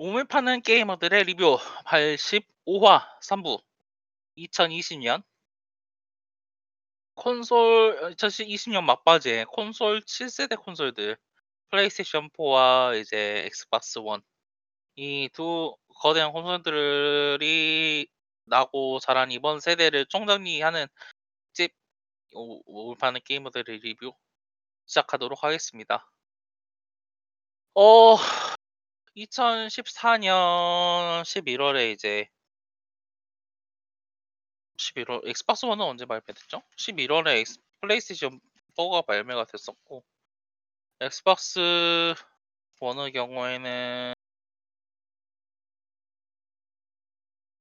몸을 파는 게이머들의 리뷰 85화 3부 2020년 콘솔 2020년 막바지에 콘솔 7세대 콘솔들 플레이스테이션 4와 이제 엑스박스 1 이 두 거대한 콘솔들이 나고 자란 이번 세대를 총정리하는 집 몸을 파는 게이머들의 리뷰 시작하도록 하겠습니다. 2014년 11월에 이제 11월 엑스박스 1은 언제 발매됐죠? 11월에 플레이스테이션 4가 발매가 됐었고 엑스박스 1의 경우에는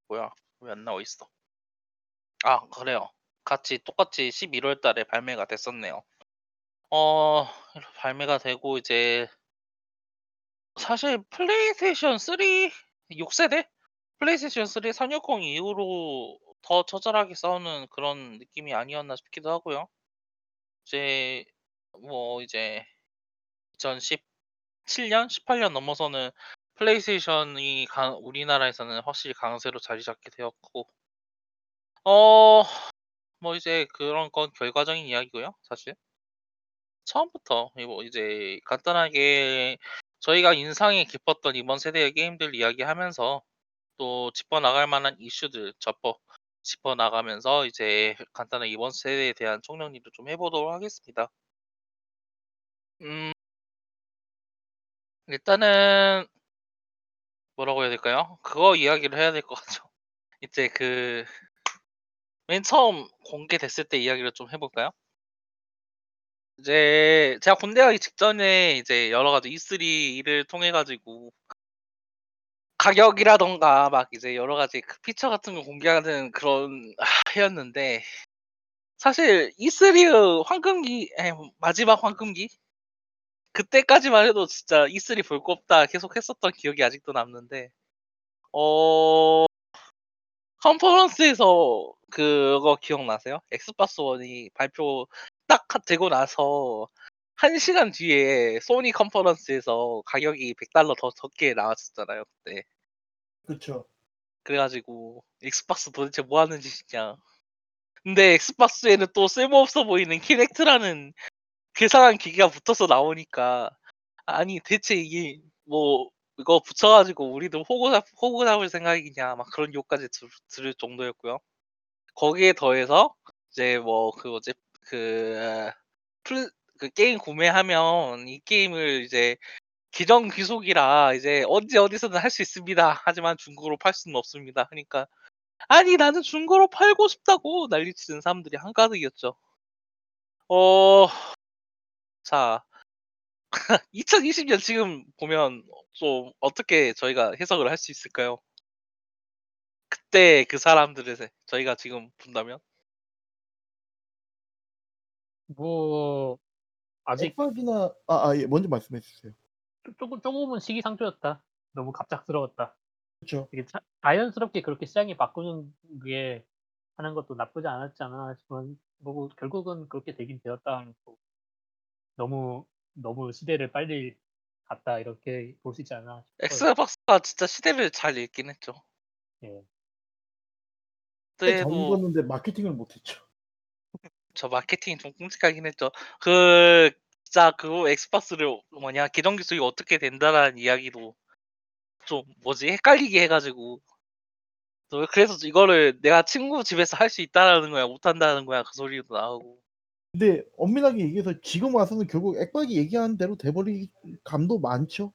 뭐야? 왜 안 나와 있어? 아, 그래요. 똑같이 11월 달에 발매가 됐었네요. 발매가 되고 이제 사실 플레이스테이션 3 6세대? 플레이스테이션 3 360 이후로 더 처절하게 싸우는 그런 느낌이 아니었나 싶기도 하고요. 이제 이제 2017년, 18년 넘어서는 플레이스테이션이 우리나라에서는 확실히 강세로 자리 잡게 되었고 이제 그런 건 결과적인 이야기고요. 사실 처음부터 이제 간단하게 저희가 인상이 깊었던 이번 세대의 게임들 이야기하면서 또 짚어나갈 만한 이슈들 짚어나가면서 이제 간단히 이번 세대에 대한 총정리도 좀 해보도록 하겠습니다. 일단은 뭐라고 해야 될까요? 그거 이야기를 해야 될 것 같죠. 이제 맨 처음 공개됐을 때 이야기를 좀 해볼까요? 이제 제가 군대 가기 직전에 이제 여러 가지 E3를 통해 가지고 가격이라던가 막 이제 여러 가지 그 피처 같은 거 공개하는 그런 해였는데 사실 E3의 마지막 황금기 그때까지만 해도 진짜 E3 볼 거 없다 계속 했었던 기억이 아직도 남는데 컨퍼런스에서 그거 기억나세요? 엑스박스 1이 발표 딱 되고 나서 1시간 뒤에 소니 컨퍼런스에서 가격이 $100 더 적게 나왔었잖아요, 그때. 그렇죠. 그래가지고 엑스박스 도대체 뭐 하는 짓이냐. 근데 엑스박스에는 또 쓸모없어 보이는 키넥트라는 괴상한 기기가 붙어서 나오니까 아니 대체 이게 이거 붙여가지고 우리도 호구 잡을 생각이냐 막 그런 욕까지 들을 정도였고요. 거기에 더해서 이제 그 게임 구매하면 이 게임을 이제 기정귀속이라 이제 어디서든 할 수 있습니다. 하지만 중고로 팔 수는 없습니다. 그러니까 아니 나는 중고로 팔고 싶다고 난리치는 사람들이 한가득이었죠. 자 2020년 지금 보면 좀 어떻게 저희가 해석을 할 수 있을까요? 그때 그 사람들을 저희가 지금 본다면? 아직 엑박이나 예 먼저 말씀해 주세요. 조금은 시기상조였다. 너무 갑작스러웠다. 그렇죠. 되게 자연스럽게 그렇게 시장이 바꾸는 게 하는 것도 나쁘지 않았잖아. 하지만 결국은 그렇게 되긴 되었다. 너무 시대를 빨리 갔다 이렇게 볼 수 있지 않아. 엑스박스가 진짜 시대를 잘 읽긴 했죠. 예. 그때 잘 읽었는데 마케팅을 못했죠. 저 마케팅이 좀 끔찍하긴 했죠. 엑스박스를 기정기술이 어떻게 된다라는 이야기도 좀 헷갈리게 해가지고 그래서 이거를 내가 친구 집에서 할 수 있다라는 거야 못한다는 거야 그 소리도 나오고. 근데 엄밀하게 얘기해서 지금 와서는 결국 엑박이 얘기하는 대로 돼버릴 감도 많죠.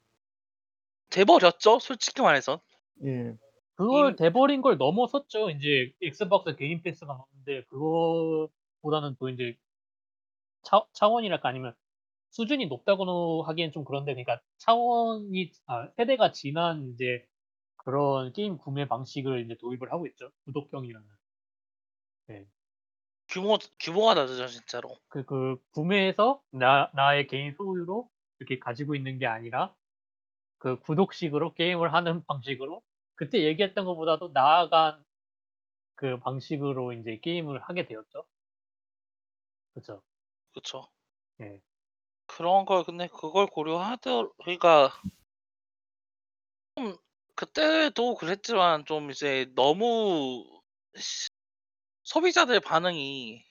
돼버렸죠 솔직히 말해서. 예. 그걸 돼버린 걸 넘어섰죠. 이제 엑스박스 게임 패스가 나오는데 그거보다는 또 이제 차원이랄까 아니면 수준이 높다고 하기엔 좀 그런데 그러니까 세대가 지난 이제 그런 게임 구매 방식을 이제 도입을 하고 있죠. 구독형이라는. 네. 규모가 낮아져 진짜로. 구매해서 나의 개인 소유로 이렇게 가지고 있는 게 아니라 그 구독식으로 게임을 하는 방식으로 그때 얘기했던 것보다도 나아간 그 방식으로 이제 게임을 하게 되었죠. 그렇죠. 그렇죠. 예. 그런 걸 근데 그걸 고려하더라니까 그때도 그랬지만 좀 이제 너무 시- 소비자들 반응이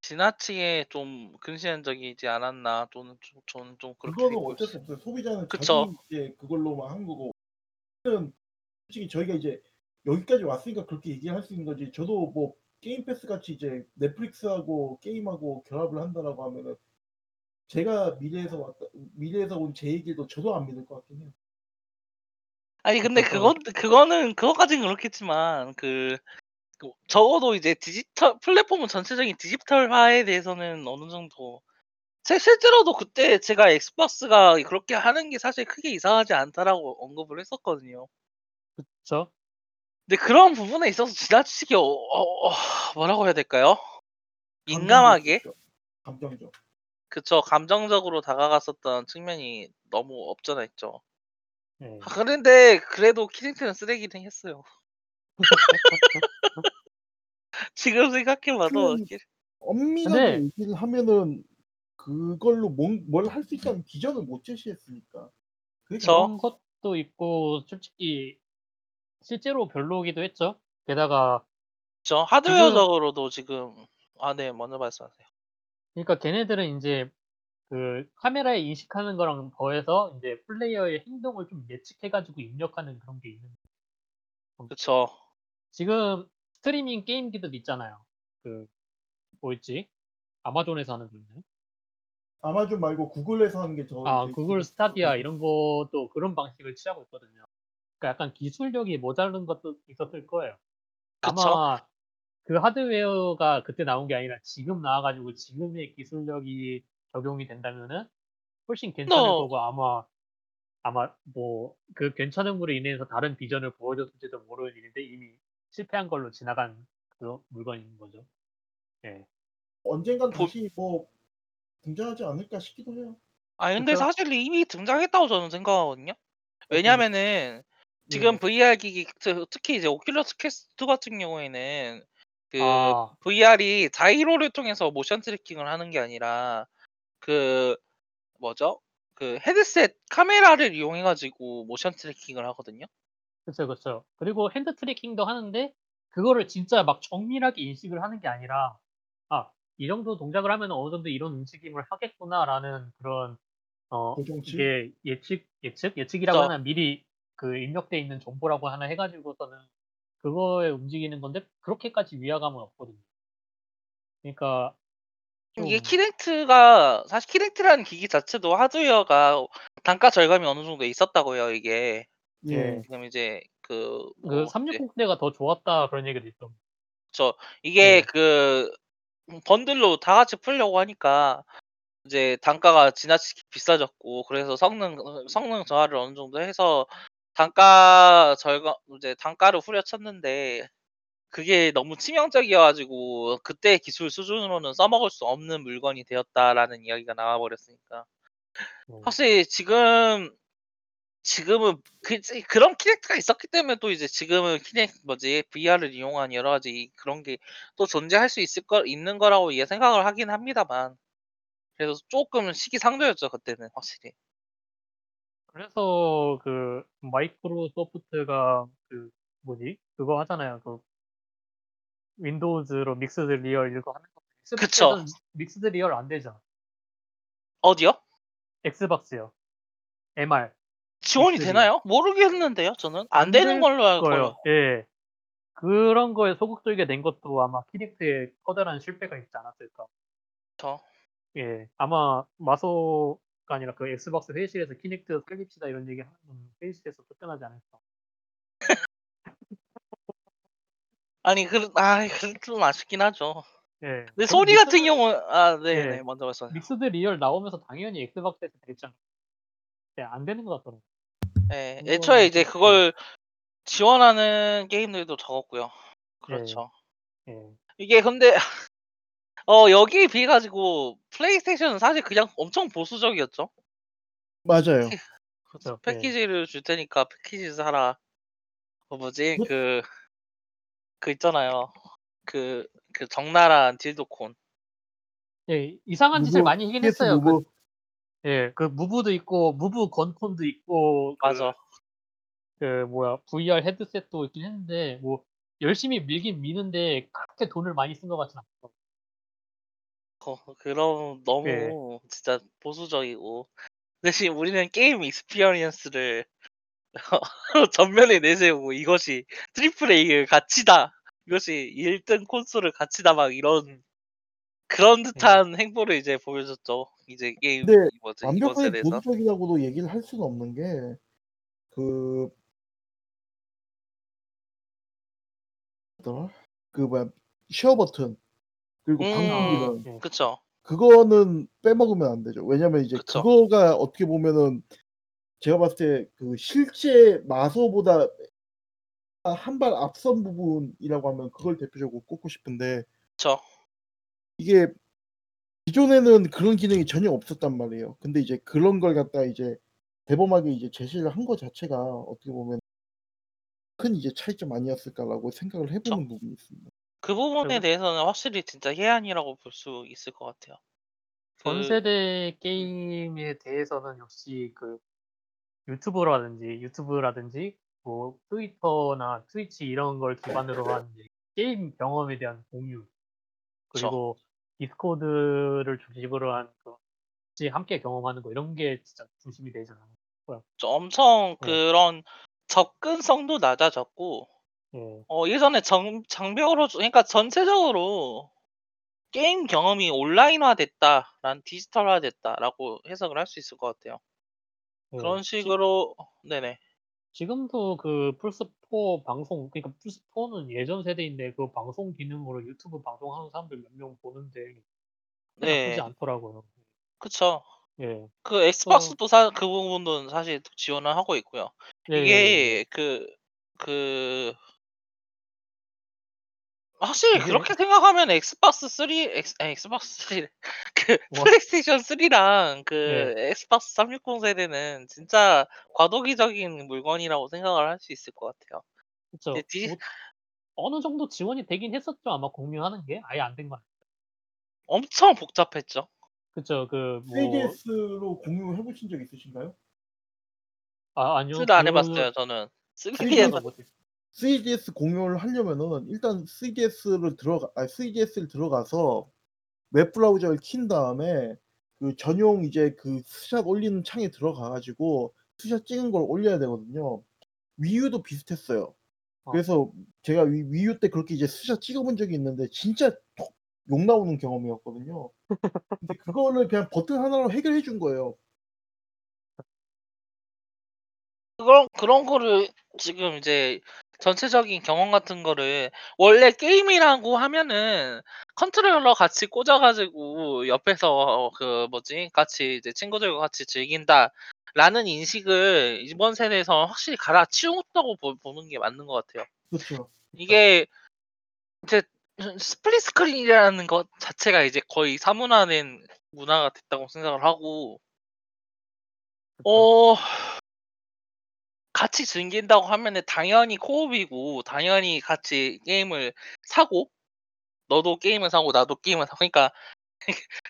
지나치게 좀 근시안적이지 않았나, 또는 저는 좀 그렇게 그거는 느끼고 있어요. 어쨌든 그 소비자는 그쵸? 자기 이제 그걸로만 한 거고, 사실은 솔직히 저희가 이제 여기까지 왔으니까 그렇게 얘기할 수 있는 거지. 저도 뭐 게임 패스 같이 이제 넷플릭스하고 게임하고 결합을 한다라고 하면은 제가 미래에서 온 제 얘기도 저도 안 믿을 것 같긴 해요. 아니 근데 그거까지는 그렇겠지만 적어도 이제 디지털 플랫폼 전체적인 디지털화에 대해서는 어느 정도 실제로도 그때 제가 엑스박스가 그렇게 하는 게 사실 크게 이상하지 않다라고 언급을 했었거든요. 그쵸? 근데 그런 부분에 있어서 지나치게 뭐라고 해야 될까요? 감정적일 수 민감하게 있죠. 감정적. 그쵸 감정적으로 다가갔었던 측면이 너무 없잖아 있죠. 예. 그런데 그래도 키링트는 쓰레기는 했어요. 지금 생각해봐도 사실은 엄밀하게 근데 얘기를 하면은 그걸로 뭘 할 수 있다는 기전을 못 제시했으니까. 그게 저 그런 것도 있고, 솔직히 실제로 별로기도 했죠. 게다가 저 지금, 하드웨어적으로도 지금 네 먼저 말씀하세요. 그러니까 걔네들은 이제 그 카메라에 인식하는 거랑 더해서 이제 플레이어의 행동을 좀 예측해가지고 입력하는 그런 게 있는 거. 그쵸 지금 스트리밍 게임기들 있잖아요. 그 뭐였지? 아마존에서 하는 거 있나요? 아마존 말고 구글에서 하는 게 저 아, 이제 구글 지금 스타디아 이런 것도 그런 방식을 취하고 있거든요. 그러니까 약간 기술력이 모자른 것도 있었을 거예요. 그쵸 아마 그 하드웨어가 그때 나온 게 아니라 지금 나와가지고 지금의 기술력이 적용이 된다면은 훨씬 괜찮을 너 거고, 아마 뭐 그 괜찮음으로 인해서 다른 비전을 보여줬을지도 모르는 일인데 이미 실패한 걸로 지나간 그 물건인 거죠. 예. 언젠간 보- 다시 뭐 등장하지 않을까 싶기도 해요. 아니 근데 그쵸? 사실 이미 등장했다고 저는 생각하거든요. 좀, 왜냐면은 지금 예. VR 기기 특히 이제 오큘러스 퀘스트 같은 경우에는 그 아, VR이 자이로를 통해서 모션 트래킹을 하는 게 아니라 그 뭐죠? 그 헤드셋 카메라를 이용해 가지고 모션 트래킹을 하거든요. 그쵸. 그리고 핸드 트래킹도 하는데 그거를 진짜 막 정밀하게 인식을 하는 게 아니라, 아, 이 정도 동작을 하면 어느 정도 이런 움직임을 하겠구나라는 그런 고정치? 이게 예측이라고 그쵸? 하나 미리 그 입력돼 있는 정보라고 하나 해가지고서는 그거에 움직이는 건데 그렇게까지 위화감은 없거든요. 그러니까 이게 좀 키넥트가 사실 키넥트라는 기기 자체도 하드웨어가 단가 절감이 어느 정도 있었다고 해요, 이게. 예. 지금 이제 그 그 뭐 이제 360 대가 더 좋았다 그런 얘기도 있던. 저 이게 예. 그 번들로 다 같이 풀려고 하니까 이제 단가가 지나치게 비싸졌고, 그래서 성능 저하를 어느 정도 해서 단가 절감 이제 단가를 후려쳤는데 그게 너무 치명적이어가지고 그때 기술 수준으로는 써먹을 수 없는 물건이 되었다라는 이야기가 나와버렸으니까 음. 사실 지금은 그런 키넥트가 있었기 때문에 또 이제 지금은 키넥 뭐지 VR을 이용한 여러 가지 그런 게 또 존재할 수 있는 거라고 이해 생각을 하긴 합니다만, 그래서 조금 시기상조였죠 그때는 확실히. 그래서 그 마이크로소프트가 그 뭐지? 그거 하잖아요. 그 윈도우즈로 믹스드 리얼 이거 하는 거. 그쵸 엑스박스에서는 믹스드 리얼 안 되죠. 어디요? 엑스박스요. MR 지원이 믹스드 리얼 되나요? 모르겠는데요. 저는 안 안 되는 될 걸로 거예요. 예. 그런 거에 소극적이게 된 것도 아마 키넥트의 커다란 실패가 있지 않았을까. 저 예, 아마 마소가 아니라 그 엑스박스 회의실에서 키넥트 살립시다 이런 얘기 하는 건 회의실에서 쫓겨나지 않을까. 아니 그좀 아쉽긴 하죠. 예, 근데 그리고 소니 같은 경우 네네 예, 먼저 말씀하세요. 믹스드 리얼 나오면서 당연히 엑스박스에서 되지 않을까. 예, 안 되는 것 같더라고요. 예, 애초에 그거는 이제 좀, 예, 그걸 지원하는 게임들도 적었고요. 예, 그렇죠. 예. 이게 근데 여기에 비해 가지고 플레이스테이션은 사실 그냥 엄청 보수적이었죠. 맞아요. 패키- 그쵸, 예. 패키지를 줄 테니까 패키지 사라. 뭐지 그- 있잖아요. 그 적나라한 딜도콘. 예, 이상한 짓을 무브, 많이 하긴 PS 했어요. 무브. 그 무브도 있고, 무브 건콘도 있고, 그, 맞아. VR 헤드셋도 있긴 했는데 뭐 열심히 밀긴 미는데 그렇게 돈을 많이 쓴 것 같진 않고. 그럼 너무 진짜 보수적이고, 대신 우리는 게임 익스피리언스를 전면에 내세우고 이것이 트리플 A의 가치다, 이것이 1등 콘솔의 가치다, 막 이런 그런 듯한 행보를 이제 보여줬죠. 이제 게임 완벽하게 보수적이라고도 얘기를 할 수는 없는 게, 쉐어 버튼 그리고 방금 그쵸, 그거는 빼먹으면 안 되죠. 왜냐면 이제 그쵸. 그거가 어떻게 보면은 제가 봤을 때 그 실제 마소보다 한 발 앞선 부분이라고 하면 그걸 대표적으로 꼽고 싶은데, 그쵸, 이게 기존에는 그런 기능이 전혀 없었단 말이에요. 근데 이제 그런 걸 갖다 이제 대범하게 이제 제시를 한 거 자체가 어떻게 보면 큰 이제 차이점 아니었을까라고 생각을 해보는 부분이 있습니다. 그 부분에 대해서는 확실히 진짜 해안이라고 볼 수 있을 것 같아요. 전 세대 게임에 대해서는 역시 그 유튜브라든지 뭐 트위터나 트위치 이런 걸 기반으로 한 게임 경험에 대한 공유, 그리고 디스코드를 중심으로 한 그 함께 경험하는 거, 이런 게 진짜 중심이 되잖아요. 엄청 그런 접근성도 낮아졌고, 예전에 장벽으로, 그러니까 전체적으로 게임 경험이 온라인화됐다, 난 디지털화됐다라고 해석을 할 수 있을 것 같아요. 그런 식으로 네네. 지금도 그 플스4 방송, 그러니까 플스4는 예전 세대인데 그 방송 기능으로 유튜브 방송하는 사람들 몇 명 보는데 나쁘지 않더라고요. 그쵸. 그 엑스박스도 그 부분도 사실 지원을 하고 있고요. 이게 확실히 그렇게 생각하면 엑스박스 3 그 플레이스테이션 3랑 그 엑스박스 360 세대는 진짜 과도기적인 물건이라고 생각을 할 수 있을 것 같아요. 그렇죠. 어느 정도 지원이 되긴 했었죠. 아마 공유하는 게 아예 안 된 거 같아요. 엄청 복잡했죠. 그렇죠. 그 뭐 3DS로 공유 해보신 적 있으신가요? 아, 아니요. 2도 안 해봤어요. 저는 3DS만 못했어요. 3DS 공유를 하려면은 일단 3DS를 들어가서 웹 브라우저를 킨 다음에 그 전용 이제 그 스샷 올리는 창에 들어가가지고 스샷 찍은 걸 올려야 되거든요. 위유도 비슷했어요. 그래서 제가 위유 때 그렇게 이제 스샷 찍어본 적이 있는데 진짜 톡 욕 나오는 경험이었거든요. 근데 그거를 그냥 버튼 하나로 해결해 준 거예요. 그런 거를 지금 이제 전체적인 경험 같은 거를, 원래 게임이라고 하면은 컨트롤러 같이 꽂아가지고 옆에서 같이 이제 친구들과 같이 즐긴다라는 인식을 이번 세대에서 확실히 갈아치웠다고 보는 게 맞는 것 같아요. 그렇죠. 이게 이제 스플릿 스크린이라는 것 자체가 이제 거의 사문화된 문화가 됐다고 생각을 하고, 같이 즐긴다고 하면은 당연히 코옵이고, 당연히 같이 게임을 사고, 너도 게임을 사고 나도 게임을 사고, 그러니까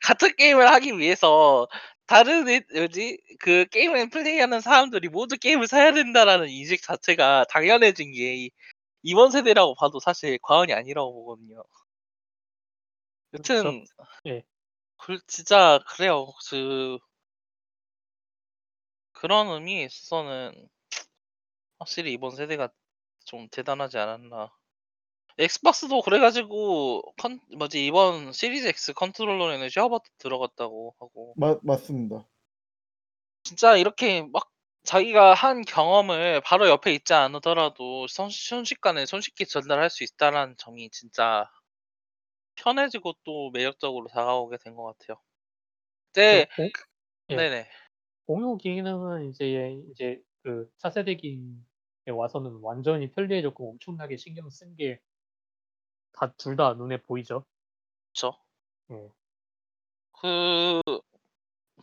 같은 게임을 하기 위해서 그 게임을 플레이하는 사람들이 모두 게임을 사야 된다라는 인식 자체가 당연해진 게 이번 세대라고 봐도 사실 과언이 아니라고 보거든요. 여튼 진짜 그래요. 그런 의미에 있어서는 확실히 이번 세대가 좀 대단하지 않았나. 엑스박스도 그래가지고 이번 시리즈 X 컨트롤러에는 쉐어 버튼 들어갔다고 하고. 맞습니다. 진짜 이렇게 막 자기가 한 경험을 바로 옆에 있지 않더라도 순식간에 손쉽게 전달할 수 있다는 점이 진짜 편해지고 또 매력적으로 다가오게 된 것 같아요. 네네. 공유 기능은 이제 그 차세대 기에 와서는 완전히 편리해졌고 엄청나게 신경 쓴 게 둘 다 눈에 보이죠. 그렇죠.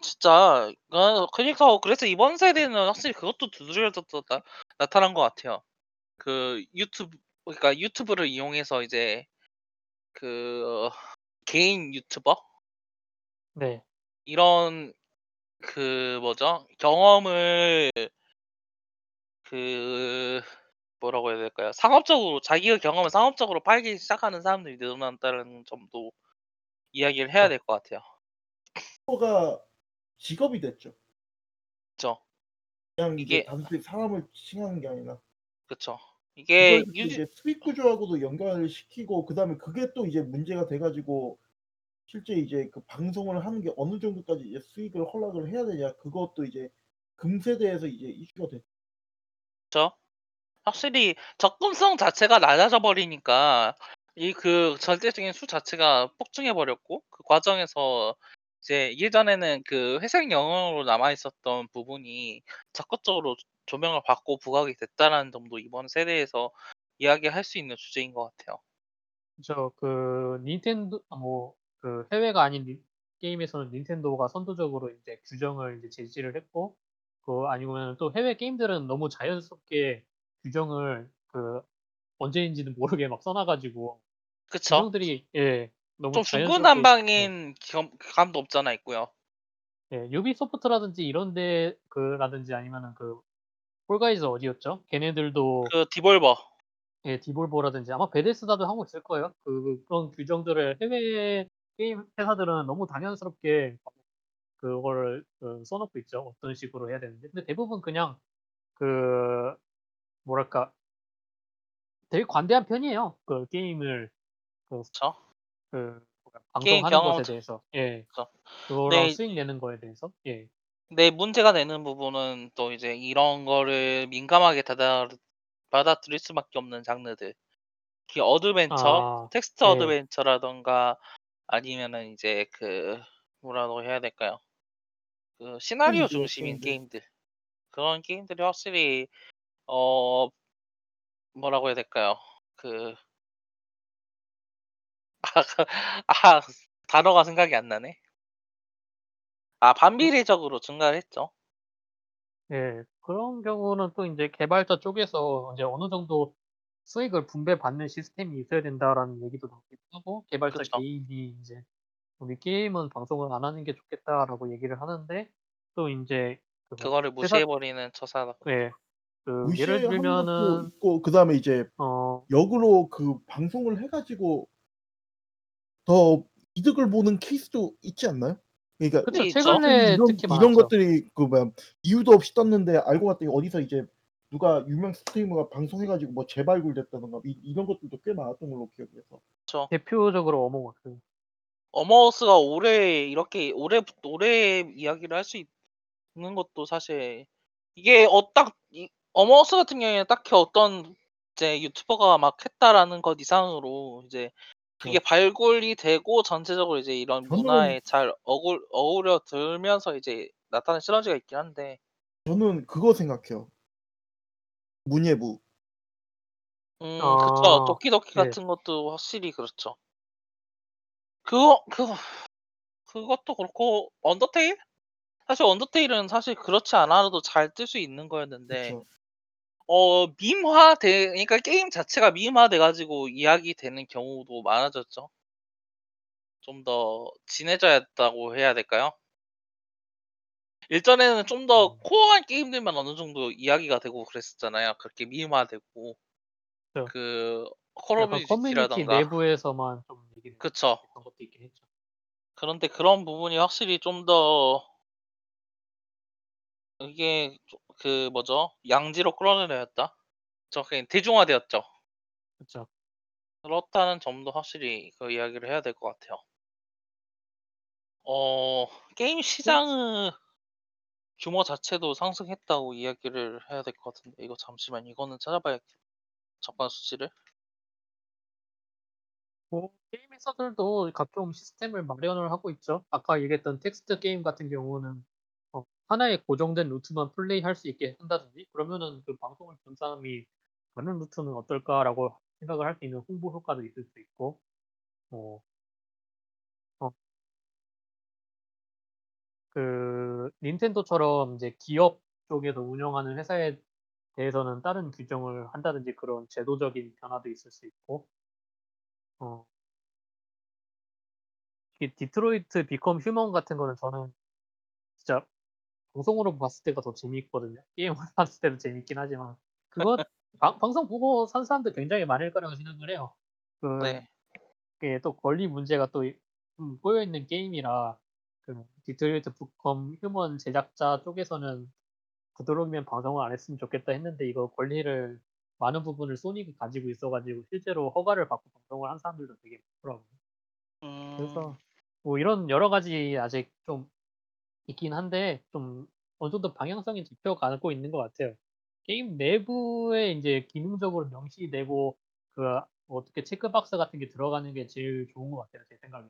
진짜 그러니까 그래서 이번 세대는 확실히 그것도 두드려져 나타난 것 같아요. 유튜브를 이용해서 이제 그 개인 유튜버 이런 경험을 그 뭐라고 해야 될까요? 상업적으로 자기의 경험을 상업적으로 팔기 시작하는 사람들이 늘어난다는 점도 이야기를 해야 될 것 같아요. 포가 직업이 됐죠. 그쵸? 그냥 이제 이게 단순히 사람을 칭하는 게 아니라 그쵸? 이게 그걸 또 이제 수익 구조하고도 연결을 시키고 그다음에 그게 또 이제 문제가 돼가지고 실제 이제 그 방송을 하는 게 어느 정도까지 이제 수익을 허락을 해야 되냐 그것도 이제 금세대에서 이제 이슈가 됐죠. 그쵸? 확실히 접근성 자체가 낮아져 버리니까 이 그 절대적인 수 자체가 폭증해 버렸고 그 과정에서 이제 예전에는 그 회색 영역으로 남아 있었던 부분이 적극적으로 조명을 받고 부각이 됐다라는 점도 이번 세대에서 이야기할 수 있는 주제인 것 같아요. 그렇죠. 그 닌텐도 뭐그 해외가 아닌 게임에서는 닌텐도가 선도적으로 이제 규정을 이제 제시를 했고 그 아니면 또 해외 게임들은 너무 자연스럽게 규정을 그 언제인지는 모르게 막 써놔가지고 그쵸? 규정들이 예 너무 좀 자연스럽게 중구난방인 감도 없잖아 있고요. 예, 유비소프트라든지 이런데 그라든지 아니면은 그 폴가이즈 어디였죠? 걔네들도 그 디볼버. 예, 디볼보라든지 아마 베데스다도 하고 있을 거예요. 그런 규정들을 해외 게임 회사들은 너무 당연스럽게 그거를 써놓고 있죠. 어떤 식으로 해야 되는지. 근데 대부분 그냥 그 뭐랄까 되게 관대한 편이에요. 그 게임을 그, 그쵸? 게임 방송하는 경험 것에 대해서 예 그쵸? 그거랑 근데 수익 내는 거에 대해서 예 내 문제가 되는 부분은 또 이제 이런 거를 민감하게 받아들일 수밖에 없는 장르들. 특히 어드벤처, 아, 텍스트 예. 어드벤처라던가 아니면은 이제 그 뭐라고 해야 될까요? 그 시나리오 그 중심인 게임들. 게임들. 그런 게임들이 확실히 어 뭐라고 해야 될까요? 그 아, 단어가 생각이 안 나네. 아, 반비례적으로 증가를 했죠. 예, 그런 경우는 또 이제 개발자 쪽에서 이제 어느 정도 수익을 분배받는 시스템이 있어야 된다라는 얘기도 나오기도 하고, 개발자 그쵸? 개인이 이제 우리 게임은 방송을 안 하는 게 좋겠다라고 얘기를 하는데, 또 이제 그 그거를 회사, 무시해버리는 처사다. 예, 그 예를 무시하는 것도 들면은, 있고 그다음에 이제 어, 역으로 그 방송을 해가지고 더 이득을 보는 케이스도 있지 않나요? 그러니까 그쵸, 근데 있죠. 사실 최근에 이런 특히 이런 많았죠. 것들이 그 뭐야 이유도 없이 떴는데 알고 봤더니 어디서 이제 누가 유명 스트리머가 방송해가지고 뭐 재발굴됐다던가 이런 것들도 꽤 많았던 걸로 기억해서 그쵸? 대표적으로 어몽어스. 어머어스가 올해 이렇게 올해 이야기를 할 수 있는 것도 사실 이게 어머어스 같은 경우에는 딱히 어떤 이제 유튜버가 막 했다라는 것 이상으로 이제 그게 그렇죠. 발굴이 되고 전체적으로 이제 이런 저는 문화에 잘 어우려 들면서 이제 나타난 시너지가 있긴 한데 저는 그거 생각해요. 문예부 그쵸 아, 도끼도끼 예. 같은 것도 확실히 그렇죠. 그거 그것도 그렇고 언더테일 사실 언더테일은 사실 그렇지 않아도 잘 뜰 수 있는 거였는데 그렇죠. 그러니까 게임 자체가 밈화돼가지고 이야기되는 경우도 많아졌죠. 좀 더 진해졌다고 해야 될까요? 일전에는 좀 더 음, 코어한 게임들만 어느 정도 이야기가 되고 그랬었잖아요. 그렇게 밈화되고, 그렇죠. 그, 콜 오브 약간 커뮤니티 듀티라던가. 내부에서만 좀 얘기를 그쵸. 했던 것도 있긴 했죠. 그런데 그런 부분이 확실히 좀 더, 이게, 그, 뭐죠? 양지로 끌어내려였다? 정확히 대중화되었죠. 그렇죠. 그렇다는 점도 확실히 그 이야기를 해야 될 것 같아요. 게임 그- 시장의 규모 자체도 상승했다고 이야기를 해야 될 것 같은데, 이거 잠시만, 이거는 찾아봐야겠다. 잠깐 수치를. 뭐 게임 회사들도 각종 시스템을 마련을 하고 있죠. 아까 얘기했던 텍스트 게임 같은 경우는 하나의 고정된 루트만 플레이할 수 있게 한다든지 그러면은 그 방송을 본 사람이 다른 루트는 어떨까라고 생각을 할 수 있는 홍보 효과도 있을 수 있고 뭐, 어, 그 닌텐도처럼 이제 기업 쪽에서 운영하는 회사에 대해서는 다른 규정을 한다든지 그런 제도적인 변화도 있을 수 있고 어, 이 디트로이트 비컴 휴먼 같은 거는 저는 진짜 방송으로 봤을 때가 더 재미있거든요. 게임을 봤을 때도 재밌긴 하지만 그거 방송 보고 산 사람들 굉장히 많을 거라고 생각을 해요. 네. 그게 또 권리 문제가 또 꼬여 있는 게임이라 그 디트로이트 부컴 휴먼 제작자 쪽에서는 그도록이면 방송을 안 했으면 좋겠다 했는데 이거 권리를 많은 부분을 소닉이 가지고 있어가지고 실제로 허가를 받고 방송을 한 사람들도 되게 많더라고요. 그래서 뭐 이런 여러 가지 아직 좀 있긴 한데 좀 어느 정도 방향성이 잡혀가고 있는 것 같아요. 게임 내부에 이제 기능적으로 명시되고 그 어떻게 체크박스 같은 게 들어가는 게 제일 좋은 것 같아요, 제 생각에는.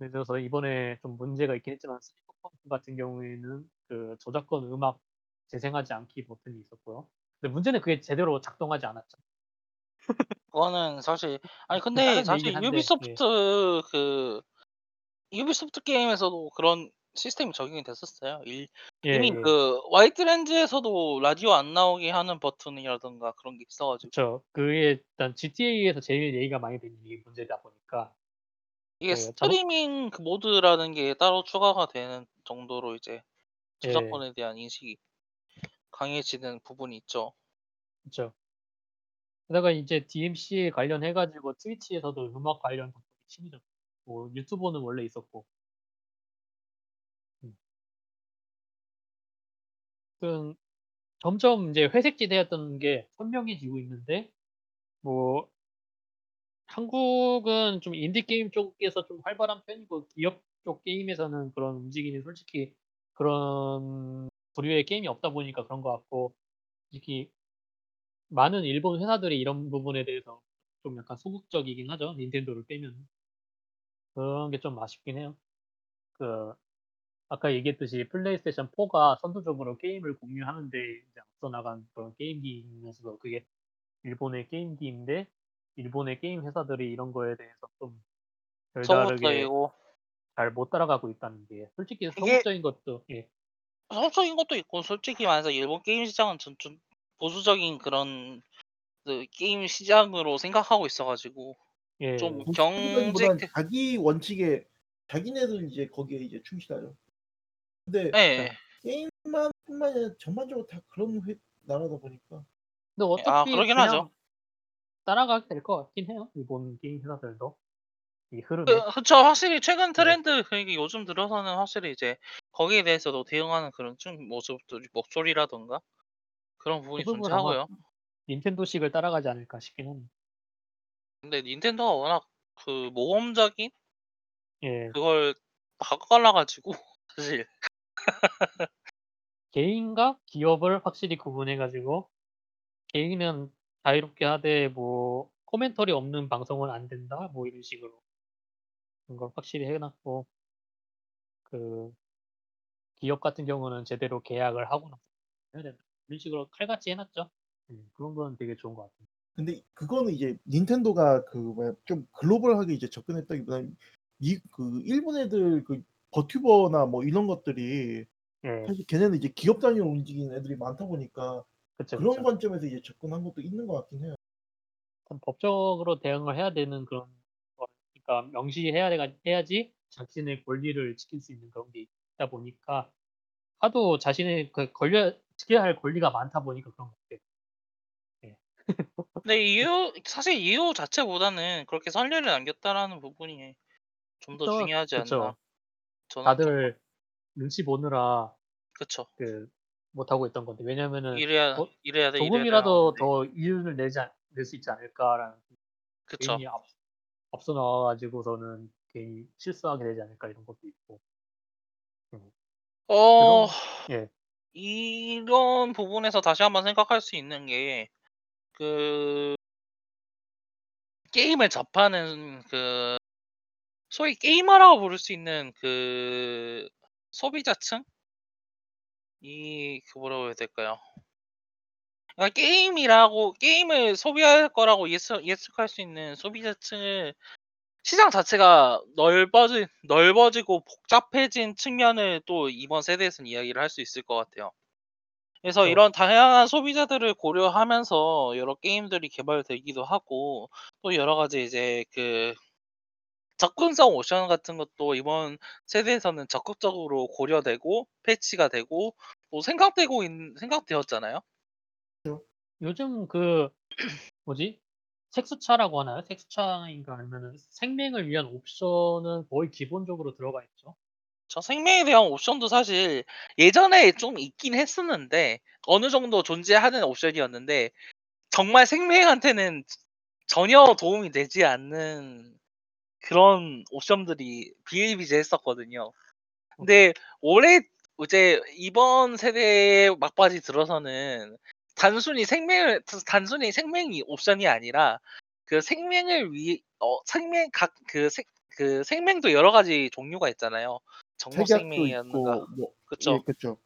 예를 들어서 이번에 좀 문제가 있긴 했지만 사이버펑크 같은 경우에는 그 저작권 음악 재생하지 않기 버튼이 있었고요. 근데 문제는 그게 제대로 작동하지 않았죠. 그거는 사실 아니 근데 사실 유비소프트 그 유비소프트 게임에서도 그런 시스템이 적용이 됐었어요. 이미 그 와이드 렌즈에서도 라디오 안 나오게 하는 버튼이라든가 그런 게 있어가지고. 그렇죠. 그게 일단 GTA에서 제일 얘기가 많이 되는 게 문제다 보니까. 이게 스트리밍 그 모드라는 게 따로 추가가 되는 정도로 이제 저작권에 대한 인식이 강해지는 부분이 있죠. 그렇죠. 게다가 이제 DMC 관련해가지고 트위치에서도 음악 관련 부분이 심해졌고 유튜버는 원래 있었고. 점점 이제 회색지대였던 게 선명해지고 있는데 뭐 한국은 좀 인디게임 쪽에서 좀 활발한 편이고 기업 쪽 게임에서는 그런 움직임이 솔직히 그런 부류의 게임이 없다 보니까 그런 것 같고 솔직히 많은 일본 회사들이 이런 부분에 대해서 좀 약간 소극적이긴 하죠. 닌텐도를 빼면 그런 게 좀 아쉽긴 해요. 그 아까 얘기했듯이 플레이스테이션 4가 선도적으로 게임을 공유하는데 이제 앞서 나간 그런 게임기이면서도 그게 일본의 게임기인데 일본의 게임 회사들이 이런 거에 대해서 좀 별다르게 잘 못 따라가고 있다는 게 솔직히 소극적인 것도 소극적인 것도 있고 솔직히 말해서 일본 게임 시장은 좀 보수적인 그런 그 게임 시장으로 생각하고 있어가지고 좀 경쟁 자기 원칙에 자기네도 이제 거기에 이제 충실하죠. 근데 게임만뿐만 아니라 전반적으로 다 그런 나라다 보니까. 근데 어차피 그러긴 하죠. 따라가게 될 것 같긴 해요. 일본 게임 회사들도 이 흐름에. 그렇죠. 확실히 최근 트렌드 그게 요즘 들어서는 확실히 이제 거기에 대해서도 대응하는 그런 좀 모습들, 목소리라던가 그런 부분이 그 존재하고요. 닌텐도식을 따라가지 않을까 싶긴 합니다. 근데 닌텐도가 워낙 그 모험적인 그걸 바꿔가지고 사실 개인과 기업을 확실히 구분해가지고 개인은 자유롭게 하되 뭐 코멘터리 없는 방송은 안 된다 뭐 이런 식으로 그걸 확실히 해놨고 그 기업 같은 경우는 제대로 계약을 하고 해야 된다 이런 식으로 칼같이 해놨죠. 그런 건 되게 좋은 것 같아요. 근데 그거는 이제 닌텐도가 그 뭐야 좀 글로벌하게 이제 접근했다기보다는 그 일본 애들 그 버튜버나 뭐 이런 것들이 사실 걔네는 이제 기업 단위로 움직이는 애들이 많다 보니까. 그쵸, 그런 관점에서 이제 접근한 것도 있는 것 같긴 해요. 법적으로 대응을 해야 되는 그런 그러니까 명시해야지 자신의 권리를 지킬 수 있는 그런 게 있다 보니까 하도 자신의 그 지켜야 할 권리가 많다 보니까 그런 것 같아요. 근데 사실 이유 자체보다는 그렇게 선례를 남겼다라는 부분이 좀 더 중요하지 않나. 다들 눈치 보느라. 그렇죠. 못하고 있던 건데 왜냐면은 이래야 돼, 조금이라도 더 이윤을 낼 수 있지 않을까라는 괜히 앞서 나와가지고서는 괜히 실수하게 되지 않을까 이런 것도 있고 이런 부분에서 다시 한번 생각할 수 있는 게 그 게임을 접하는 그 소위 게이머라고 부를 수 있는 그 소비자층 그 뭐라고 해야 될까요? 그러니까 게임을 소비할 거라고 예측할 수 있는 소비자층을 시장 자체가 넓어지고 복잡해진 측면을 또 이번 세대에서는 이야기를 할 수 있을 것 같아요. 그래서 이런 다양한 소비자들을 고려하면서 여러 게임들이 개발되기도 하고 또 여러 가지 이제 그 접근성 옵션 같은 것도 이번 세대에서는 적극적으로 고려되고 패치가 되고 또 생각되었잖아요. 그죠. 요즘 그 뭐지? 색수차라고 하나요? 색수차인가 아니면은 생명을 위한 옵션은 거의 기본적으로 들어가 있죠. 저 생명에 대한 옵션도 사실 예전에 좀 있긴 했었는데 어느 정도 존재하는 옵션이었는데 정말 생명한테는 전혀 도움이 되지 않는 그런 옵션들이 비일비재했었거든요. 어, 근데 올해 이제 이번 세대의 막바지 들어서는 단순히 생명이 옵션이 아니라 그 생명을 위 어 생명 각 그 생명도 여러 가지 종류가 있잖아요. 정록 색약도 생명이었는가? 있고 뭐 예, 그쵸? 그쵸.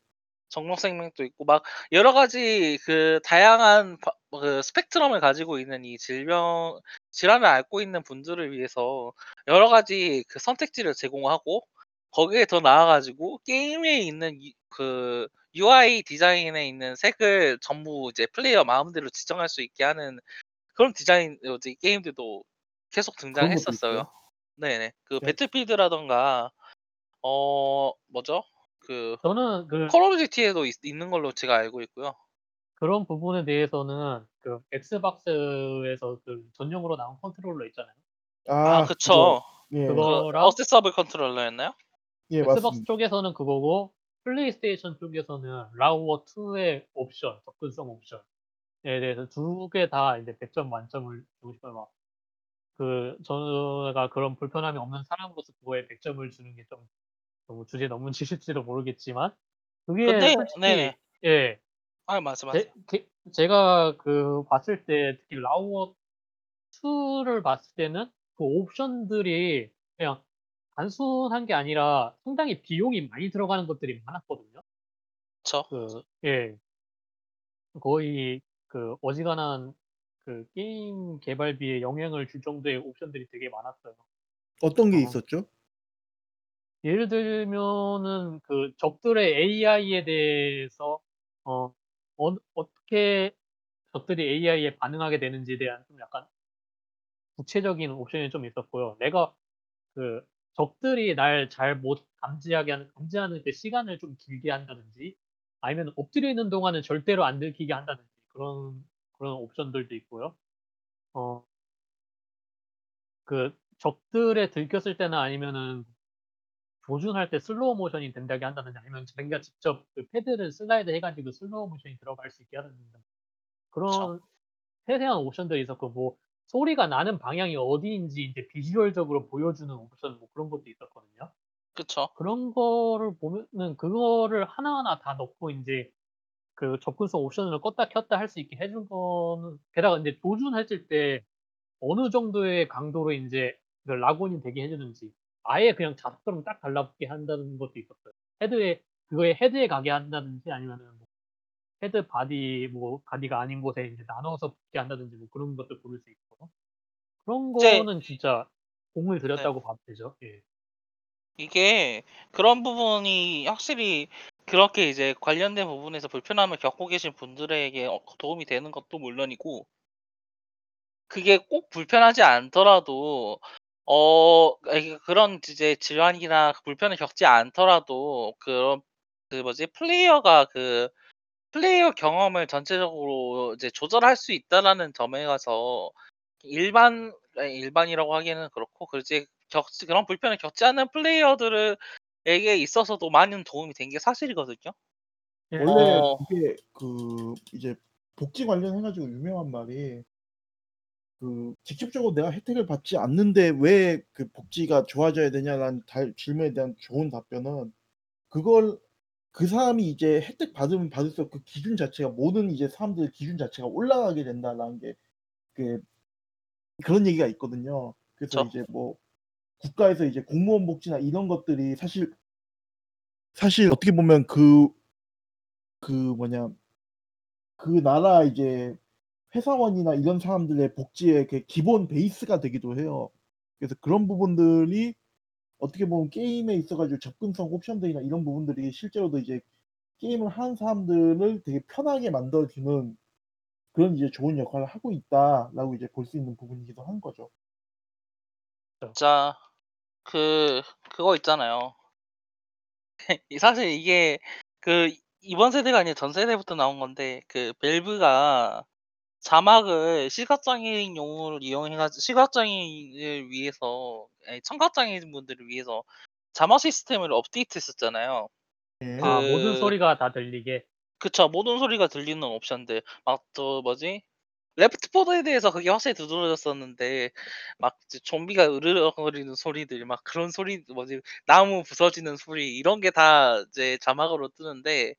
정록 생명도 있고 막 여러 가지 그 다양한 그 스펙트럼을 가지고 있는 이 질환을 앓고 있는 분들을 위해서 여러 가지 그 선택지를 제공하고 거기에 더 나아가지고 게임에 있는 그 UI 디자인에 있는 색을 전부 이제 플레이어 마음대로 지정할 수 있게 하는 그런 디자인 이제 게임들도 계속 그런 것도 등장했었어요. 있고요. 네네. 그 네. 배틀필드라던가 뭐죠? 그 저는 그 콜 오브 듀티에도 있는 걸로 제가 알고 있고요. 그런 부분에 대해서는 그 엑스박스에서 그 전용으로 나온 컨트롤러 있잖아요. 아, 아, 그거 그쵸. 예, 그 그거랑 어세서블 컨트롤러였나요? 예, 엑스박스 맞습니다. 쪽에서는 그거고 플레이스테이션 쪽에서는 라우어 2의 옵션, 접근성 옵션에 대해서 두 개 다 이제 100점 만점을 주고 싶어요. 막 그 저가 그런 불편함이 없는 사람으로서 그거에 100점을 주는 게 좀 너무 주제 너무 지실지도 모르겠지만 그게 근데 솔직히 네네. 예 아, 맞아. 제가 그 봤을 때 특히 라우어 2를 봤을 때는 그 옵션들이 그냥 단순한 게 아니라 상당히 비용이 많이 들어가는 것들이 많았거든요. 그쵸? 그, 예, 거의 그 어지간한 그 게임 개발비에 영향을 줄 정도의 옵션들이 되게 많았어요. 어떤 게 어, 있었죠? 예를 들면은 그 적들의 AI에 대해서 어, 어떻게 적들이 AI에 반응하게 되는지에 대한 좀 약간 구체적인 옵션이 좀 있었고요. 내가 그 적들이 날 잘 못 감지하게 하는 감지하는 때 시간을 좀 길게 한다든지 아니면 엎드려 있는 동안은 절대로 안 들키게 한다든지 그런 옵션들도 있고요. 어, 그 적들에 들켰을 때나 아니면은 조준할 때 슬로우 모션이 된다게 한다든지 아니면 자기가 직접 그 패드를 슬라이드 해가지고 슬로우 모션이 들어갈 수 있게 하다든지 그쵸? 그런 세세한 옵션들이 있었고 뭐 소리가 나는 방향이 어디인지 이제 비주얼적으로 보여주는 옵션 뭐 그런 것도 있었거든요. 그쵸? 그런 거를 보면은 그거를 하나하나 다 넣고 이제 그 접근성 옵션을 껐다 켰다 할 수 있게 해준 거는 게다가 이제 조준했을 때 어느 정도의 강도로 이제 그 락온이 되게 해주는지 아예 그냥 자석처럼 딱 달라붙게 한다는 것도 있었어요. 헤드에 가게 한다든지 아니면은 뭐 헤드 바디 뭐 바디가 아닌 곳에 이제 나눠서 붙게 한다든지 뭐 그런 것도 고를 수 있고 그런 이제 거는 진짜 공을 네. 들였다고 봐도 되죠. 예. 이게 그런 부분이 확실히 그렇게 이제 관련된 부분에서 불편함을 겪고 계신 분들에게 도움이 되는 것도 물론이고 그게 꼭 불편하지 않더라도 그런 이제 질환이나 불편을 겪지 않더라도 그런 그 뭐지 플레이어가 그 플레이어 경험을 전체적으로 이제 조절할 수 있다라는 점에 가서 일반이라고 하기에는 그렇고 그렇지 그런 불편을 겪지 않는 플레이어들에게 있어서도 많은 도움이 된 게 사실이거든요. 예. 원래 어, 그게 그 이제 복지 관련해가지고 유명한 말이 그 직접적으로 내가 혜택을 받지 않는데 왜 그 복지가 좋아져야 되냐라는 질문에 대한 좋은 답변은 그걸 그 사람이 이제 혜택 받으면 받을수록 그 기준 자체가 모든 이제 사람들 기준 자체가 올라가게 된다라는 게 그, 그런 얘기가 있거든요. 그래서 저 이제 뭐 국가에서 이제 공무원 복지나 이런 것들이 사실 어떻게 보면 그 뭐냐 그 나라 이제 회사원이나 이런 사람들의 복지의 이렇게 기본 베이스가 되기도 해요. 그래서 그런 부분들이 어떻게 보면 게임에 있어가지고 접근성 옵션들이나 이런 부분들이 실제로도 이제 게임을 하는 사람들을 되게 편하게 만들어주는 그런 이제 좋은 역할을 하고 있다라고 이제 볼 수 있는 부분이기도 한 거죠. 진짜. 그거 있잖아요. 사실 이게 그 이번 세대가 아니라 전 세대부터 나온 건데 그 밸브가 자막을 시각장애인용으로 이용해가지고 시각장애인을 위해서 아니, 청각장애인 분들을 위해서 자막 시스템을 업데이트했었잖아요. 아, 모든 그 소리가 다 들리게. 그쵸 모든 소리가 들리는 옵션들 막 저 뭐지 레프트 포드에 대해서 그게 확실히 두드러졌었는데 막 이제 좀비가 으르렁거리는 소리들 막 그런 소리 뭐지 나무 부서지는 소리 이런 게 다 이제 자막으로 뜨는데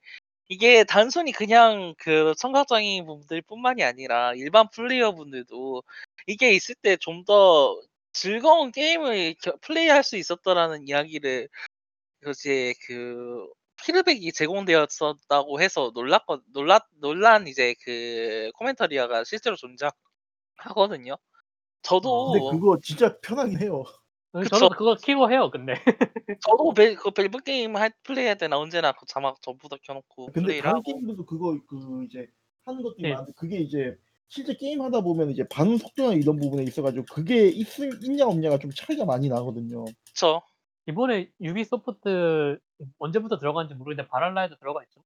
이게 단순히 그냥 그 청각장애인 분들뿐만이 아니라 일반 플레이어 분들도 이게 있을 때 좀 더 즐거운 게임을 플레이할 수 있었더라는 이야기를 이제 그 피드백이 제공되었었다고 해서 놀란 이제 그 코멘터리아가 실제로 존재하거든요. 근데 저도 그거 진짜 편하긴 해요. 저도 그쵸. 그거 키고 해요, 근데. 저도 그 밸브 게임 플레이할 때나 언제나 그 자막 전부 다 켜놓고 근데 플레이를 다른 하고. 게임으로도 그거 그 이제 하는 것들이 네. 많은데 그게 이제 실제 게임 하다 보면 이제 반응 속도나 이런 부분에 있어가지고 그게 있냐 없냐가 좀 차이가 많이 나거든요. 그쵸. 이번에 유비소프트 언제부터 들어간지 모르겠는데 바랄라에도 들어가 있죠? 안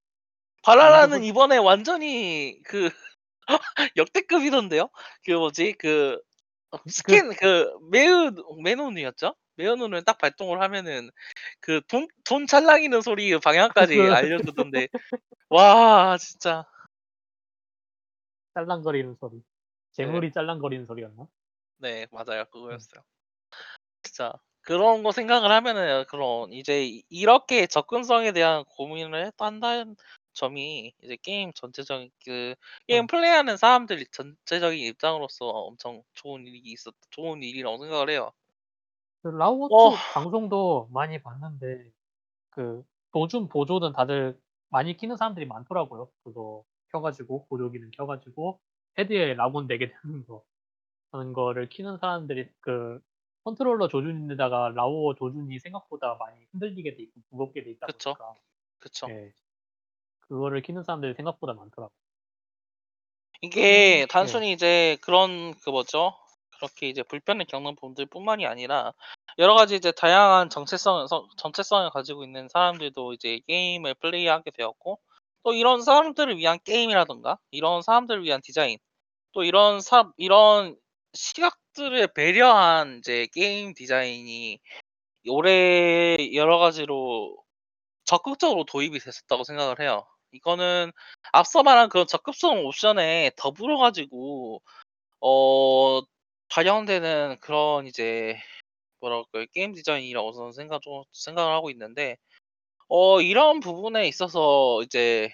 바라라는 해본 이번에 완전히 그 역대급이던데요? 그 뭐지 그 그 스킨 그 매운눈이었죠? 매운눈을 딱 발동을 하면은 그 돈 찰랑이는 소리 방향까지 그 알려주던데 와 진짜 짤랑거리는 소리. 네, 재물이 짤랑거리는 소리였나? 네 맞아요 음. 그거였어요. 진짜 그런 거 생각을 하면은 그런 이제 이렇게 접근성에 대한 고민을 한다는 점이 이제 게임 전체적인 그 게임 음. 플레이하는 사람들 전체적인 입장으로서 엄청 좋은 일이라고 생각을 해요. 그 어, 라우어트 방송도 많이 봤는데 그 도준 보조는 다들 많이 끼는 사람들이 많더라고요. 그거 켜가지고 보조 기능 켜가지고 헤드에 라곤 되게 되는 거 하는 거를 키는 사람들이 그 컨트롤러 조준인데다가 라오어 조준이 생각보다 많이 흔들리게 돼 있고 무겁게 돼 있다 그쵸 보니까 그쵸. 예 그거를 키는 사람들이 생각보다 많더라고. 이게 예 단순히 이제 그런 그 뭐죠? 그렇게 이제 불편을 겪는 분들뿐만이 아니라 여러 가지 이제 다양한 정체성을 가지고 있는 사람들도 이제 게임을 플레이하게 되었고 또 이런 사람들을 위한 게임이라든가 이런 사람들을 위한 디자인 또 이런 시각들을 배려한 이제 게임 디자인이 올해 여러 가지로 적극적으로 도입이 됐었다고 생각을 해요. 이거는 앞서 말한 그런 적극성 옵션에 더불어 가지고 어 반영되는 그런 이제 뭐랄까요 게임 디자인이라고 저는 생각을 하고 있는데 이런 부분에 있어서 이제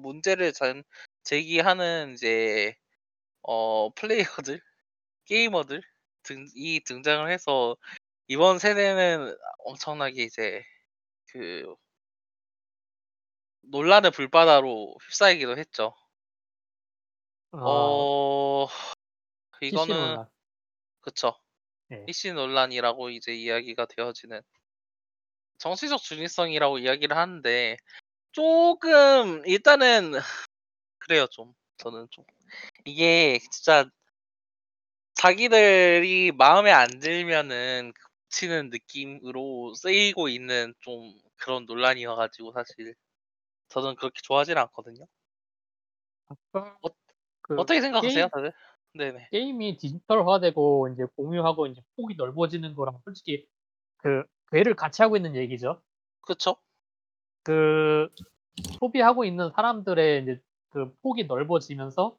문제를 제기하는 이제 플레이어들, 게이머들 등이 등장을 해서 이번 세대는 엄청나게 이제 그 논란의 불바다로 휩싸이기도 했죠. 아 어, PC 이거는 논란. 그쵸. 예. PC 논란이라고 이제 이야기가 되어지는 정치적 중립성이라고 이야기를 하는데 조금 일단은 그래요 좀 저는 좀 이게 진짜 자기들이 마음에 안 들면은 그치는 느낌으로 쓰이고 있는 좀 그런 논란이어가지고 사실 저는 그렇게 좋아하진 않거든요. 아까 어, 그 어떻게 생각하세요, 게임 다들? 네네. 게임이 디지털화되고 이제 공유하고 이제 폭이 넓어지는 거랑 솔직히 그 괴를 같이 하고 있는 얘기죠. 그쵸? 그 소비하고 있는 사람들의 이제 그 폭이 넓어지면서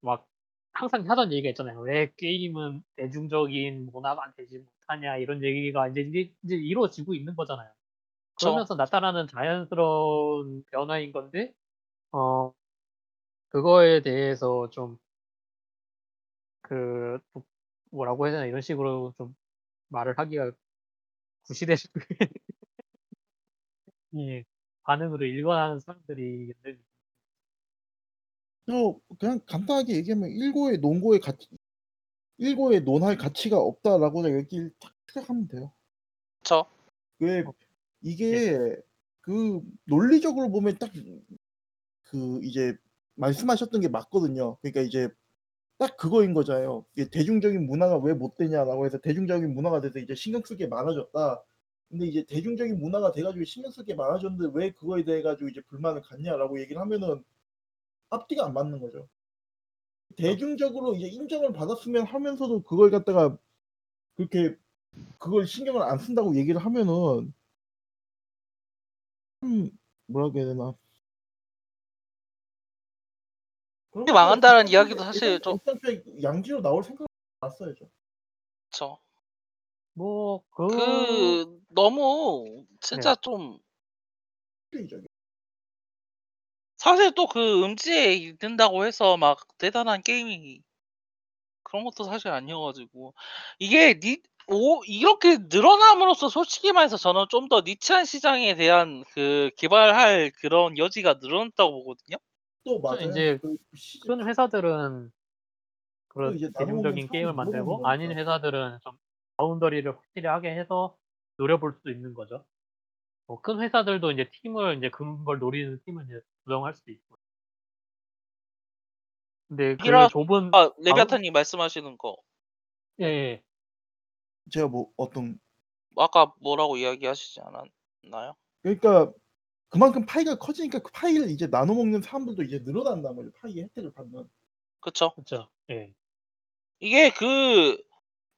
막 항상 하던 얘기가 있잖아요. 왜 게임은 대중적인 문화가 되지 못하냐 이런 얘기가 이제 이루어지고 있는 거잖아요. 그쵸? 그러면서 나타나는 자연스러운 변화인 건데 어 그거에 대해서 좀 그 뭐라고 해야 되나 이런 식으로 좀 말을 하기가 구시대식 예, 반응으로 일관하는 사람들이 늘 저 그냥 간단하게 얘기하면 일고의 논할 가치가 없다라고 그냥 여기 딱 생각하면 돼요. 저 왜 어, 예. 이게 그 논리적으로 보면 딱 그 이제 말씀하셨던 게 맞거든요. 그러니까 이제 딱 그거인 거잖아요. 이게 대중적인 문화가 왜 못 되냐라고 해서 대중적인 문화가 돼서 이제 신경 쓸 게 많아졌다. 근데 이제 대중적인 문화가 돼가지고 신경 쓸 게 많아졌는데 왜 그거에 대해 가지고 이제 불만을 갖냐라고 얘기를 하면은 앞뒤가 안 맞는 거죠. 그렇죠. 대중적으로 이제 인정을 받았으면 하면서도 그걸 갖다가 그렇게 그걸 신경을 안 쓴다고 얘기를 하면은 참 뭐라고 해야 되나 그런 게 거가 망한다는 이야기도 사실 좀 일단 양지로 나올 생각 났어야죠. 그쵸. 뭐, 너무 네, 진짜 좀 합리적이죠. 사실 또 그 음지에 있는다고 해서 막 대단한 게임이 그런 것도 사실 아니어가지고 이게 이렇게 늘어남으로써 솔직히 말해서 저는 좀 더 니치한 시장에 대한 그 개발할 그런 여지가 늘어났다고 보거든요. 또 저 맞아요. 이제 그 시즌 큰 회사들은 또 그런 이제 나오는 대중적인 사람이 게임을 물어보는 만들고 아닌 거니까. 회사들은 좀 바운더리를 확실히 하게 해서 노려볼 수도 있는 거죠. 큰 회사들도 이제 팀을 이제 그런 걸 노리는 팀을 이제 구성할 수도 있고. 근데 그 이라 좁은 바운 레비아탄이 말씀하시는 거 예. 제가 뭐 어떤 아까 뭐라고 이야기하시지 않았나요? 그러니까 그만큼 파이가 커지니까 그 파이를 이제 나눠 먹는 사람들도 이제 늘어난단 말이에요. 파이의 혜택을 받는. 그쵸? 그렇죠. 예. 이게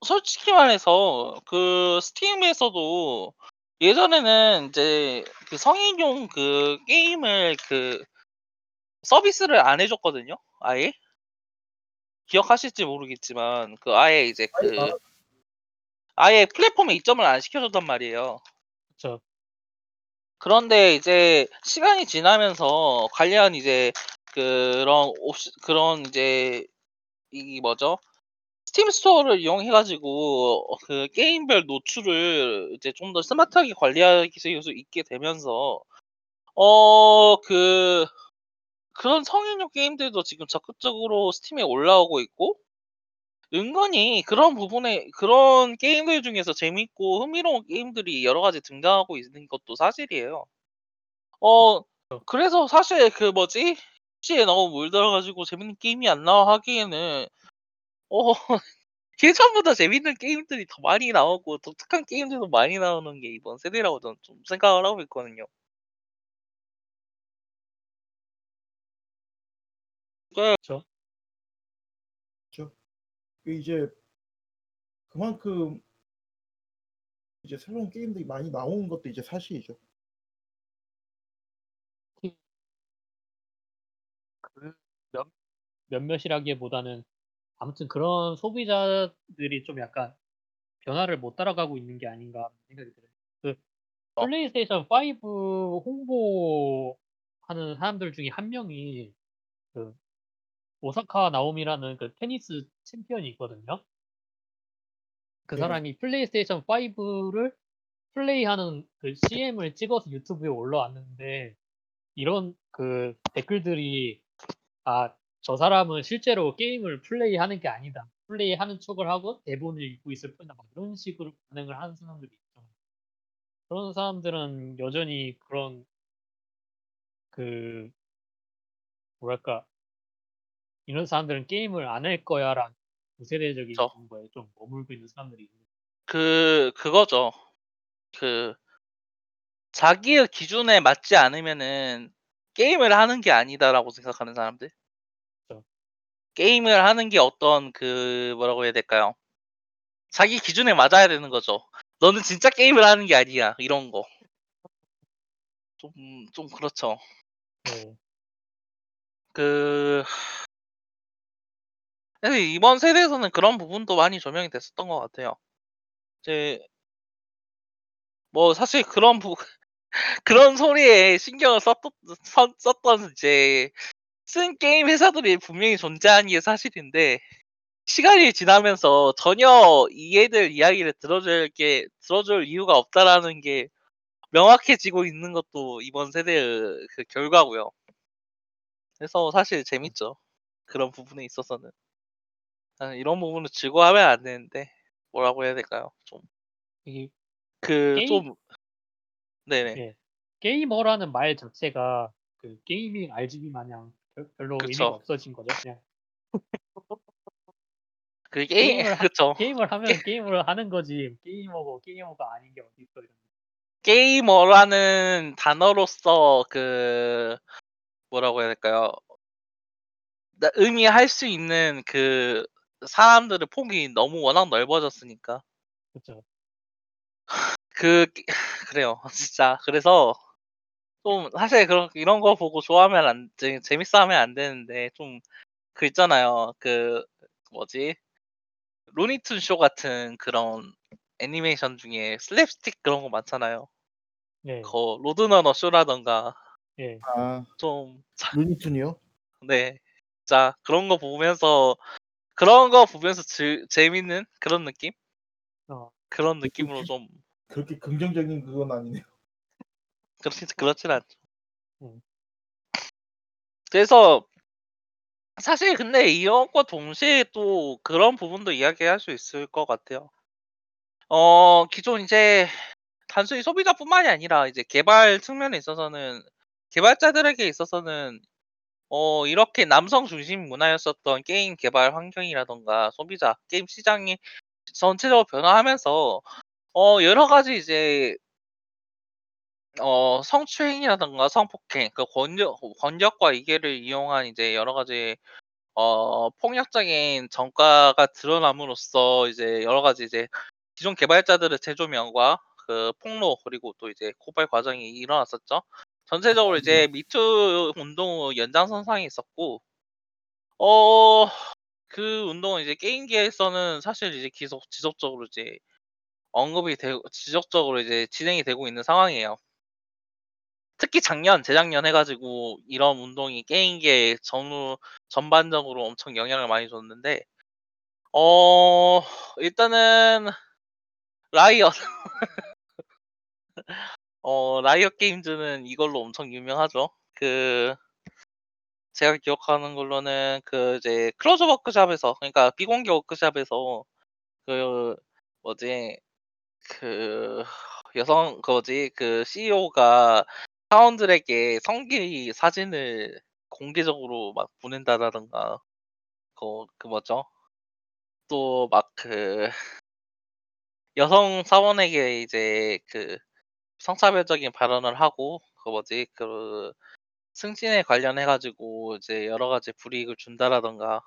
솔직히 말해서 그 스팀에서도 예전에는 이제 그 성인용 그 게임을 그 서비스를 안 해줬거든요. 아예 기억하실지 모르겠지만 그 아예 이제 아예 그 아, 아예 플랫폼에 입점을 안 시켜줬단 말이에요. 그렇죠. 그런데 이제 시간이 지나면서 관련 이제 그런 이제 이 뭐죠? 스팀 스토어를 이용해가지고 그 게임별 노출을 이제 좀 더 스마트하게 관리할 수 있게 되면서 그 그런 성인용 게임들도 지금 적극적으로 스팀에 올라오고 있고 은근히 그런 게임들 중에서 재밌고 흥미로운 게임들이 여러 가지 등장하고 있는 것도 사실이에요. 어, 그렇죠. 그래서 사실 그 뭐지? 시에 너무 물들어가지고 재밌는 게임이 안 나와 하기에는 어, 예전보다 재밌는 게임들이 더 많이 나오고 독특한 게임들도 많이 나오는 게 이번 세대라고 저는 좀 생각을 하고 있거든요. 그 그렇죠. 그렇죠. 이제 그만큼 이제 새로운 게임들이 많이 나오는 것도 이제 사실이죠. 특히 그 몇, 몇몇이라기보다는 아무튼 그런 소비자들이 좀 약간 변화를 못 따라가고 있는 게 아닌가 하는 생각이 들어요. 그 어, 플레이스테이션 5 홍보하는 사람들 중에 한 명이 그 오사카 나오미라는 그 테니스 챔피언이 있거든요. 그 네. 사람이 플레이스테이션 5를 플레이하는 그 CM을 찍어서 유튜브에 올라왔는데 이런 그 댓글들이 저 사람은 실제로 게임을 플레이하는 게 아니다. 플레이하는 척을 하고 대본을 읽고 있을 뿐이다. 막 이런 식으로 반응을 하는 사람들이 있죠. 그런 사람들은 여전히 그런 그 뭐랄까 이런 사람들은 게임을 안 할 거야라는 구세대적인 저, 정보에 좀 머물고 있는 사람들이 있는. 그거죠. 그, 자기의 기준에 맞지 않으면은 게임을 하는 게 아니다라고 생각하는 사람들. 거죠. 게임을 하는 게 어떤 뭐라고 해야 될까요? 자기 기준에 맞아야 되는 거죠. 너는 진짜 게임을 하는 게 아니야. 이런 거. 좀 그렇죠. 네. 그, 사실 이번 세대에서는 그런 부분도 많이 조명이 됐었던 것 같아요. 이제, 뭐, 사실 그런 소리에 신경을 썼던 이제, 쓴 게임 회사들이 분명히 존재한 게 사실인데, 시간이 지나면서 전혀 이 애들 이야기를 들어줄 이유가 없다라는 게 명확해지고 있는 것도 이번 세대의 그 결과고요. 그래서 사실 재밌죠. 그런 부분에 있어서는. 이런 부분을 즐거워하면 안 되는데, 뭐라고 해야 될까요? 이게 그, 게임 좀, 네네. 예. 게이머라는 말 자체가 그 게이밍 RGB 마냥 별로 의미가 그쵸. 없어진 거죠. 그냥 그 게임 게임을 그쵸. 게임을 하면 게- 게임을 하는 거지. 게이머고 게이머가 아닌 게 어디 있어 이런. 게이머라는 단어로서 그 뭐라고 해야 될까요? 의미할 수 있는 그 사람들의 폭이 너무 워낙 넓어졌으니까. 그렇죠. 그 그래요. 진짜. 그래서 좀 사실 그런 이런 거 보고 좋아하면 안 재밌어 하면 안 되는데 좀 그 있잖아요. 그 뭐지? 로니툰 쇼 같은 그런 애니메이션 중에 슬랩스틱 그런 거 많잖아요. 네. 거 로드너너 쇼라던가 예. 아, 좀 루니툰이요? 네. 진짜 그런 거 보면서 재밌는 그런 느낌? 어. 그런 느낌으로 좀 그렇게 긍정적인 그건 아니네요. 그렇진 않죠. 음. 그래서 사실 근데 이런과 동시에 또 그런 부분도 이야기할 수 있을 것 같아요. 기존 이제 단순히 소비자뿐만이 아니라 이제 개발 측면에 있어서는 개발자들에게 있어서는 이렇게 남성 중심 문화였었던 게임 개발 환경이라던가 소비자 게임 시장이 전체적으로 변화하면서 여러 가지 이제 성추행이라던가 성폭행, 그 권력과 이계를 이용한 이제 여러 가지 폭력적인 전과가 드러남으로써 이제 여러 가지 이제 기존 개발자들의 재조명과 그 폭로 그리고 또 이제 고발 과정이 일어났었죠. 전체적으로 이제 미투 운동 연장선상이 있었고, 어, 그 운동은 이제 게임계에서는 사실 이제 지속적으로 이제 언급이 되고 지속적으로 이제 진행이 되고 있는 상황이에요. 특히 작년, 재작년 해가지고 이런 운동이 게임계 전반적으로 엄청 영향을 많이 줬는데, 어, 일단은 라이엇, 라이엇 게임즈는 이걸로 엄청 유명하죠. 제가 기억하는 걸로는 이제 클로즈 워크샵에서, 그러니까 비공개 워크샵에서 그, 뭐지, 그, CEO가 사원들에게 성기 사진을 공개적으로 막 보낸다라던가 뭐죠? 또 막 그 여성 사원에게 이제 그 성차별적인 발언을 하고 승진에 관련해 가지고 이제 여러 가지 불이익을 준다라던가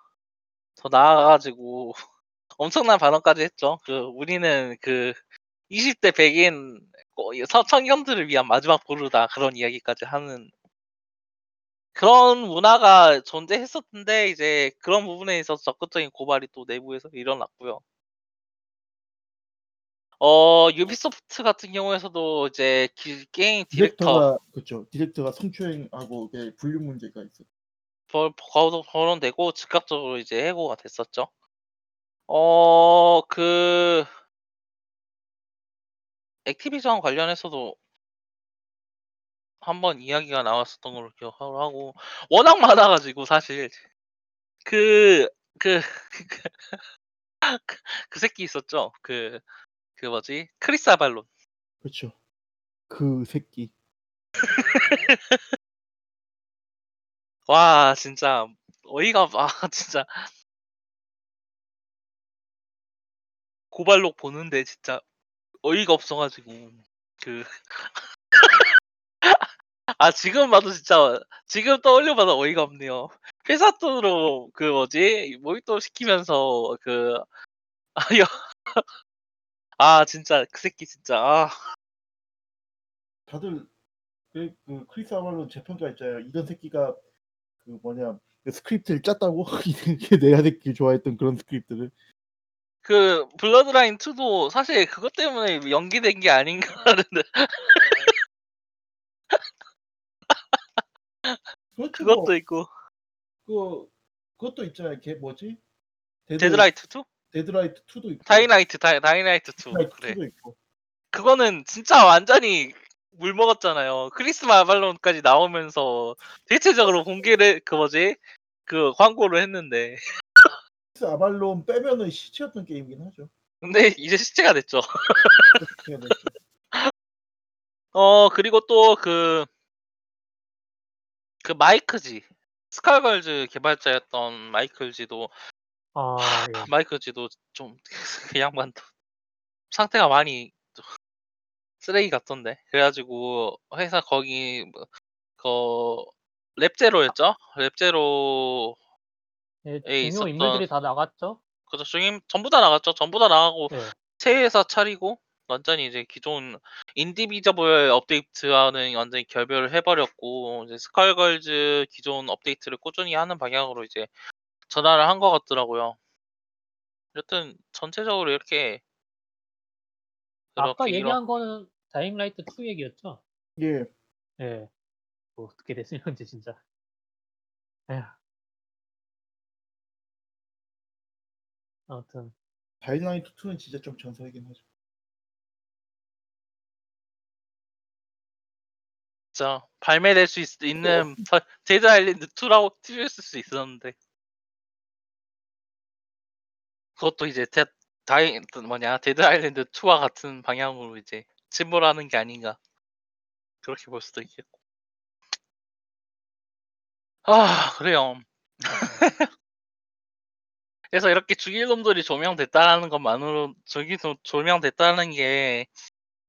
더 나아가 가지고 엄청난 발언까지 했죠. 우리는 20대 백인 청년들을 위한 마지막 보루다 그런 이야기까지 하는 그런 문화가 존재했었는데 이제 그런 부분에 있어서 적극적인 고발이 또 내부에서 일어났고요. 유비소프트 같은 경우에서도 이제 게임 디렉터 디렉터가 성추행하고 이게 분류 문제가 있어. 거론되고 즉각적으로 이제 해고가 됐었죠. 그 액티비전 관련해서도 한번 이야기가 나왔었던 걸로 기억하고 워낙 많아가지고 사실 그 그 그 새끼 있었죠. 뭐지 크리스 아발론 그렇죠. 그 새끼. 와 진짜 어이가 진짜 고발록 보는데 진짜 어이가 없어가지고 그 지금 봐도 진짜 지금 떠올려봐도 어이가 없네요. 회사 돈으로 모히또 시키면서 여- 진짜 그 새끼 진짜 다들 그 크리스 아말론 재평가 있잖아요. 이런 새끼가 스크립트를 짰다고 이게 내가 되게 좋아했던 그런 스크립트를. 블러드라인 2도 사실 그것 때문에 연기된 게 아닌가 하는데 그것도 있고 그것도 있잖아요. 걔 뭐지? 데드라이트 2? 데드라이트 2도 있고 다이나이트 2 그래. 있고. 그거는 진짜 완전히 물 먹었잖아요. 크리스마 아발론까지 나오면서 대체적으로 공개를 광고를 했는데 크리스 아발론 빼면은 시체였던 게임이긴 하죠. 근데 이제 시체가 됐죠. 시체가 됐죠. 그리고 또 마이크지 스칼걸즈 개발자였던 마이클지도 아, 예. 마이클 지도 좀 그 양반도 상태가 많이 좀 쓰레기 같던데. 그래가지고 회사 거기 랩제로였죠? 랩제로에 예, 중요 있었던 인물들이 다 나갔죠? 그죠 중임 전부 다 나갔죠. 전부 다 나가고 예. 새 회사 차리고 완전히 이제 기존 인디비저블 업데이트와는 완전히 결별을 해버렸고 이제 스칼걸즈 기존 업데이트를 꾸준히 하는 방향으로 이제 전환을 한 것 같더라고요. 여튼 전체적으로 이렇게 아까 그렇게 얘기한 거는 다잉라이트 2 얘기였죠? 예. 예. 뭐 어떻게 됐을런지 진짜. 에휴, 아무튼 다이나이트 2는 진짜 좀 전설이긴 하죠. 진짜 발매될 수 있는 데드 아일랜드 2라고 틀릴 수 있었는데 그것도 이제 데드 아일랜드 2와 같은 방향으로 이제 침몰하는 게 아닌가 그렇게 볼 수도 있겠고. 아 그래요. 그래서 이렇게 죽일 놈들이 조명됐다는 것만으로 조명됐다는 게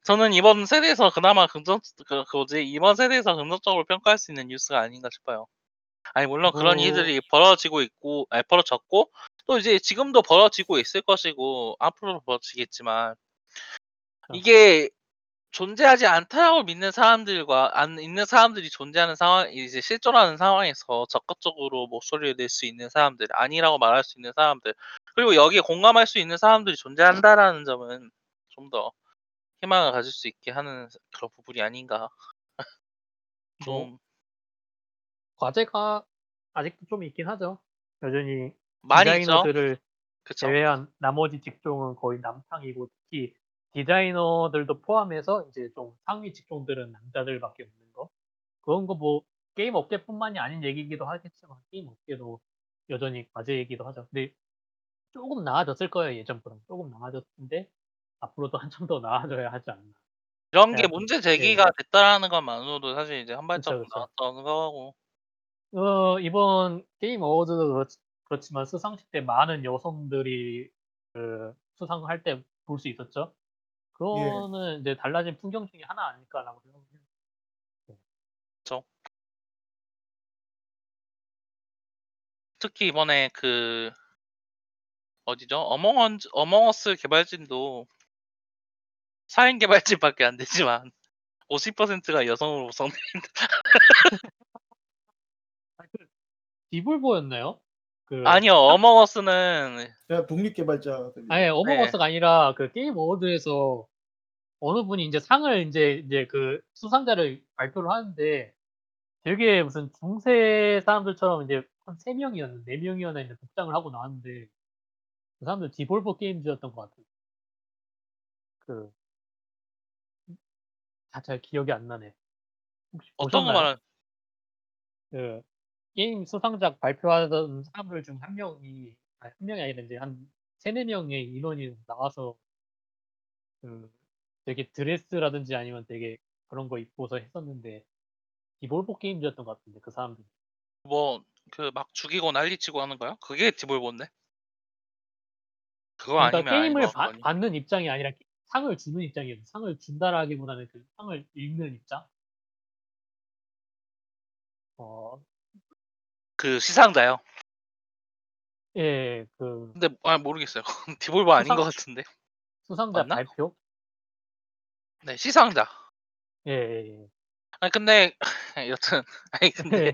저는 이번 세대에서 그나마 이번 세대에서 긍정적으로 평가할 수 있는 뉴스가 아닌가 싶어요. 아니 물론 그런 일들이 벌어졌고 또 이제 지금도 벌어지고 있을 것이고 앞으로도 벌어지겠지만 이게 존재하지 않다고 믿는 사람들과 안 있는 사람들이 존재하는 상황 이제 실존하는 상황에서 적극적으로 목소리를 낼 수 있는 사람들 아니라고 말할 수 있는 사람들 그리고 여기에 공감할 수 있는 사람들이 존재한다라는 점은 좀 더 희망을 가질 수 있게 하는 그런 부분이 아닌가 좀 과제가 아직도 좀 있긴 하죠. 여전히 많이 있죠. 디자이너들을 그쵸. 제외한 나머지 직종은 거의 남탕이고 특히 디자이너들도 포함해서 이제 좀 상위 직종들은 남자들밖에 없는 거. 그런 거 뭐 게임 업계뿐만이 아닌 얘기이기도 하겠지만 게임 업계도 여전히 과제이기도 하죠. 근데 조금 나아졌을 거예요 예전보다 조금 나아졌는데 앞으로도 한참 더 나아져야 하지 않나. 이런 게 문제 제기가 예. 됐다라는 것만으로도 사실 이제 한 발자국 그쵸. 나왔다는 거고. 이번 게임 어워즈도 그렇지만 수상식 때 많은 여성들이 그 수상할 때 볼 수 있었죠. 그거는 이제 달라진 풍경 중에 하나 아닐까라고 생각해요. 그렇죠. 특히 이번에 그 어디죠? 어몽어스 개발진도 4인 개발진밖에 안 되지만 50%가 여성으로 구성된다. 디블보였나요? 그 아니요, 어몽어스는 제가 독립개발자. 아예 어몽어스가 아니라 그 게임 어워드에서 어느 분이 이제 상을 이제 그 수상자를 발표를 하는데 되게 무슨 중세 사람들처럼 이제 한 3명이었나 4명이었나 이제 복장을 하고 나왔는데 그 사람들 디볼버 게임즈였던 것 같아요. 그 잘 기억이 안 나네. 혹시 어떤 거 보셨나요? 말하는? 그 게임 수상작 발표하던 사람들 중 한 명이 아니, 한 명이 아니라 이제 한 3, 4명의 인원이 나와서 그 되게 드레스라든지 아니면 되게 그런 거 입고서 했었는데 디볼보 게임즈였던 것 같은데 그 사람들이 뭐 그 막 죽이고 난리치고 하는 거야? 그게 디볼본데? 그거 그러니까 아니면 아닌 거 게임을 같거니. 받는 입장이 아니라 상을 주는 입장이에요. 상을 준다라기보다는 그 상을 읽는 입장? 어, 그 시상자요. 예, 그 근데 모르겠어요. 디볼버 아닌 것 수상 같은데 수상자 맞나? 발표? 네 시상자. 예. 아니 근데 여튼 아니 근데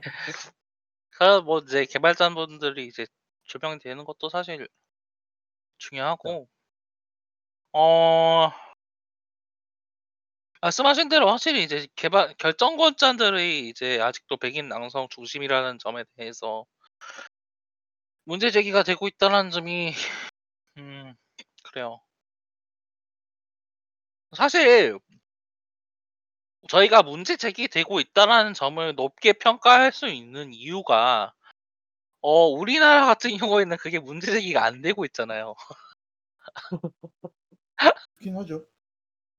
뭐 이제 개발자분들이 이제 조명되는 것도 사실 중요하고 어 말씀하신 대로 확실히 이제 개발 결정권자들이 이제 아직도 백인 낭성 중심이라는 점에 대해서 문제 제기가 되고 있다는 점이 음 그래요. 사실 저희가 문제 제기되고 있다는 점을 높게 평가할 수 있는 이유가 우리나라 같은 경우에는 그게 문제 제기가 안 되고 있잖아요. 그렇긴 하죠.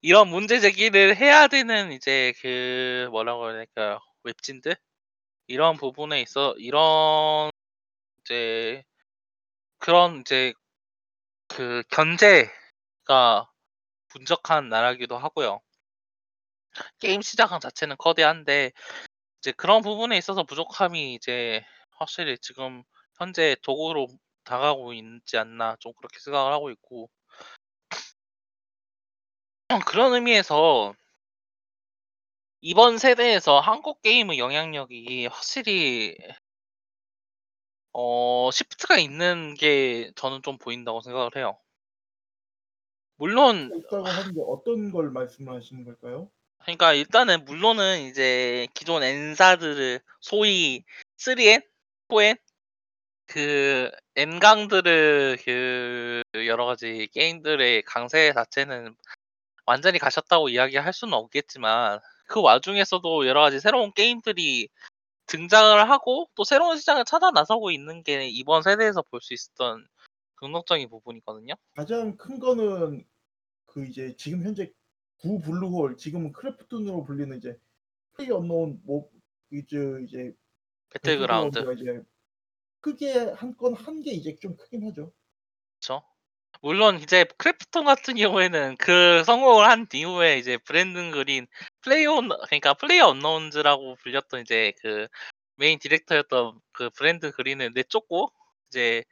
이런 문제 제기를 해야 되는 이제 그 뭐라고 해야 될까요? 웹진들 이런 부분에 있어 이런 이제 그런 이제 그 견제가 분적한 나라기도 하고요. 게임 시장상 자체는 거대한데 이제 그런 부분에 있어서 부족함이 이제 확실히 지금 현재 도구로 다가오고 있지 않나 좀 그렇게 생각을 하고 있고, 그런 의미에서 이번 세대에서 한국 게임의 영향력이 확실히 시프트가 있는 게 저는 좀 보인다고 생각을 해요. 물론 있다고 하는데 어떤 걸 말씀하시는 걸까요? 그러니까 일단은 물론은 이제 기존 N사들을 소위 3N, 4N 그 N강들을 그 여러 가지 게임들의 강세 자체는 완전히 가셨다고 이야기할 수는 없겠지만, 그 와중에서도 여러 가지 새로운 게임들이 등장을 하고 또 새로운 시장을 찾아 나서고 있는 게 이번 세대에서 볼 수 있었던 긍정적인 부분이거든요. 가장 큰 거는 그 이제 지금 현재 구 블루홀, 지금은 크래프톤으로 불리는 이제 플레이 언노운 뭐 이제 배틀그라운드 이제 크게 한 건 한 게 이제 좀 크긴 하죠. 그렇죠. 물론 이제 크래프톤 같은 경우에는 그 성공을 한 뒤후에 이제 브랜든 그린 플레이어 언노운즈라고 불렸던 이제 그 메인 디렉터였던 그 브랜든 그린을 내쫓고 이제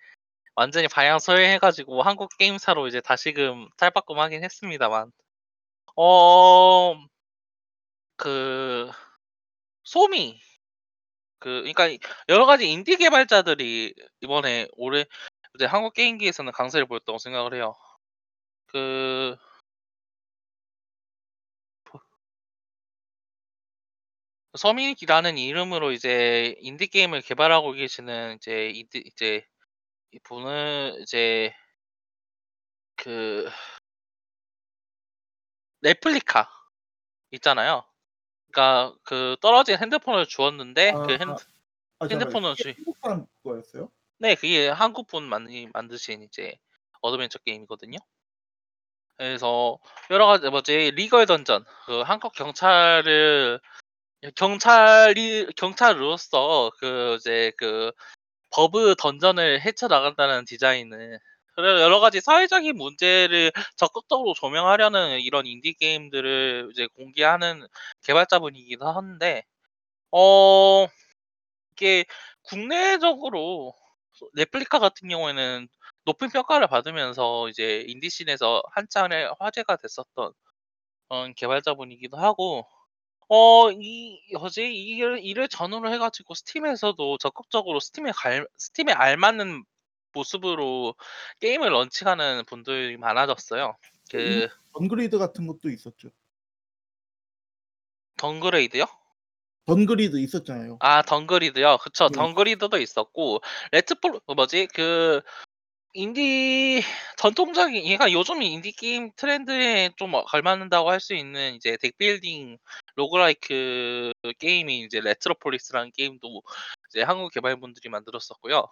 완전히 방향 서행해가지고 한국 게임사로 이제 다시금 탈바꿈하긴 했습니다만, 그 소미 그러니까 여러 가지 인디 개발자들이 이번에 올해 이제 한국 게임기에서는 강세를 보였다고 생각을 해요. 그 서민이라는 이름으로 이제 인디 게임을 개발하고 계시는 이제 이분은 이제 그 레플리카 있잖아요. 그러니까 그 떨어진 핸드폰을 주었는데 핸드폰을 주인. 한국판 거였어요? 네, 그게 한국분 만드신 이제 어드벤처 게임이거든요. 그래서 여러 가지 리걸 던전, 그 한국 경찰으로서 그 이제 그 버브 던전을 헤쳐나간다는 디자인을, 여러 가지 사회적인 문제를 적극적으로 조명하려는 이런 인디 게임들을 이제 공개하는 개발자분이기도 한데, 이게 국내적으로 레플리카 같은 경우에는 높은 평가를 받으면서 이제 인디씬에서 한창의 화제가 됐었던 개발자분이기도 하고, 이를 전후로 해가지고 스팀에서도 적극적으로 스팀에 알맞는 모습으로 게임을 런칭하는 분들이 많아졌어요. 그 던그레이드 같은 것도 있었죠. 던그레이드요? 던그리드 있었잖아요. 아, 던그리드요. 그쵸. 네. 던그리드도 있었고, 레트폴 그 인디 전통적인, 얘가 요즘 인디 게임 트렌드에 좀 걸맞는다고 할 수 있는 이제 덱 빌딩 로그라이크 게임이 이제 레트로폴리스라는 게임도 이제 한국 개발분들이 만들었었고요.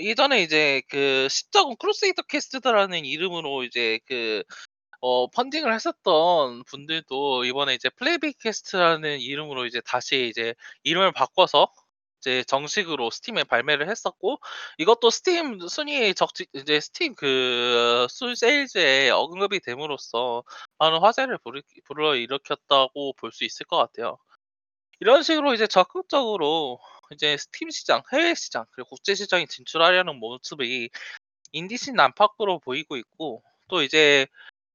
예전에 이제 그 시적은 크루세이더 퀘스트라는 이름으로 이제 그 펀딩을 했었던 분들도 이번에 이제 플레이비퀘스트라는 이름으로 이제 다시 이제 이름을 바꿔서 이제 정식으로 스팀에 발매를 했었고, 이것도 스팀 순위에 이제 스팀 그 세일즈에 언급이 됨으로써 많은 화제를 불러일으켰다고 볼 수 있을 것 같아요. 이런 식으로 이제 적극적으로 이제 스팀 시장, 해외 시장, 그리고 국제 시장에 진출하려는 모습이 인디씬 안팎으로 보이고 있고, 또 이제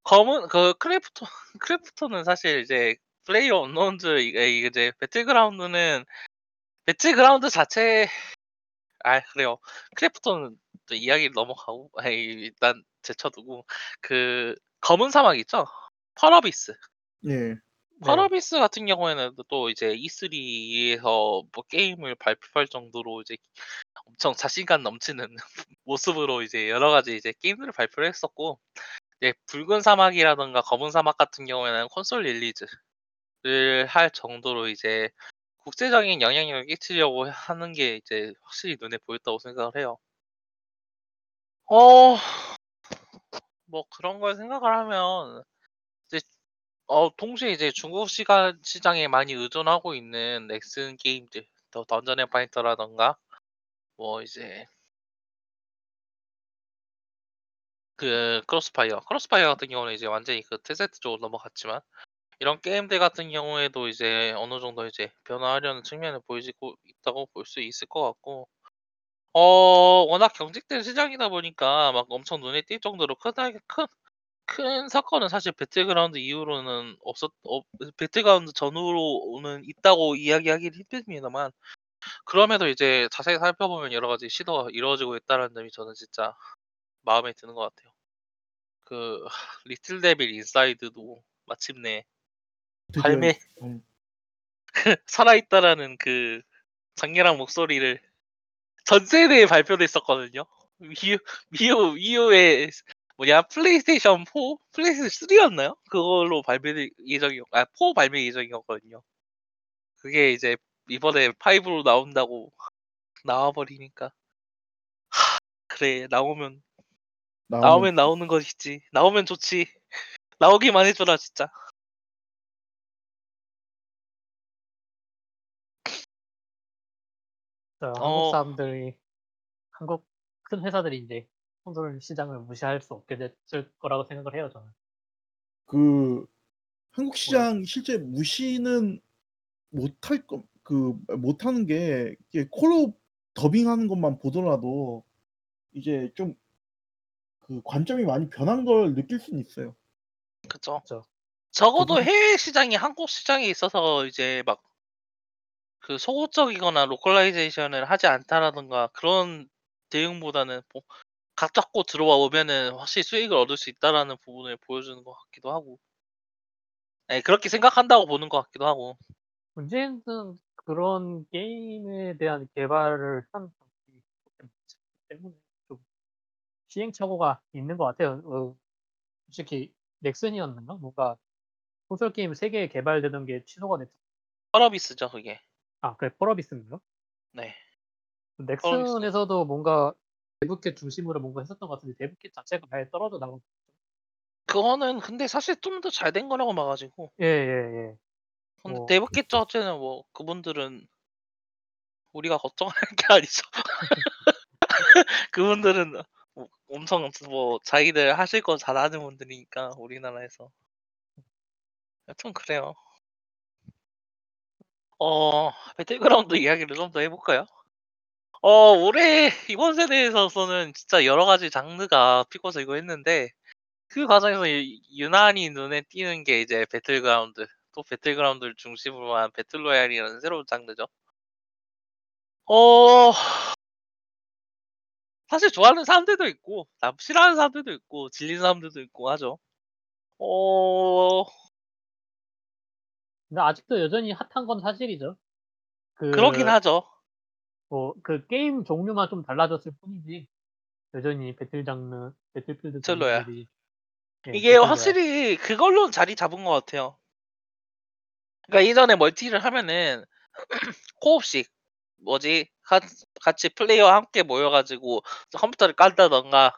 검은 그 크래프톤은 사실 이제 플레이어 언노운즈 이제 배틀그라운드 자체 그래요. 크래프톤은 또 이야기를 넘어가고 일단 제쳐두고, 그 검은 사막 있죠? 펄어비스. 네. 펄어비스 같은 경우에는 또 이제 E3에서 뭐 게임을 발표할 정도로 이제 엄청 자신감 넘치는 모습으로 이제 여러 가지 이제 게임들을 발표를 했었고, 네, 붉은 사막이라던가 검은 사막 같은 경우에는 콘솔 릴리즈를 할 정도로 이제 국제적인 영향력을 끼치려고 하는 게 이제 확실히 눈에 보였다고 생각을 해요. 뭐 그런 걸 생각을 하면 이제 동시에 이제 중국 시장에 많이 의존하고 있는 넥슨 게임들, 더 던전 앤 파이터라던가 뭐 이제 그 크로스파이어 같은 경우는 이제 완전히 그 테세트 쪽으로 넘어갔지만 이런 게임들 같은 경우에도 이제 어느 정도 이제 변화하려는 측면을 보이고 있다고 볼 수 있을 것 같고, 워낙 경직된 시장이다 보니까 막 엄청 눈에 띌 정도로 큰 사건은 사실 배틀그라운드 이후로는 배틀그라운드 전후로는 있다고 이야기하기는 힘듭니다만, 그럼에도 이제 자세히 살펴보면 여러 가지 시도가 이루어지고 있다는 점이 저는 진짜 마음에 드는 것 같아요. 그 리틀 데빌 인사이드도 마침내 드디어 발매 음, 살아있다라는 그 장렬한 목소리를 전 세대에 발표됐었거든요. 이후에 뭐냐 플레이스테이션 4, 플레이스테이션 3였나요? 그걸로 발매 예정이 4 발매 예정이었거든요. 그게 이제 이번에 5로 나온다고 나와버리니까 그래 나오면 나오면 나오는 것이지 나오면 좋지 나오기만 해줘라 진짜. 한국 어 사람들이 한국 큰 회사들이 이제 콘솔 시장을 무시할 수 없게 됐을 거라고 생각을 해요 저는. 그 한국 뭐, 시장 실제 무시는 못할 거그 못하는 게 이게 콜옵 더빙하는 것만 보더라도 이제 좀 그 관점이 많이 변한 걸 느낄 수는 있어요. 그쵸. 그렇죠. 적어도 더빙 해외 시장이 한국 시장에 있어서 이제 막 그 소극적이거나 로컬라이제이션을 하지 않다라든가 그런 대응보다는 각 잡고 들어와 오면은 확실히 수익을 얻을 수 있다라는 부분을 보여주는 것 같기도 하고, 네, 그렇게 생각한다고 보는 것 같기도 하고. 문제는 그런 게임에 대한 개발을 한 분들이 그렇게 많지 않기 때문에 좀 시행착오가 있는 것 같아요. 솔직히 넥슨이었는가? 뭔가 소설 게임 3개 개발되던 게 취소가 됐죠. 서비스죠 그게. 아, 그래 펄어비스인가요? 네. 서비스. 넥슨에서도 뭔가 대부캣 중심으로 뭔가 했었던 것 같은데 대부캣 자체가 아예 떨어져 나간 거죠. 그거는 근데 사실 좀 더 잘 된 거라고 봐가지고. 예. 근데 뭐 대부캣 자체는 뭐 그분들은 우리가 걱정할 게 아니죠. 그분들은 뭐 엄청 뭐 자기들 하실 거 잘하는 분들이니까 우리나라에서. 여튼 그래요. 배틀그라운드 이야기를 좀 더 해볼까요? 올해 이번 세대에서는 진짜 여러 가지 장르가 피고들고 했는데 그 과정에서 유난히 눈에 띄는 게 이제 배틀그라운드, 또 배틀그라운드를 중심으로 한 배틀로얄이라는 새로운 장르죠. 어, 사실 좋아하는 사람들도 있고, 싫어하는 사람들도 있고, 질린 사람들도 있고 하죠. 어, 근데 아직도 여전히 핫한 건 사실이죠. 그러긴 그, 하죠. 그 게임 종류만 좀 달라졌을 뿐이지, 여전히 배틀필드 배틀로얄. 장르들이, 예, 이게 배틀로얄. 확실히 그걸로 자리 잡은 것 같아요. 그러니까 예전에 멀티를 하면은 코옵식 뭐지 같이 플레이어와 함께 모여가지고 컴퓨터를 깐다던가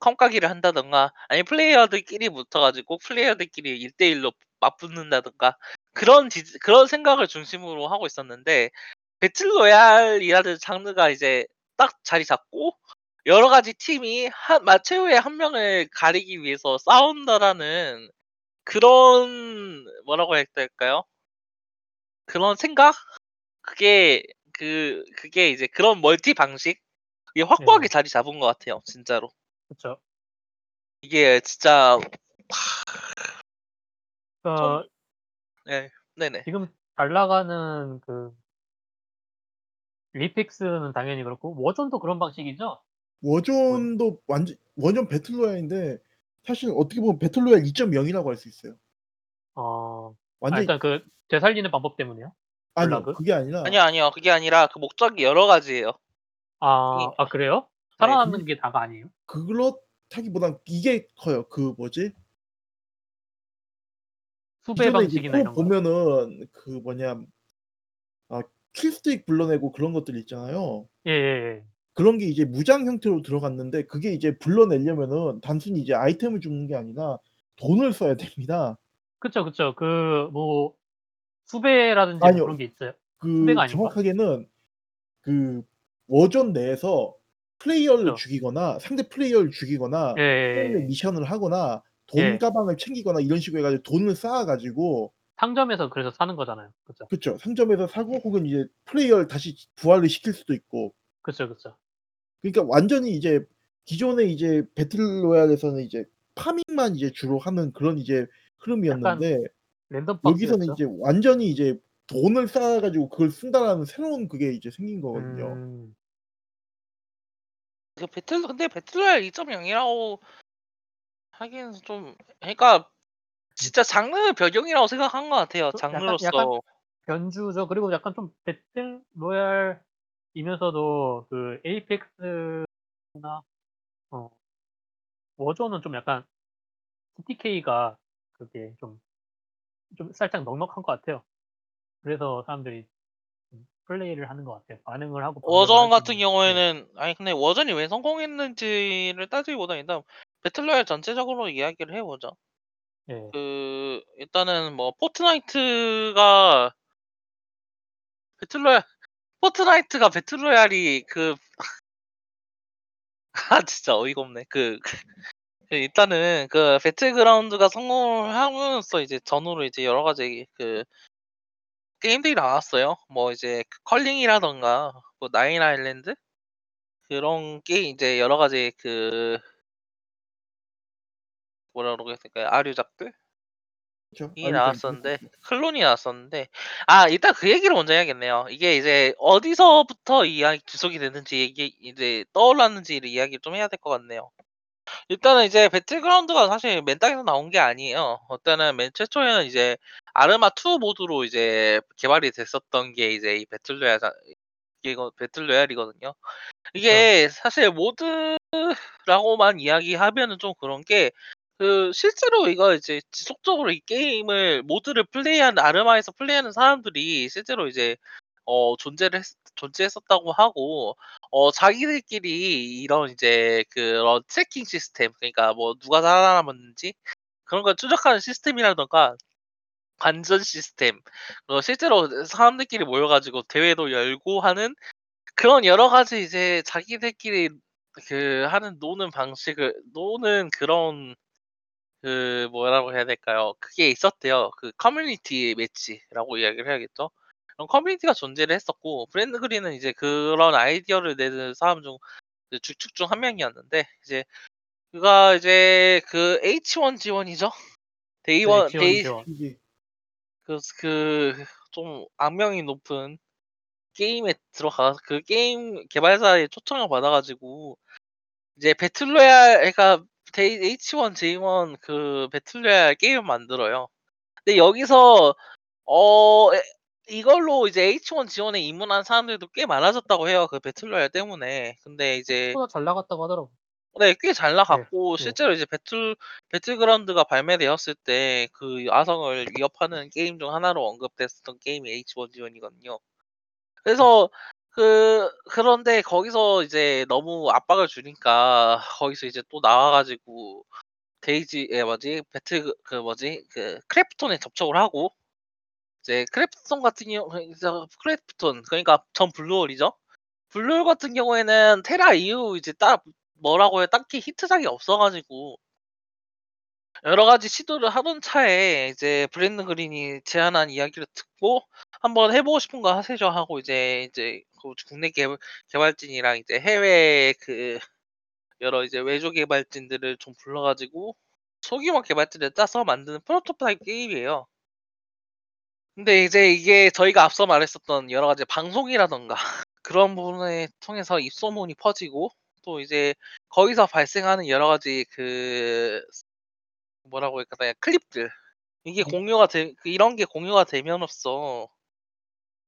컴까기를 한다던가 아니 플레이어들끼리 붙어가지고 플레이어들끼리 1대1로 맞붙는다던가 그런 생각을 중심으로 하고 있었는데, 배틀로얄이라는 장르가 이제 딱 자리 잡고 여러 가지 팀이 최후의 한 명을 가리기 위해서 싸운다라는 그런 뭐라고 해야 될까요? 그런 생각? 그게 이제 그런 멀티 방식? 이게 확고하게 예, 자리 잡은 것 같아요, 진짜로. 그렇죠. 이게 진짜 좀, 그러니까 네, 네네. 지금 잘 나가는 그 리픽스는 당연히 그렇고 워존도 그런 방식이죠. 뭐, 워존 배틀로얄인데 사실 어떻게 보면 배틀로얄 2.0이라고 할 수 있어요. 완전 일단 그 되살리는 방법 때문에요. 아니요, 블라그? 그게 아니라 아니요. 그게 아니라 그 목적이 여러 가지예요. 이- 아 그래요? 아니 살아남는 게 다가 아니에요? 그렇다기보단 이게 커요. 그 뭐지? 수배 기존에 이제 방식이나 코 이런 거요? 보면은 그 뭐냐 아 킬스틱 불러내고 그런 것들 있잖아요. 예. 그런 게 이제 무장 형태로 들어갔는데 그게 이제 불러내려면은 단순히 이제 아이템을 주는 게 아니라 돈을 써야 됩니다. 그쵸. 그 뭐 수배라든지 뭐 아니요, 그런 게 있어요. 그 수배가 아닌가? 정확하게는 그 워존 내에서 플레이어를 그쵸. 죽이거나 상대 플레이어를 죽이거나 예, 플레이어 예, 미션을 하거나 예. 돈 예. 가방을 챙기거나 이런 식으로 해가지고 돈을 쌓아가지고 상점에서 그래서 사는 거잖아요. 그죠? 그쵸 상점에서 사고 혹은 이제 플레이어를 다시 부활을 시킬 수도 있고 그죠, 그죠. 그러니까 완전히 이제 기존에 이제 배틀로얄에서는 이제 파밍만 이제 주로 하는 그런 이제 약간 흐름이었는데 랜덤 여기서는 박스였죠. 이제 완전히 이제 돈을 쌓아가지고 그걸 쓴다라는 새로운 그게 이제 생긴 거거든요. 음, 근데 배틀로얄 2.0이라고 하긴 좀, 그러니까 진짜 장르 변경이라고 생각한 것 같아요. 약간 장르로서. 변주죠. 그리고 약간 좀 배틀 로얄이면서도 그 에이펙스나 어, 워존은 좀 약간 TTK가 그게 좀 살짝 넉넉한 것 같아요. 그래서 사람들이 좀 플레이를 하는 것 같아요. 반응을 하고 반격을 워전 할 수 같은 있는. 네. 경우에는, 아니 근데 워전이 왜 성공했는지를 따지기보다 일단 배틀로얄 전체적으로 이야기를 해보죠. 예. 그 일단은 뭐 포트나이트가 배틀로얄 포트나이트가 배틀로얄이 그 아 진짜 어이가 없네. 일단은 그 배틀그라운드가 성공을 함으로써 이제 전후로 이제 여러 가지 그 게임들이 나왔어요. 뭐 이제 그 컬링이라던가 뭐 나인 아일랜드 그런 게 이제 여러 가지 그 뭐라 그러겠을까요? 아류작들? 그렇죠? 이 아류작들 나왔었는데 그렇죠. 클론이 나왔었는데 아 일단 그 얘기를 먼저 해야겠네요. 이게 이제 어디서부터 이 이야기 지속이 됐는지 이게 이제 떠올랐는지를 이야기를 좀 해야 될 것 같네요. 일단은 이제 배틀그라운드가 사실 맨 땅에서 나온 게 아니에요. 일단은 맨 최초에는 이제 아르마 2 모드로 이제 개발이 됐었던 게 이제 이 배틀로얄이거든요. 그렇죠. 이게 사실 모드라고만 이야기하면은 좀 그런 게 그 실제로 이거 이제 지속적으로 이 게임을 모드를 플레이하는 아르마에서 플레이하는 사람들이 실제로 이제 존재했었다고 하고 자기들끼리 이런 이제 그런 트래킹 시스템 그러니까 뭐 누가 살아남았는지 그런 걸 추적하는 시스템이라던가 관전 시스템 그리고 실제로 사람들끼리 모여가지고 대회도 열고 하는 그런 여러 가지 이제 자기들끼리 그 하는 노는 방식을 노는 그런 그 뭐라고 해야 될까요? 그게 있었대요. 그 커뮤니티 매치라고 이야기를 해야겠죠. 그런 커뮤니티가 존재를 했었고 브랜드 그린은 이제 그런 아이디어를 내는 사람 중 이제 주축 중 한 명이었는데 이제 그가 이제 그 H1G1이죠. 네, 데이원 지원 데이 지원. 이게 그좀 악명이 높은 게임에 들어가 그 게임 개발사의 초청을 받아가지고 이제 배틀로얄 그러니까 H1J1 그 배틀로얄 게임을 만들어요. 근데 여기서 어 이걸로 이제 H1G1에 입문한 사람들도 꽤 많아졌다고 해요. 그 배틀로얄 때문에. 근데 이제 생각보다 잘 나갔다고 하더라고. 네, 꽤 잘 네. 나갔고 네. 실제로 이제 배틀그라운드가 발매되었을 때 그 야성을 위협하는 게임 중 하나로 언급됐었던 게임이 H1G1이거든요. 그래서 그런데 거기서 이제 너무 압박을 주니까 거기서 이제 또 나와가지고 데이지에 뭐지 배틀 그 크래프톤에 접촉을 하고 이제 크래프톤 같은 경우 이제 크래프톤 그러니까 전 블루홀이죠. 블루홀 같은 경우에는 테라 이후 이제 딱 뭐라고 해 딱히 히트작이 없어가지고 여러 가지 시도를 하던 차에 이제 브랜드 그린이 제안한 이야기를 듣고 한번 해보고 싶은 거 하세요 하고 이제 그 국내 개발진이랑 이제 해외 그 여러 이제 외주 개발진들을 좀 불러가지고 소규모 개발진을 짜서 만드는 프로토타입 게임이에요. 근데 이제 이게 저희가 앞서 말했었던 여러 가지 방송이라던가 그런 부분을 통해서 입소문이 퍼지고 또 이제 거기서 발생하는 여러 가지 그 뭐라고 할까요? 클립들. 이게 이런 게 공유가 되면서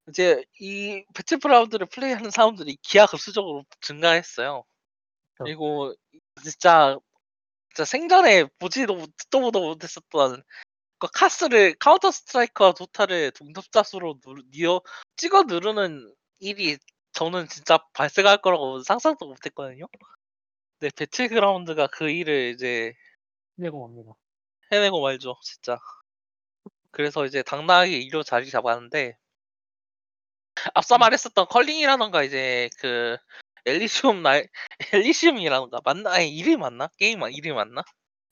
이제 이 배틀그라운드를 플레이하는 사람들이 기하급수적으로 증가했어요. 그렇죠. 그리고 진짜 진짜 생전에 보지도 듣도 보도 못했었던 그 카스를 카운터 스트라이크와 도타를 동접자수로 찍어 누르는 일이 저는 진짜 발생할 거라고 상상도 못했거든요. 근데 배틀그라운드가 그 일을 이제 내공합니다. 해내고 말죠, 진짜. 그래서 이제 당당하게 1로 자리 잡았는데 앞서 말했었던 컬링이라던가 이제 그 엘리시움 나 엘리시움이란가 맞나? 아니 이름이 맞나? 게임 이름이 맞나?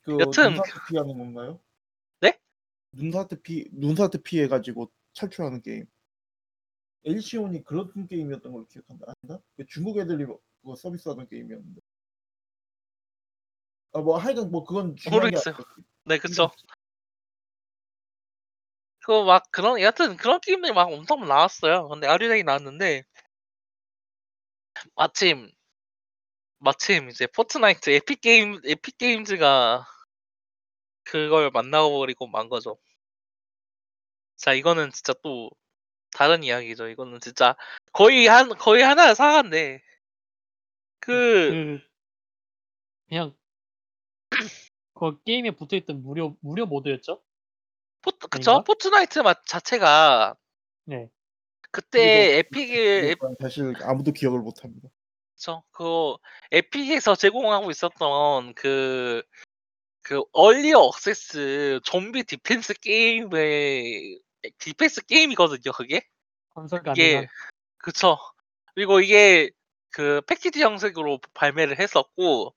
그 여튼 눈사태 피하는 건가요? 네? 눈사태 피해가지고 탈출하는 게임. 엘시온이 그런 게임이었던 걸 기억한다. 아닌가? 중국 애들이 그거 서비스하던 게임이었는데. 아 뭐 하여간 뭐 그건 모르겠어요. 네 그쵸. 그 막 그런 여튼 그런 게임들이 막 엄청 나왔어요. 근데 아류작이 나왔는데 마침 이제 포트나이트 에픽게임즈가 그걸 만나버리고 만 거죠. 자 이거는 진짜 또 다른 이야기죠. 이거는 진짜 거의 하나의 사과인데 그냥 그 게임에 붙어있던 무료 모드였죠. 그쵸? 포트나이트 자체가 네. 그때 사실 아무도 기억을 못합니다. 그쵸? 그 에픽에서 제공하고 있었던 그 얼리어 억세스 좀비 디펜스 게임의 디펜스 게임이거든요, 그게. 건설 가능한. 그쵸. 그리고 이게 그 패키지 형식으로 발매를 했었고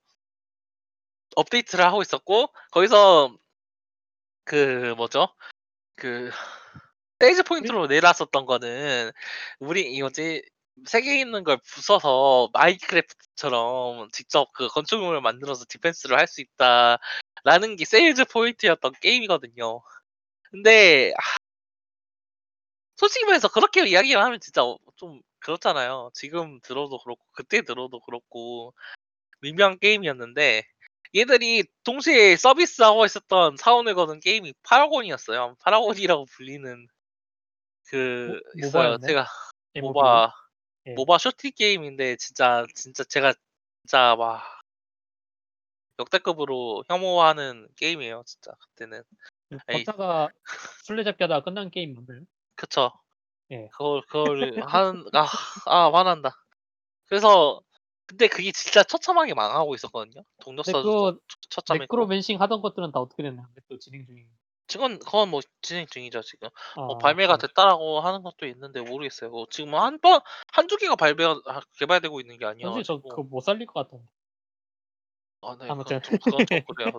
업데이트를 하고 있었고 거기서 그 뭐죠? 그 세이브 포인트로 내놨었던 거는 우리 이거지 세계에 있는 걸 부숴서 마인크래프트처럼 직접 그 건축물을 만들어서 디펜스를 할 수 있다라는 게 세일즈 포인트였던 게임이거든요. 근데 솔직히 말해서 그렇게 이야기를 하면 진짜 좀 그렇잖아요. 지금 들어도 그렇고 그때 들어도 그렇고 미묘한 게임이었는데 얘들이 동시에 서비스하고 있었던 사원을 거는 게임이 파라곤이었어요. 파라곤이라고 불리는 그 있어요. 제가 모바 쇼팅 게임인데 진짜 제가 진짜 막 역대급으로 혐오하는 게임이에요. 진짜 그때는 박사가 술래잡기 하다가 끝난 게임 맞나요? 그쵸. 예. 그걸 하는 화난다. 그래서 근데 그게 진짜 처참하게 망하고 있었거든요. 동력사도 처참했고. 매크로맨싱 하던 것들은 다 어떻게 됐나? 또 진행 중인. 그건 뭐 진행 중이죠 지금. 발매가 됐다라고 하는 것도 있는데 모르겠어요. 지금 한두 개가 개발되고 있는 게 아니야. 사실 저 그거 못 살릴 것 같아요. 아, 네. 아무튼 그건 좀 그래요.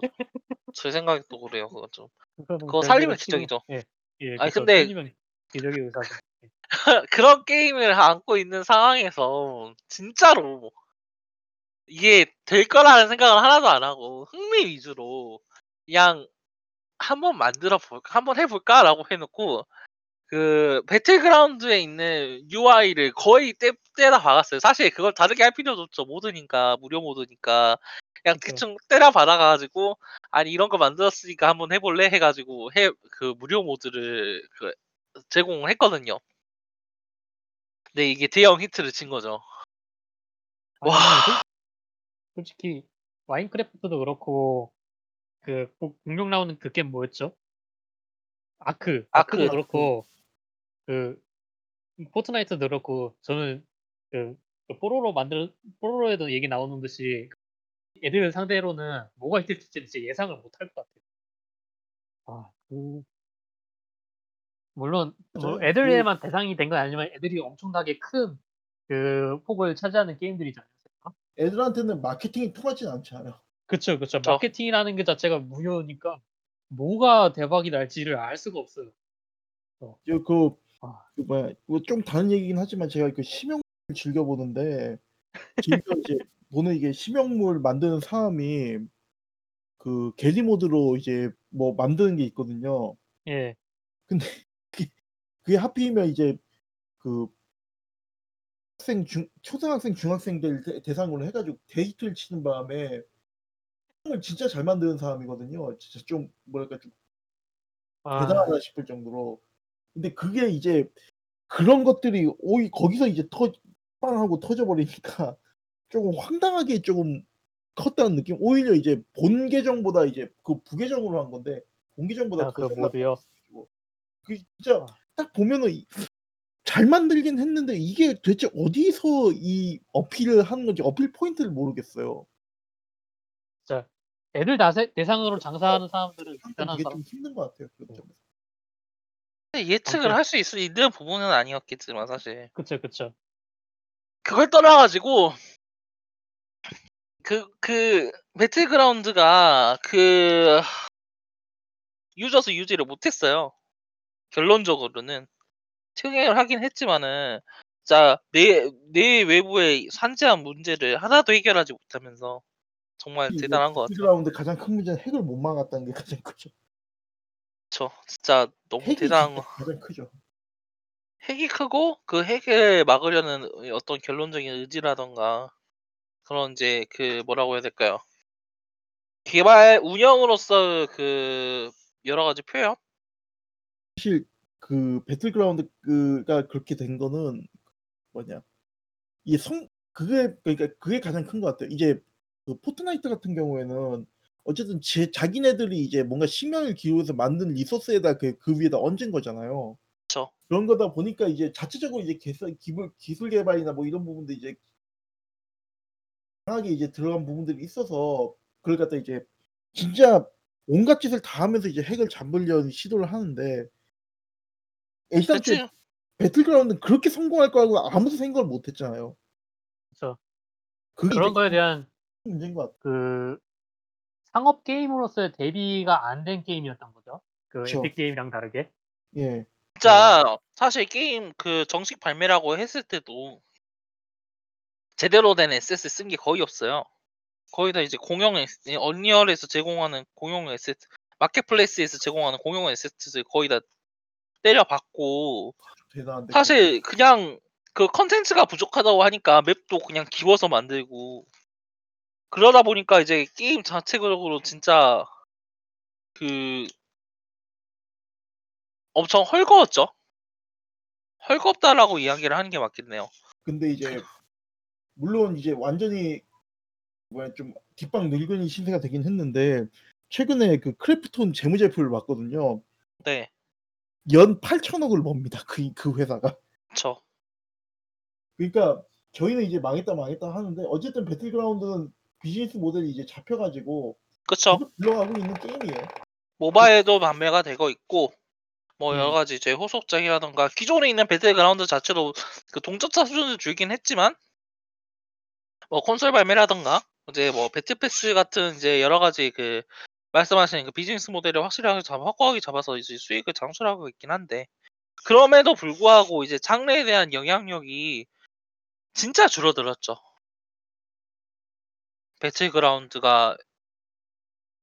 제 생각이 또 그래요. 그건 좀. 그거 살리면 기적이죠. 예. 아니 근데 기적의 의사. 그런 게임을 안고 있는 상황에서 진짜로. 이게 될 거라는 생각을 하나도 안 하고 흥미 위주로 그냥 한번 한번 해볼까라고 해놓고 그 배틀그라운드에 있는 UI를 거의 때려 박았어요. 사실 그걸 다르게 할 필요도 없죠. 모드니까 무료 모드니까 그냥 대충 때려 박아가지고 아니 이런 거 만들었으니까 한번 해볼래 해가지고 그 무료 모드를 제공을 했거든요. 근데 이게 대형 히트를 친 거죠. 와. 솔직히 마인크래프트도 그렇고 그 공룡 나오는 그 게임 뭐였죠? 아크도 그렇고 그 포트나이트도 그렇고 저는 그 뽀로로에도 얘기 나오는 듯이 애들 상대로는 뭐가 있을지 진짜 예상을 못할 것 같아요. 물론 애들에만 대상이 된 건 아니지만 애들이 엄청나게 큰 그 폭을 차지하는 게임들이잖아요. 애들한테는 마케팅이 통하진 않잖아요. 그렇죠. 마케팅이라는 게 자체가 무효니까 뭐가 대박이 날지를 알 수가 없어요. 좀 다른 얘기긴 하지만 제가 그 심형물 즐겨 보는데 이제 보는 이게 심형물 만드는 사람이 그 게리 모드로 이제 뭐 만드는 게 있거든요. 예. 근데 그게 하필이면 이제 그 초등학생 중학생들 대상으로 해가지고 데이트를 치는 바람에 진짜 잘 만드는 사람이거든요. 진짜 좀 뭐랄까 좀 대단하다 싶을 정도로. 근데 그게 이제 그런 것들이 거기서 이제 빵하고 터져버리니까 조금 황당하게 조금 컸다는 느낌. 오히려 이제 본 계정보다 이제 그 부계정으로 한 건데 본 계정보다 더 그 모드요. 그 진짜 딱 보면은. 잘 만들긴 했는데 이게 대체 어디서 이 어필을 하는 건지 어필 포인트를 모르겠어요. 자, 애들 대상으로 장사하는 사람들은 대단한 사람. 좀 힘든 것 같아요. 예측을 할 수 있는 부분은 아니었겠지만 사실. 그렇죠. 그걸 떠나가지고 배틀그라운드가 유저수 유지를 못했어요. 결론적으로는. 승인을 하긴 했지만은, 진짜 내 외부의 산재한 문제를 하나도 해결하지 못하면서 정말 대단한 것 같아요. 배틀그라운드 가장 큰 문제는 핵을 못 막았다는 게 가장 크죠. 그쵸. 진짜 너무 대단한 거. 가장 크죠. 핵이 크고 그 핵을 막으려는 어떤 결론적인 의지라던가 그런 이제 뭐라고 해야 될까요? 개발 운영으로서 여러 가지 표현? 사실 배틀그라운드가 그렇게 된 거는 그게 가장 큰 것 같아요. 이제 포트나이트 같은 경우에는 어쨌든 자기네들이 이제 뭔가 심혈을 기울여서 만든 리소스에다 그 위에다 얹은 거잖아요. 그렇죠. 그런 거다 보니까 이제 자체적으로 이제 기술 개발이나 뭐 이런 부분도 이제 강하게 이제 들어간 부분들이 있어서 그걸 갖다 이제 진짜 온갖 짓을 다 하면서 이제 핵을 잡으려는 시도를 하는데 애시당초 배틀그라운드는 그렇게 성공할 거라고 아무도 생각을 못 했잖아요. 그렇죠. 그런 거에 대한 문제인 것 같아요. 상업 게임으로서의 대비가 안 된 게임이었던 거죠. 그렇죠. 에픽 게임이랑 다르게. 예. 진짜 사실 게임 정식 발매라고 했을 때도 제대로 된 SS 쓴 게 거의 없어요. 거의 다 이제 언리얼에서 제공하는 공용 SS, 마켓플레이스에서 제공하는 공용 SS를 거의 다 때려봤고, 대단한데, 사실 그냥 컨텐츠가 부족하다고 하니까 맵도 그냥 기워서 만들고, 그러다 보니까 이제 게임 자체적으로 진짜 엄청 헐거웠죠. 헐겁다라고 이야기를 하는 게 맞겠네요. 근데 이제 물론 이제 완전히 좀 뒷방 늙은이 신세가 되긴 했는데 최근에 크래프톤 재무제표를 봤거든요. 네. 연 8천억을 법니다. 그 회사가. 그렇죠. 그러니까 저희는 이제 망했다 하는데 어쨌든 배틀그라운드는 비즈니스 모델이 이제 잡혀가지고 그렇죠. 굴러가고 있는 게임이에요. 모바일도 판매가 되고 있고 뭐 여러 가지 이제 후속작이라던가 기존에 있는 배틀그라운드 자체로 동접자 수준을 줄이긴 했지만 뭐 콘솔 발매라던가 이제 뭐 배틀패스 같은 이제 여러 가지 말씀하신 비즈니스 모델을 확고하게 잡아서 이제 수익을 창출하고 있긴 한데 그럼에도 불구하고 이제 장르에 대한 영향력이 진짜 줄어들었죠. 배틀그라운드가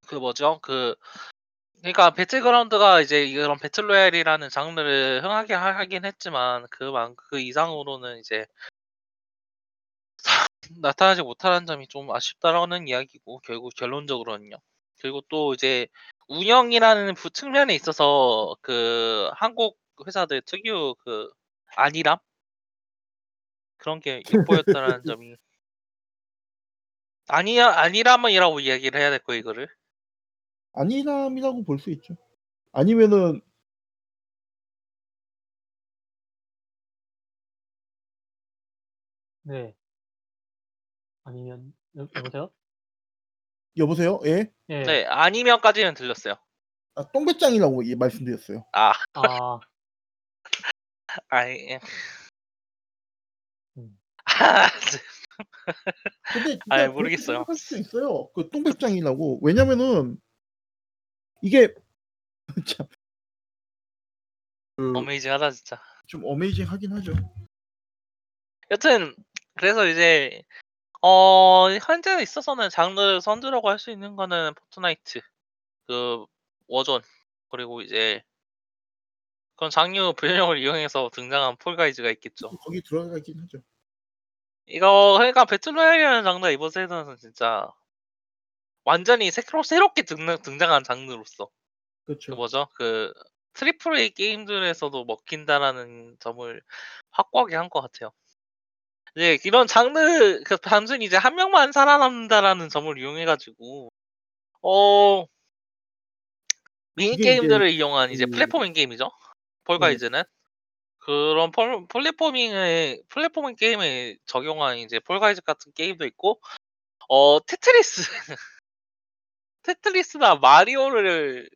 그러니까 배틀그라운드가 이제 이런 배틀로얄이라는 장르를 흥하게 하긴 했지만 그 이상으로는 이제 나타나지 못하는 점이 좀 아쉽다라는 이야기고 결국 결론적으로는요. 그리고 또 이제 운영이라는 측면에 있어서 한국 회사들 특유 안일함 그런 게 돋보였다는 점이 안일함이라고 이야기를 해야 될 거예요, 이거를. 안일함이라고 볼 수 있죠. 아니면은 네. 아니면 여보세요? 여보세요? 예? 네. 네. 아니면까지는 들렸어요. 똥배짱이라고 말씀드렸어요. 예. 근데 진짜 모르겠어요. 할 수 있어요. 똥배짱이라고. 왜냐면은 이게 참 어메이징하다 진짜. 좀 어메이징하긴 하죠. 여튼 그래서 이제 현재 있어서는 장르 선두라고 할 수 있는 거는 포트나이트, 워존, 그리고 이제 그런 장르 변형을 이용해서 등장한 폴가이즈가 있겠죠. 거기 들어가 있긴 하죠. 그러니까 배틀로얄이라는 장르가 이번 세대에서는 진짜 완전히 새롭게 등장한 장르로서. 그렇죠. 트리플 A 게임들에서도 먹힌다라는 점을 확고하게 한 것 같아요. 이제 이런 장르 단순히 이제 한 명만 살아남는다라는 점을 이용해가지고 미니 게임들을 이용한 이제 플랫포밍 게임이죠. 폴가이즈는 그런 플랫포밍 게임에 적용한 이제 폴가이즈 같은 게임도 있고 테트리스나 마리오를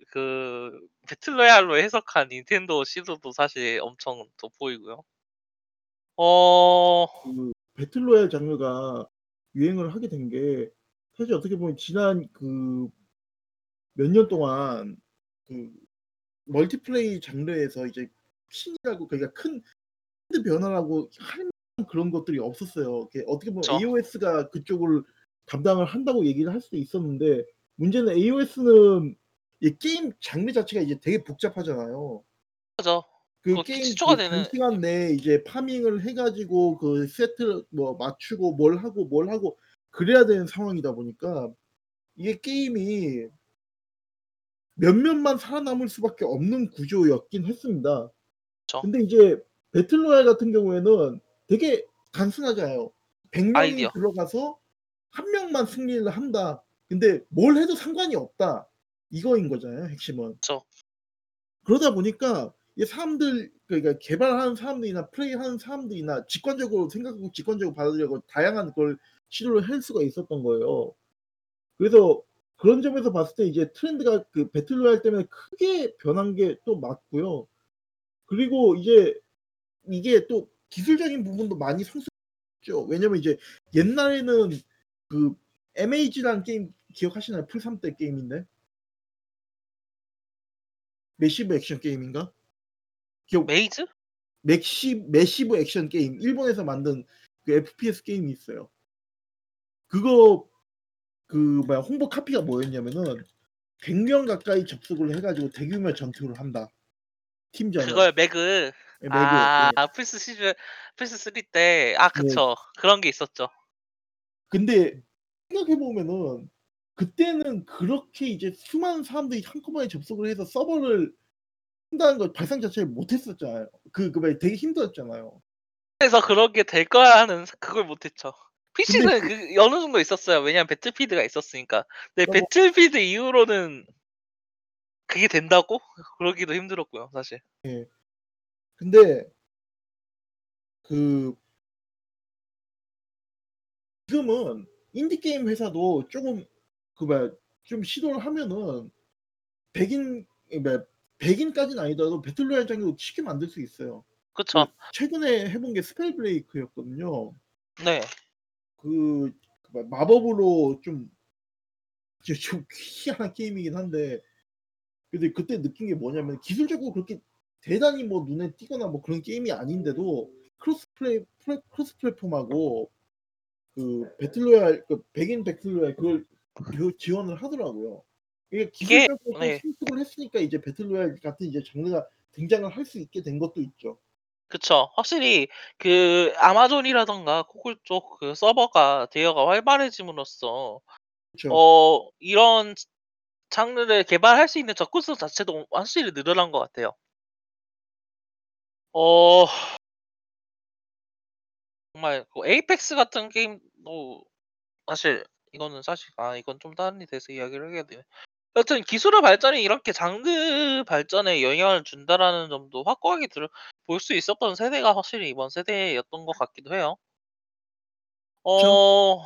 배틀로얄로 해석한 닌텐도 시도도 사실 엄청 돋보이고요. 배틀로얄 장르가 유행을 하게 된 게 사실 어떻게 보면 지난 그 몇 년 동안 그 멀티플레이 장르에서 이제 신이라고 그러니까 큰 변화라고 할 만한 그런 것들이 없었어요. 이게 어떻게 보면 그쵸? AOS가 그쪽을 담당을 한다고 얘기를 할 수도 있었는데 문제는 AOS는 이 게임 장르 자체가 이제 되게 복잡하잖아요. 맞아. 그 그것도 게임 기초가 그 되는 긴 시간 내에 이제 파밍을 해가지고 그 세트 뭐 맞추고 뭘 하고 그래야 되는 상황이다 보니까 이게 게임이 몇몇만 살아남을 수밖에 없는 구조였긴 했습니다. 죠 근데 이제 배틀로얄 같은 경우에는 되게 단순하잖아요. 100명이 아이디어. 들어가서 한 명만 승리를 한다. 근데 뭘 해도 상관이 없다. 이거인 거잖아요, 핵심은. 그쵸? 그러다 보니까 이 사람들 그러니까 개발하는 사람들이나 플레이하는 사람들이나 직관적으로 생각하고 직관적으로 받으려고 다양한 걸 시도를 할 수가 있었던 거예요. 그래서 그런 점에서 봤을 때 이제 트렌드가 그 배틀로얄 때문에 크게 변한 게 또 맞고요. 그리고 이제 이게 또 기술적인 부분도 많이 성숙했죠. 왜냐면 이제 옛날에는 그 MAG라는 게임 기억하시나요? 풀3 때 게임인데 매시브 액션 게임인가? 기억 메이즈? 매시브 액션 게임 일본에서 만든 그 FPS 게임이 있어요. 그거 그 뭐야 홍보 카피가 뭐였냐면은 100명 가까이 접속을 해가지고 대규모 전투를 한다. 팀전을 그걸 맥은 예, 매그 아 예. 플스 시즌 플스 3 때 아 예. 그쵸 그런 게 있었죠. 근데 생각해 보면은 그때는 그렇게 이제 수많은 사람들이 한꺼번에 접속을 해서 서버를 한다는 걸 발상 자체를 못했었잖아요. 그말 되게 힘들었잖아요. 그래서 그런 게 될 거야 하는 그걸 못했죠. 근데 PC는 그 그 어느 정도 있었어요. 왜냐면 배틀필드가 있었으니까. 근데 그러니까 뭐 배틀필드 이후로는 그게 된다고? 그러기도 힘들었고요, 사실. 예. 근데 그 지금은 인디 게임 회사도 조금 그말좀 시도를 하면은 100인 뭐 100인까지는 아니더라도 배틀로얄 장르로 쉽게 만들 수 있어요. 그쵸? 그 최근에 해본 게 스펠 브레이크였거든요. 네. 그 마법으로 좀 희한한 게임이긴 한데 근데 그때 느낀 게 뭐냐면 기술적으로 그렇게 대단히 뭐 눈에 띄거나 뭐 그런 게임이 아닌데도 크로스 플랫폼하고 그 배틀로얄 그 백인 배틀로얄 그걸 지원을 하더라고요. 이게 이게 기술적으로 좀 네. 성숙을 했으니까 이제 배틀로얄 같은 이제 장르가 등장을 할 수 있게 된 것도 있죠. 그쵸. 확실히 그 아마존이라던가 구글 쪽 그 서버가 대여가 활발해짐으로써 그렇죠. 이런 장르를 개발할 수 있는 접근성 자체도 확실히 늘어난 것 같아요. 어, 정말 그 에이펙스 같은 게임도 사실 이거는 사실 아 이건 좀 다른 데 대해서 이야기를 해야 돼요. 여튼 기술의 발전이 이렇게 장르 발전에 영향을 준다라는 점도 확고하게 볼 수 있었던 세대가 확실히 이번 세대였던 것 같기도 해요. 그렇죠. 어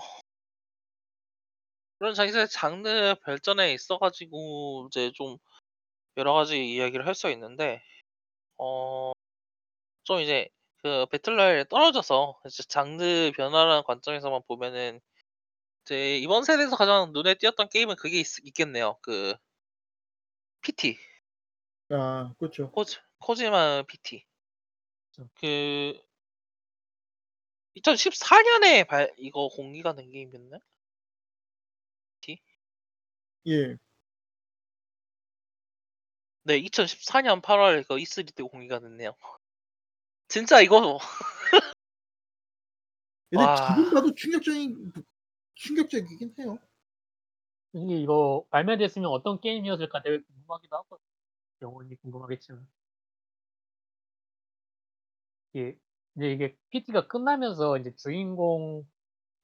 그런 자기의 장르 발전에 있어가지고 이제 좀 여러 가지 이야기를 할 수 있는데 좀 이제 그 배틀로얄에 떨어져서 이제 장르 변화라는 관점에서만 보면은 이제 이번 세대에서 가장 눈에 띄었던 게임은 그게 있겠네요. 그 PT 아, 그렇죠. 코지마 PT 그렇죠. 그 2014년에 이거 공개가 된 게임이었나? PT 예. 네 2014년 8월 이거 E3 때 공개가 됐네요. 진짜 이거 근데 와 지금 봐도 충격적이긴 해요. 이게 이거 발매됐으면 어떤 게임이었을까 되게 궁금하기도 하고 영원히 궁금하겠지만 이게 이제 이게 PT가 끝나면서 이제 주인공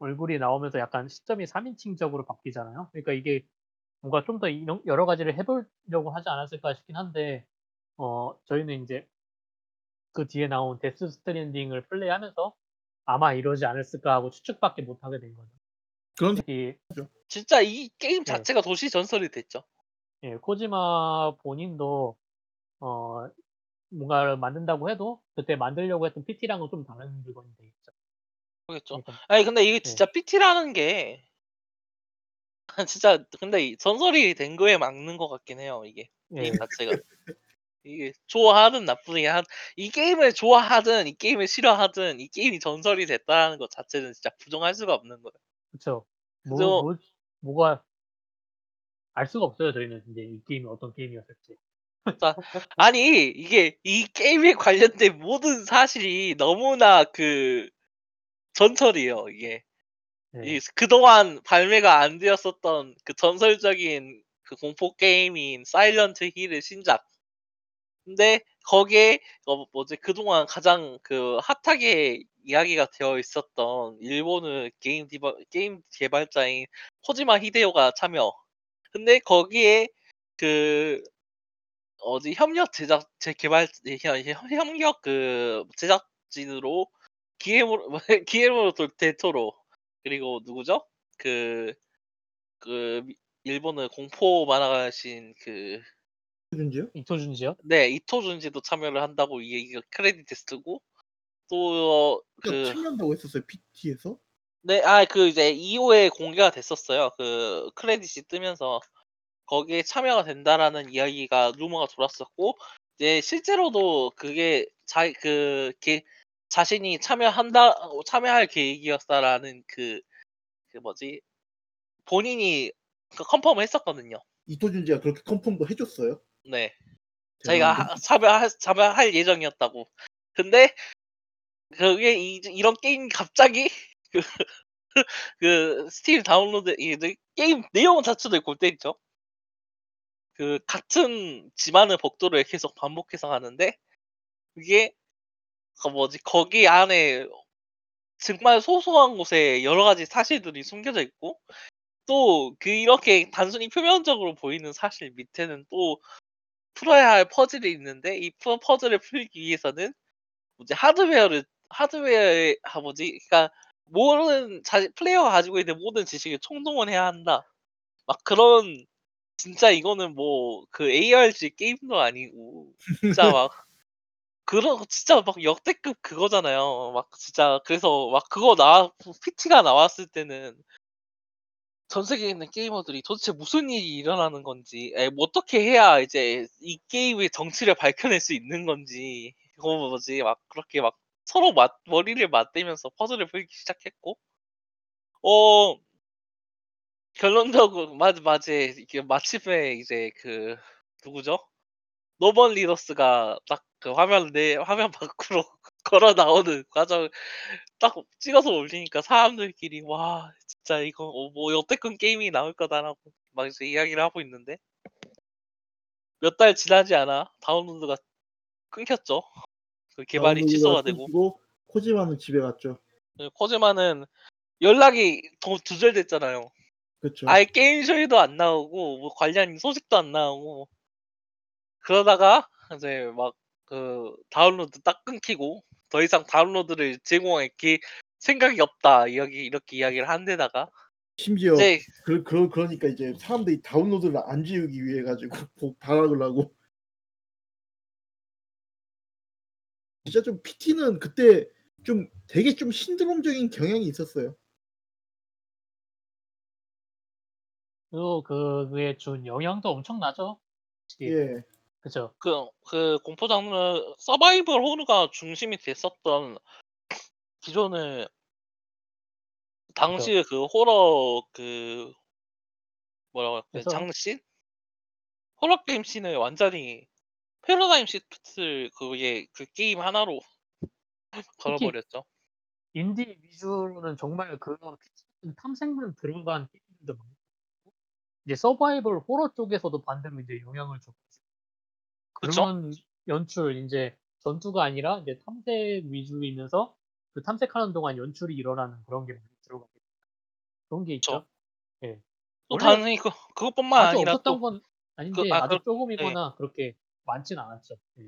얼굴이 나오면서 약간 시점이 3인칭적으로 바뀌잖아요. 그러니까 이게 뭔가 좀 더 여러 가지를 해보려고 하지 않았을까 싶긴 한데 저희는 이제 그 뒤에 나온 데스 스트랜딩을 플레이하면서 아마 이러지 않았을까 하고 추측밖에 못하게 된 거죠. 그런 특히 생각이죠. 진짜 이 게임 예, 자체가 도시 전설이 됐죠. 코지마 본인도 어, 뭔가를 만든다고 해도 그때 만들려고 했던 PT랑은 좀 다른 물건이 되겠죠. 그러겠죠. 그러니까 아니 근데 이게 예, 진짜 PT라는 게 진짜 근데 전설이 된 거에 막는 것 같긴 해요. 이게 게임 예. 자체가 이게 좋아하든 나쁘든 이 게임을 좋아하든 이 게임을 싫어하든 이 게임이 전설이 됐다는 것 자체는 진짜 부정할 수가 없는 거예요. 그렇죠. 그래서 뭐가 알 수가 없어요. 저희는 이제 이 게임이 어떤 게임이었을지. 자, 아니 이게 이 게임에 관련된 모든 사실이 너무나 그 전설이에요. 이게 네. 그동안 발매가 안 되었었던 그 전설적인 그 공포 게임인 사일런트 힐의 신작. 근데 거기에 그동안 가장 그 핫하게 이야기가 되어 있었던 일본의 게임 개발자인 코지마 히데오가 참여. 근데 거기에 그 협력 제작 재개발 협력 그 제작진으로 기에모로 델토로 그리고 누구죠? 그 일본의 공포 만화가신 그 이토준지요? 네, 이토준지도 참여를 한다고 이게 크레딧에 쓰고 또 그 참여한다고 했었어요. PT에서? 네, 그 이제 2호에 공개가 됐었어요. 그 크레딧이 뜨면서 거기에 참여가 된다라는 이야기가 루머가 돌았었고 이제 실제로도 그게 자신이 참여할 계획이었다라는 본인이 컨펌을 했었거든요. 이토준지가 그렇게 컨펌도 해줬어요? 네. 자기가 참여할 예정이었다고. 근데 그게 이런 게임 갑자기 그 스팀 다운로드 게임 내용 자체도 골 때리죠. 그 같은 집안의 복도를 계속 반복해서 하는데 이게 거기 안에 정말 소소한 곳에 여러 가지 사실들이 숨겨져 있고 또 이렇게 단순히 표면적으로 보이는 사실 밑에는 또 풀어야 할 퍼즐이 있는데 이 퍼즐을 풀기 위해서는 하드웨어의 그러니까 모든 플레이어가 가지고 있는 모든 지식을 총동원해야 한다. 막 그런 진짜 이거는 그 ARG 게임도 아니고 진짜 진짜 역대급 그거잖아요. 막 진짜 그래서 그거 PT가 나왔을 때는 전 세계에 있는 게이머들이 도대체 무슨 일이 일어나는 건지, 어떻게 해야 이제 이 게임의 정체를 밝혀낼 수 있는 건지, 그렇게 서로 머리를 맞대면서 퍼즐을 풀기 시작했고, 결론적으로 이게 마침에 이제 그 누구죠? 노번 리더스가 딱 그 화면 밖으로 걸어 나오는 과정 딱 찍어서 올리니까 사람들끼리 와 진짜 이거 역대급 게임이 나올 거다라고 막 이제 이야기를 하고 있는데 몇 달 지나지 않아 다운로드가 끊겼죠. 그 개발이 취소가 되고 코지마는 집에 갔죠. 코지마는 연락이 두절됐잖아요. 그렇죠. 아예 게임 소리도 안 나오고 관련 소식도 안 나오고 그러다가 이제 그 다운로드 딱 끊기고 더 이상 다운로드를 제공할 생각이 없다 이렇게 이야기를 한 데다가 심지어 그러니까 이제 사람들이 다운로드를 안 지우기 위해 가지고 발악을 하고 진짜 좀 PT는 그때 좀 되게 좀 신드롬적인 경향이 있었어요. 그리고 그에 준 영향도 엄청나죠. 예. 그죠. 그 공포 장르 서바이벌 호러가 중심이 됐었던 기존의 당시의 그 호러 뭐라고 할까 장르씬 호러 게임 씬을 완전히 패러다임 시프트를 그 게임 하나로 걸어버렸죠. 인디 위주로는 정말 그런 탐색만 들어간 게임도 많고 이제 서바이벌 호러 쪽에서도 반대로 이제 영향을 줬고. 그런 연출 이제 전투가 아니라 이제 탐색 위주이면서 그 탐색하는 동안 연출이 일어나는 그런 게 많이 들어가게 됩니다. 그런 게 있죠. 예. 또 단순히 그것뿐만 아주 아니라 없었던 건 아닌데 아주 조금이거나 네. 그렇게 많진 않았죠. 예.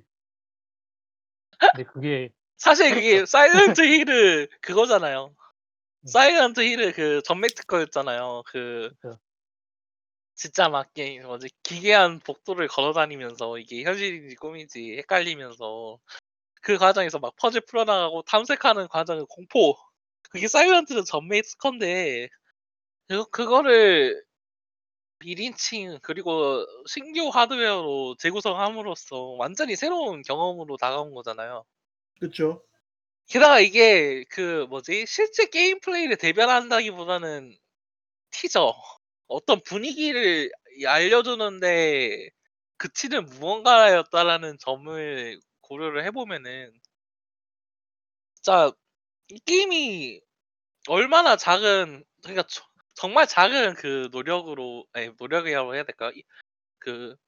근데 그게 사실 그게 사일런트 힐을 그거잖아요. 사일런트 힐을 그 전매특허였잖아요. 진짜 기괴한 복도를 걸어다니면서 이게 현실인지 꿈인지 헷갈리면서 그 과정에서 퍼즐 풀어나가고 탐색하는 과정의 공포 그게 사일런트는 전매특허인데 그거를 1인칭 그리고 신규 하드웨어로 재구성함으로써 완전히 새로운 경험으로 다가온 거잖아요. 그쵸. 게다가 이게 실제 게임 플레이를 대변한다기보다는 티저, 어떤 분위기를 알려주는데 그치는 무언가였다라는 점을 고려를 해보면은 진짜 이 게임이 얼마나 작은, 그러니까 정말 작은 노력이라고 해야 될까?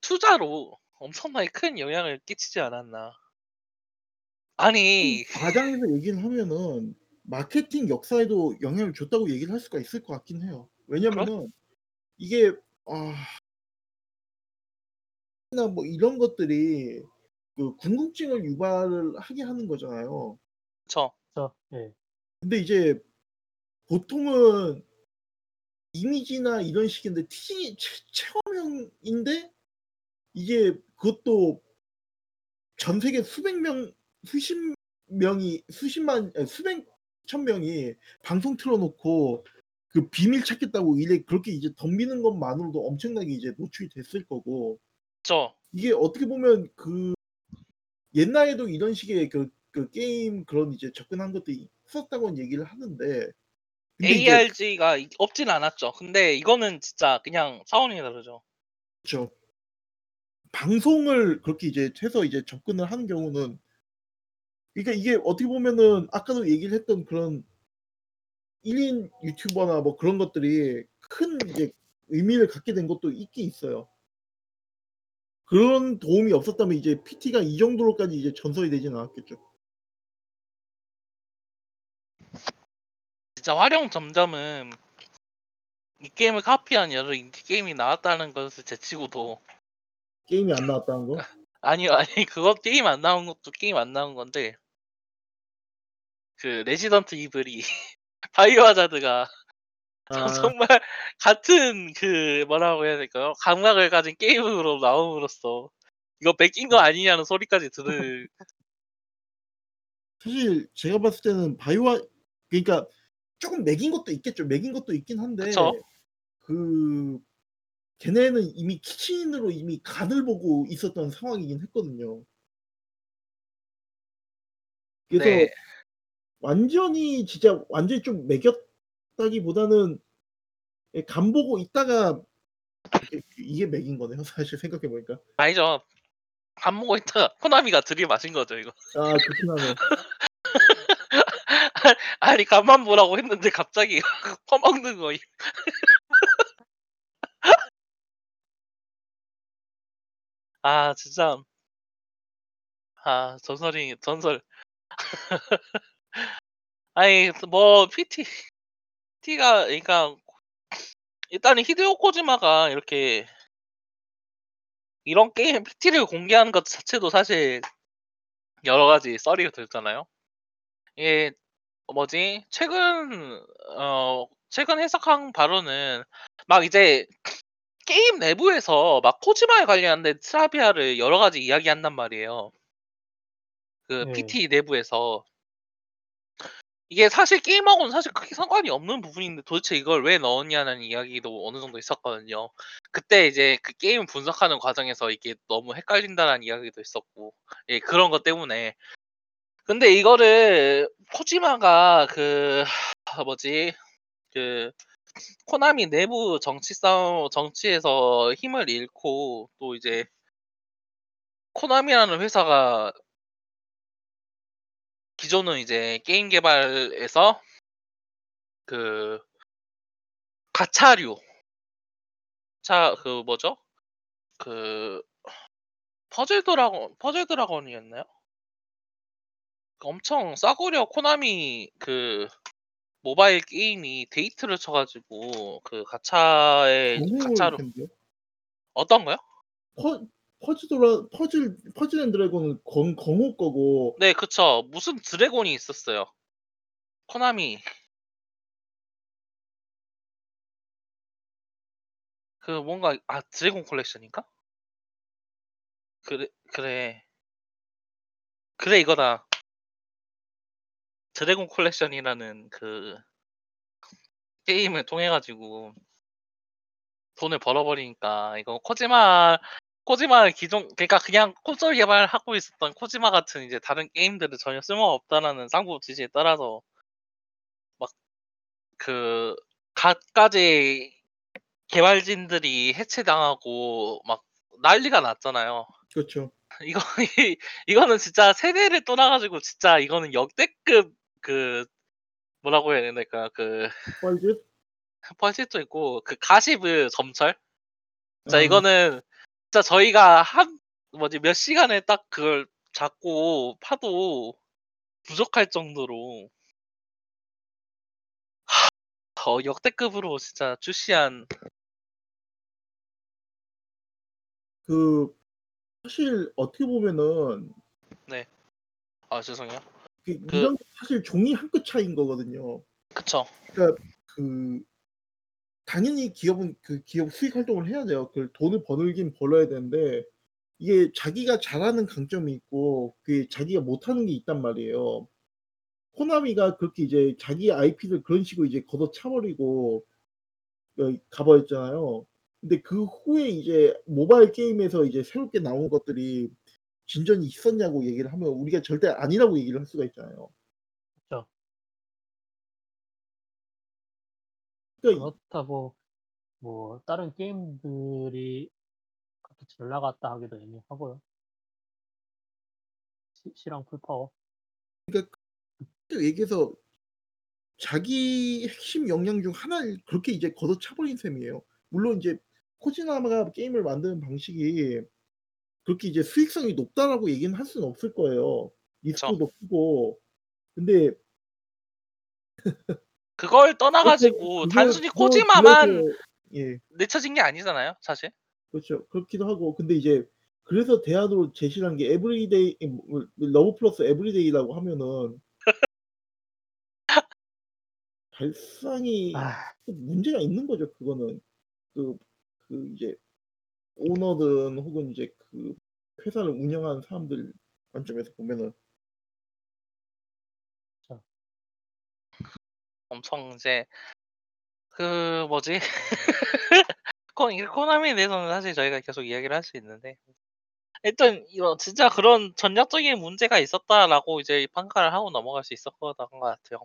투자로 엄청나게 큰 영향을 끼치지 않았나. 아니 과장해서 얘기를 하면은 마케팅 역사에도 영향을 줬다고 얘기를 할 수가 있을 것 같긴 해요. 왜냐면은 이게 나 이런 것들이 궁금증을 유발을 하게 하는 거잖아요. 저 예. 근데 이제 보통은 이미지나 이런 식인데 체험형인데 이게 그것도 전 세계 수백 명 수백 천 명이 방송 틀어놓고 그 비밀 찾겠다고 이래 그렇게 이제 덤비는 것만으로도 엄청나게 이제 노출이 됐을 거고. 이게 어떻게 보면 그 옛날에도 이런 식의 그 게임 그런 이제 접근한 것도 있었다고는 얘기를 하는데 ARG가 없진 않았죠. 근데 이거는 진짜 그냥 차원이 다르죠. 그렇죠. 방송을 그렇게 이제 해서 이제 접근을 하는 경우는, 그러니까 이게 어떻게 보면은 아까도 얘기를 했던 그런 1인 유튜버나 뭐 그런 것들이 큰 이제 의미를 갖게 된 것도 있긴 있어요. 그런 도움이 없었다면 이제 PT가 이 정도로까지 이제 전설이 되진 않았겠죠. 진짜 화룡점점은 이 게임을 카피한 여러 인디 게임이 나왔다는 것을 제치고도 게임이 안 나왔다는 거? 아니 그거 게임 안 나온 것도 게임 안 나온 건데 그 레지던트 이블이 바이오 하자드가 정말 같은 뭐라고 해야 될까요? 감각을 가진 게임으로 나옴으로써 이거 뺏긴 거 아니냐는 소리까지 들을. 사실 제가 봤을 때는 그러니까 조금 매긴 것도 있겠죠. 매긴 것도 있긴 한데 걔네는 이미 키친으로 이미 간을 보고 있었던 상황이긴 했거든요. 그래서 완전히 좀 매겼다기보다는 간 보고 있다가 이게 매긴 거네요. 사실 생각해 보니까. 아니죠. 간 보고 있다가 코나미가 들이마신 거죠, 이거. 아, 그렇긴 하네. 아니 간만 보라고 했는데 갑자기 퍼먹는 거. 아 진짜 전설. 아니 PT가 그러니까 일단은 히데오 코지마가 이렇게 이런 게임 PT를 공개하는 것 자체도 사실 여러 가지 썰이 들잖아요. 예. 최근 해석한 바로는 막 이제 게임 내부에서 막 코지마에 관련된 트라비아를 여러 가지 이야기한단 말이에요. PT 내부에서 이게 사실 게임하고는 사실 크게 상관이 없는 부분인데 도대체 이걸 왜 넣었냐는 이야기도 어느 정도 있었거든요. 그때 이제 그 게임 분석하는 과정에서 이게 너무 헷갈린다는 이야기도 있었고, 예, 그런 것 때문에. 근데 이거를 코지마가 코나미 내부 정치에서 힘을 잃고 또 이제 코나미라는 회사가 기존은 이제 게임 개발에서 퍼즐 드라곤이었나요? 엄청 싸구려 코나미 모바일 게임이 데이트를 쳐가지고 가차로 어떤 거요? 퍼즐 앤 드래곤은 건호 거고. 네, 그쵸. 무슨 드래곤이 있었어요. 코나미 드래곤 컬렉션인가? 그래 이거다. 드래곤 컬렉션이라는 게임을 통해가지고 돈을 벌어버리니까 이거 코지마 기존, 그러니까 그냥 콘솔 개발하고 있었던 코지마 같은 이제 다른 게임들은 전혀 쓸모없다라는 상부 지시에 따라서 막 그 갖가지 개발진들이 해체당하고 막 난리가 났잖아요. 그렇죠. 이거는 진짜 세대를 떠나가지고 진짜 이거는 역대급 그 뭐라고 해야 될까, 그 뻘짓도 있고 그 가시브 점철. 자 이거는 진짜 저희가 한 뭐지 몇 시간에 딱 그걸 잡고 파도 부족할 정도로 역대급으로 진짜 출시한. 그 사실 어떻게 보면은 네. 아 죄송해요. 그 사실 종이 한 끗 차이인 거거든요. 그쵸. 그러니까 그 당연히 기업은 그 기업 수익 활동을 해야 돼요. 그 돈을 버는 벌어야 되는데 이게 자기가 잘하는 강점이 있고 그 자기가 못하는 게 있단 말이에요. 코나미가 그렇게 이제 자기 IP를 그런 식으로 이제 걷어 차버리고 가버렸잖아요. 근데 그 후에 이제 모바일 게임에서 이제 새롭게 나온 것들이 진전이 있었냐고 얘기를 하면 우리가 절대 아니라고 얘기를 할 수가 있잖아요. 그렇죠. 그렇다고 뭐 다른 게임들이 그렇게 잘 나갔다 하기도 애매하고요. 시랑 풀파워. 그러니까 그 얘기해서 자기 핵심 역량 중 하나를 그렇게 이제 걷어차버린 셈이에요. 물론 이제 코지마가 게임을 만드는 방식이 그렇게 이제 수익성이 높다라고 얘기는 할 수는 없을 거예요. 리스크도 크고. 근데 그걸 떠나가지고 단순히 코지마만 예. 내쳐진 게 아니잖아요, 사실. 그렇죠. 그렇기도 하고. 근데 이제 그래서 대안으로 제시한 게 에브리데이 러브 플러스 에브리데이라고 하면은 발상이 문제가 있는 거죠. 그거는 그 이제 오너든 혹은 이제 그 회사를 운영하는 사람들 관점에서 보면은 엄청 이제 그 뭐지 코나미에 대해서는 사실 저희가 계속 이야기를 할 수 있는데 일단 이런 진짜 그런 전략적인 문제가 있었다라고 이제 평가를 하고 넘어갈 수 있었던 것 같아요.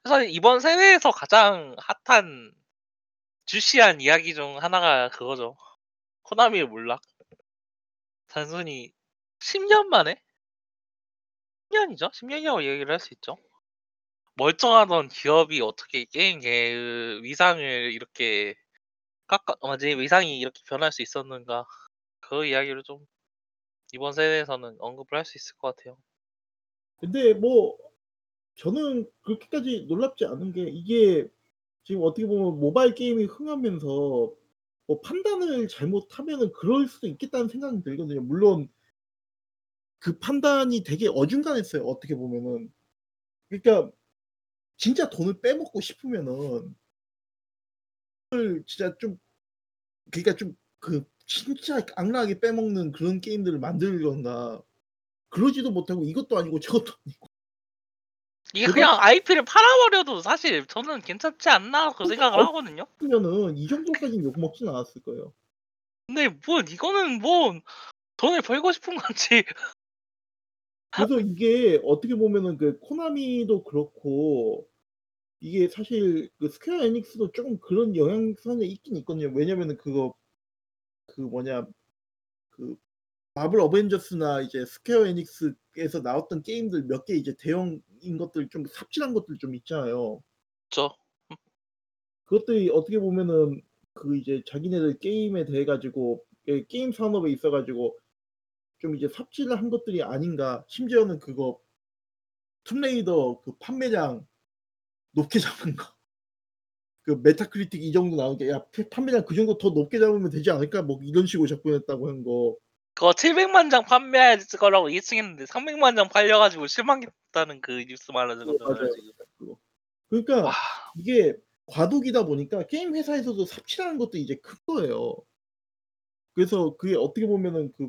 그래서 이번 세대에서 가장 핫한 주시한 이야기 중 하나가 그거죠. 코나미의 몰락. 단순히 10년 만에? 10년이죠? 10년이라고 얘기를 할 수 있죠. 멀쩡하던 기업이 어떻게 게임계의 위상을 이렇게 위상이 이렇게 변할 수 있었는가. 그 이야기를 좀 이번 세대에서는 언급을 할 수 있을 것 같아요. 근데 뭐 저는 그렇게까지 놀랍지 않은 게 이게 지금 어떻게 보면 모바일 게임이 흥하면서 뭐 판단을 잘못하면은 그럴 수도 있겠다는 생각이 들거든요. 물론 그 판단이 되게 어중간했어요. 어떻게 보면은 그러니까 진짜 돈을 빼먹고 싶으면은 진짜 좀 그러니까 좀 그 진짜 악랄하게 빼먹는 그런 게임들을 만들던가 그러지도 못하고 이것도 아니고 저것도 아니고. 이게 그냥 IP를 팔아버려도 사실 저는 괜찮지 않나 그 생각을 하거든요. 그러면은 이 정도까지는 욕먹진 않았을 거예요. 근데 뭐 이거는 뭐 돈을 벌고 싶은 건지. 그래서 이게 어떻게 보면은 그 코나미도 그렇고 이게 사실 그 스퀘어 에닉스도 조금 그런 영향선에 있긴 있거든요. 왜냐면은 그거 그 뭐냐 그 마블 어벤져스나 이제 스퀘어 에닉스에서 나왔던 게임들 몇 개 이제 대형인 것들 좀 삽질한 것들 좀 있잖아요. 그렇죠. 그것들이 어떻게 보면은 그 이제 자기네들 게임에 대해 가지고 게임 산업에 있어 가지고 좀 이제 삽질을 한 것들이 아닌가. 심지어는 그거 툼레이더 그 판매량 높게 잡은 거. 그 메타크리틱 이 정도 나온 게 야 판매량 그 정도 더 높게 잡으면 되지 않을까 뭐 이런 식으로 접근했다고 한 거. 그거 700만 장 판매할 거라고 예측했는데 300만 장 팔려가지고 실망했다는 그 뉴스 말하자면 맞아요. 그러니까 와. 이게 과도기다 보니까 게임 회사에서도 삽질하는 것도 이제 큰 거예요. 그래서 그게 어떻게 보면은 그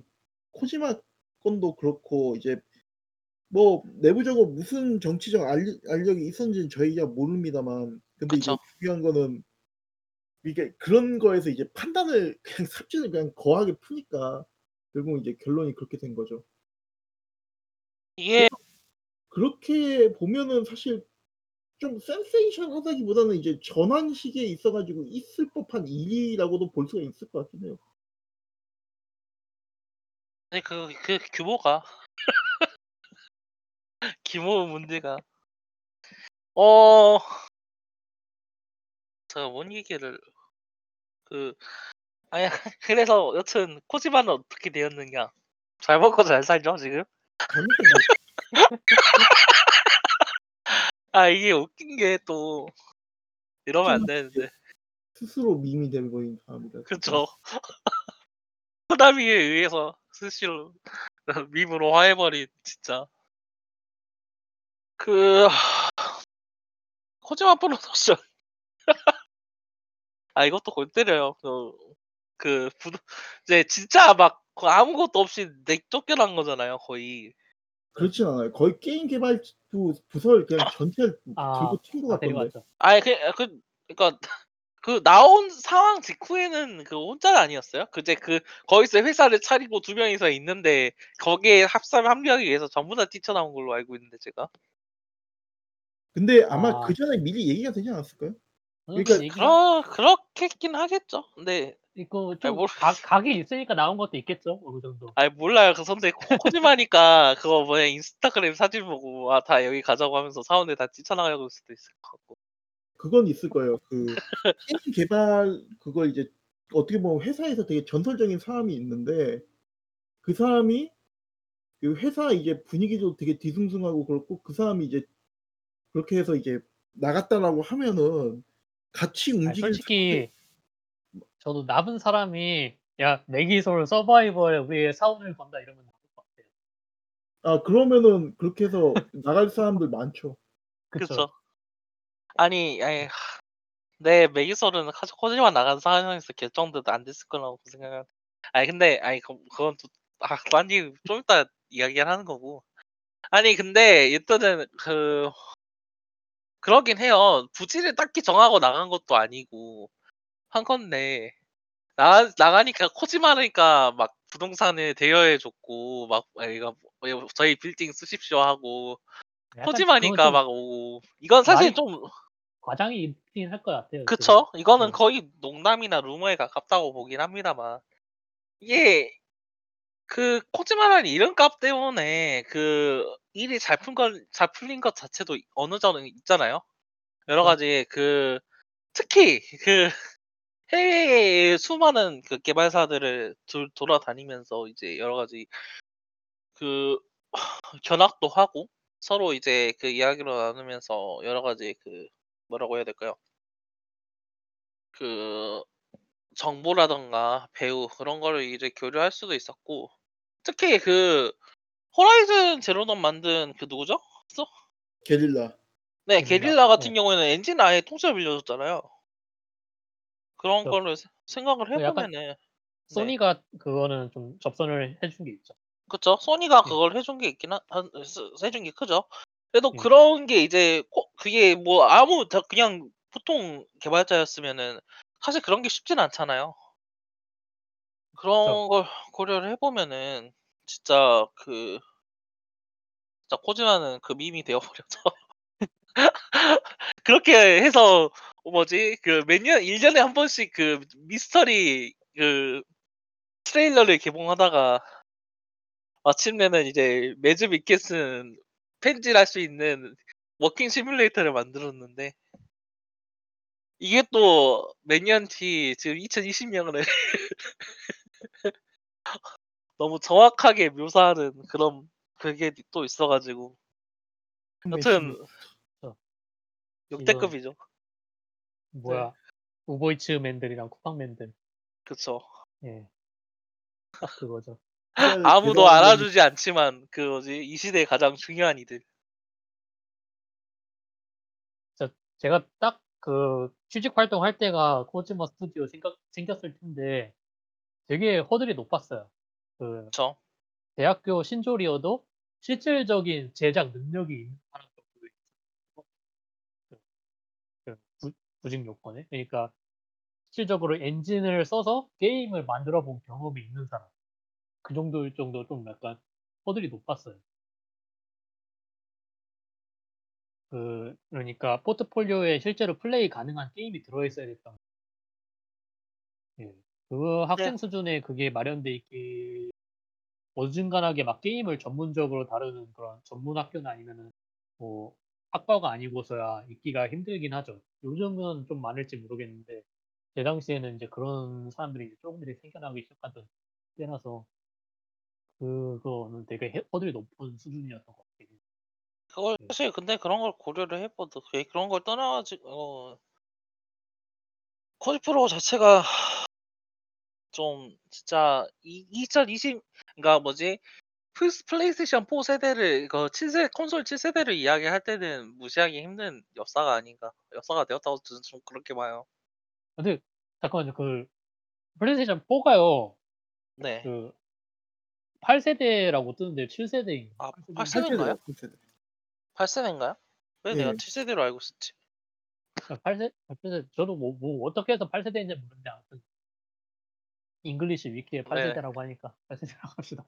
코지마 건도 그렇고 이제 뭐 내부적으로 무슨 정치적 알력이 있었는지는 저희가 모릅니다만 근데 이제 중요한 거는 이게 그런 거에서 이제 판단을 그냥 삽진을 그냥 거하게 푸니까 결국 이제 결론이 그렇게 된 거죠. 이게 그래서 그렇게 보면은 사실 좀 센세이션하다기보다는 이제 전환 시기에 있어가지고 있을 법한 일이라고도 볼 수가 있을 것 같긴 해요. 아니, 그 규모가 규모 문제가 어 제가 뭔 얘기를 그 아니 그래서 여튼 코지마는 어떻게 되었느냐? 잘 먹고 잘 살죠 지금? 재밌게 아 이게 웃긴 게 또 이러면 안 되는데 스스로 밈이 된 거인 사람이다. 그쵸? 코나미에 의해서 스시로 밈으로 화해버린 진짜 그 코지마 프로덕션 아 이것도 골 때려요. 그 이제 진짜 막그 아무것도 없이 내쫓겨난 거잖아요 거의. 그렇진 않아요. 거의 게임 개발부 부서를 그냥 전체를 들고 튄 것 같던데. 데려갔죠. 아니 그러니까 그 나온 상황 직후에는 그 혼자는 아니었어요. 그제 그 거기서 회사를 차리고 두 명이서 있는데 거기에 합류하기 위해서 전부 다 뛰쳐나온 걸로 알고 있는데 제가. 근데 아마 아. 그 전에 미리 얘기가 되지 않았을까요? 저는 그러니까 그 얘기 그렇겠긴 하겠죠. 근데 이거 아니, 좀 각이 있으니까 나온 것도 있겠죠 어느 정도. 아니 몰라요. 그 선배 코지마니까 그거 뭐냐 인스타그램 사진 보고 아 다 여기 가자고 하면서 사원들 다 뛰쳐나가려고 할 수도 있을 것 같고. 그건 있을 거예요. 그 게임 개발 그거 이제 어떻게 보면 회사에서 되게 전설적인 사람이 있는데 그 사람이 그 회사 이제 분위기도 되게 뒤숭숭하고 그렇고 그 사람이 이제 그렇게 해서 이제 나갔다라고 하면은 같이 움직이는 솔직히 저도 남은 사람이 야 내기솔 서바이벌에 우리의 사운을 건다 이러면 나올 것 같아요. 그러면은 그렇게 해서 나갈 사람들 많죠. 그쵸? 그쵸. 아니 내 매기솔은 코지마 나간 상황에서 결정돼도 안 됐을 거라고 생각하는. 아니 근데 아니 그건 또아딴 얘기 좀 이따 이야기를 하는 거고. 아니 근데 일단은 그 그러긴 해요. 부지를 딱히 정하고 나간 것도 아니고 한 건데 나가니까 코지마니까 막 부동산을 대여해줬고 막 이거 저희 빌딩 쓰십시오 하고 약간 코지마니까 그건 막 좀 오고 이건 사실 과이, 좀 과장이 있긴 할 것 같아요. 그쵸? 이거는 거의 농담이나 루머에 가깝다고 보긴 합니다만 이게 그 코지마라는 이름값 때문에 그 일이 잘 풀린 것 자체도 어느 정도 있잖아요. 여러 가지 그 특히 그 해외의 수많은 그 개발사들을 돌아다니면서 이제 여러 가지 그 견학도 하고 서로 이제 그 이야기로 나누면서 여러 가지 그 뭐라고 해야 될까요? 그 정보라던가 배우 그런 거를 이제 교류할 수도 있었고 특히 그 호라이즌 제로던 만든 그 누구죠? 게릴라. 네, 게릴라 같은 경우에는 엔진 아예 통째로 빌려줬잖아요. 그런 그렇죠. 거를 생각을 약간 해보면은 네, 소니가 그거는 좀 접선을 해준 게 있죠. 그쵸? 소니가 예. 그걸 해준 게 해준 게 크죠. 그래도 예. 그런 게 이제 그게 뭐 그냥 보통 개발자였으면은 사실 그런 게 쉽진 않잖아요. 그런 그렇죠. 걸 고려를 해보면은 진짜 그 진짜 코지마는 그 밈이 되어버려서 그렇게 해서 뭐지 그 매년 1년에 한 번씩 그 미스터리 그 트레일러를 개봉하다가 마침내는 이제 매주 믿게 쓴 펜질할 수 있는 워킹 시뮬레이터를 만들었는데 이게 또 매년 뒤 지금 2020년을 너무 정확하게 묘사하는 그런 그게 또 있어가지고 여튼 역대급이죠. 뭐야 네. 우보이츠맨들이랑 쿠팡맨들. 그쵸. 예. 딱 그거죠. 아무도 알아주지 않지만 그 뭐지 이 시대의 가장 중요한 이들. 제가 딱 그 취직 활동할 때가 코지마 스튜디오 생겼을 텐데 되게 허들이 높았어요. 그 그쵸. 대학교 신졸이어도 실질적인 제작 능력이 있는 사람 정도 있었고, 그 구직 요건에 그러니까 실질적으로 엔진을 써서 게임을 만들어 본 경험이 있는 사람. 그 정도일 정도로 좀 약간 허들이 높았어요. 그러니까 포트폴리오에 실제로 플레이 가능한 게임이 들어있어야 됐던 예. 그 네. 학생 수준에 그게 마련돼 있기 어중간하게 막 게임을 전문적으로 다루는 그런 전문 학교나 아니면은 뭐 학과가 아니고서야 있기가 힘들긴 하죠. 요즘은 좀 많을지 모르겠는데 제 당시에는 이제 그런 사람들이 이제 조금씩 생겨나기 시작하던 때라서 그거는 되게 허들이 높은 수준이었던 것 같아요. 그걸 예. 사실 근데 그런 걸 고려를 해봐도 그런 걸 떠나가지고 코디프로 자체가 좀 진짜 2020 그러니까 뭐지 플레이스테이션 4 세대를 그 7세 콘솔 7세대를 이야기할 때는 무시하기 힘든 역사가 아닌가 역사가 되었다고 저는 좀 그렇게 봐요. 근데 잠깐만요. 그 플레이스테이션 4가요. 네. 그 8세대라고 뜨는데 7세대인. 아 8세대인가요? 8세대. 8세대인가요? 왜 예. 내가 7세대로 알고 있었지? 8세대 저도 뭐 어떻게 해서 8세대인지 모르는데 아무튼 잉글리시 위키에 8세대라고 하니까 8세대라고 합시다.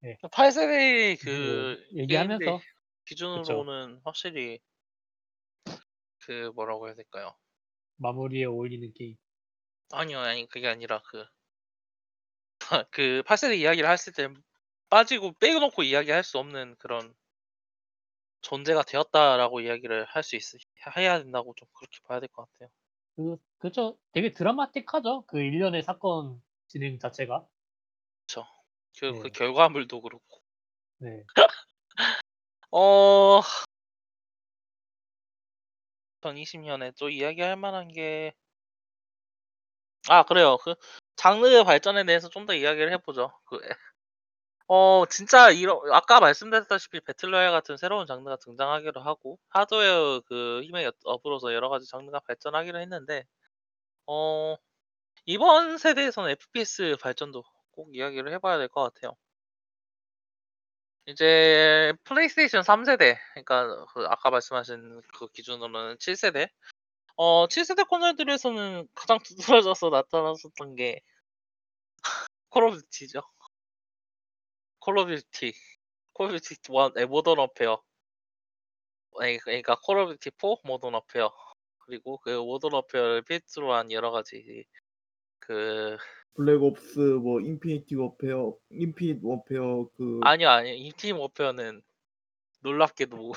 네. 8세대 그 얘기하면서 기준으로는 그쵸. 확실히 그 뭐라고 해야 될까요? 마무리에 어울리는 게임. 아니요, 아니 그게 아니라 그 8세대 이야기를 했을 때 빠지고 빼놓고 이야기할 수 없는 그런 존재가 되었다라고 이야기를 할 수 해야 된다고 좀 그렇게 봐야 될 것 같아요. 그렇죠. 되게 드라마틱하죠. 그 일련의 사건 진행 자체가. 그렇죠. 네. 그 결과물도 그렇고. 네. 어. 2020년에 또 이야기할 만한 게. 아 그래요. 그 장르의 발전에 대해서 좀 더 이야기를 해보죠. 진짜 이런 아까 말씀드렸다시피 배틀로얄 같은 새로운 장르가 등장하기로 하고 하드웨어 그 힘에 업으로서 여러 가지 장르가 발전하기로 했는데 이번 세대에서는 FPS 발전도 꼭 이야기를 해봐야 될 것 같아요. 이제 플레이스테이션 3세대 그러니까 그 아까 말씀하신 그 기준으로는 7세대 7세대 콘솔들에서는 가장 두드러져서 나타났었던 게 콜 오브 듀티죠. 콜 오브 듀티 1, 모던 어페어 그러니까 콜 오브 듀티 4, 모던 어페어 그리고 그 모던 어페어를 필두로 한 여러 가지 그 블랙 옵스 뭐 인피니티 워페어, 인피닛 워페어 그 아니요 인피닛 워페어는 놀랍게도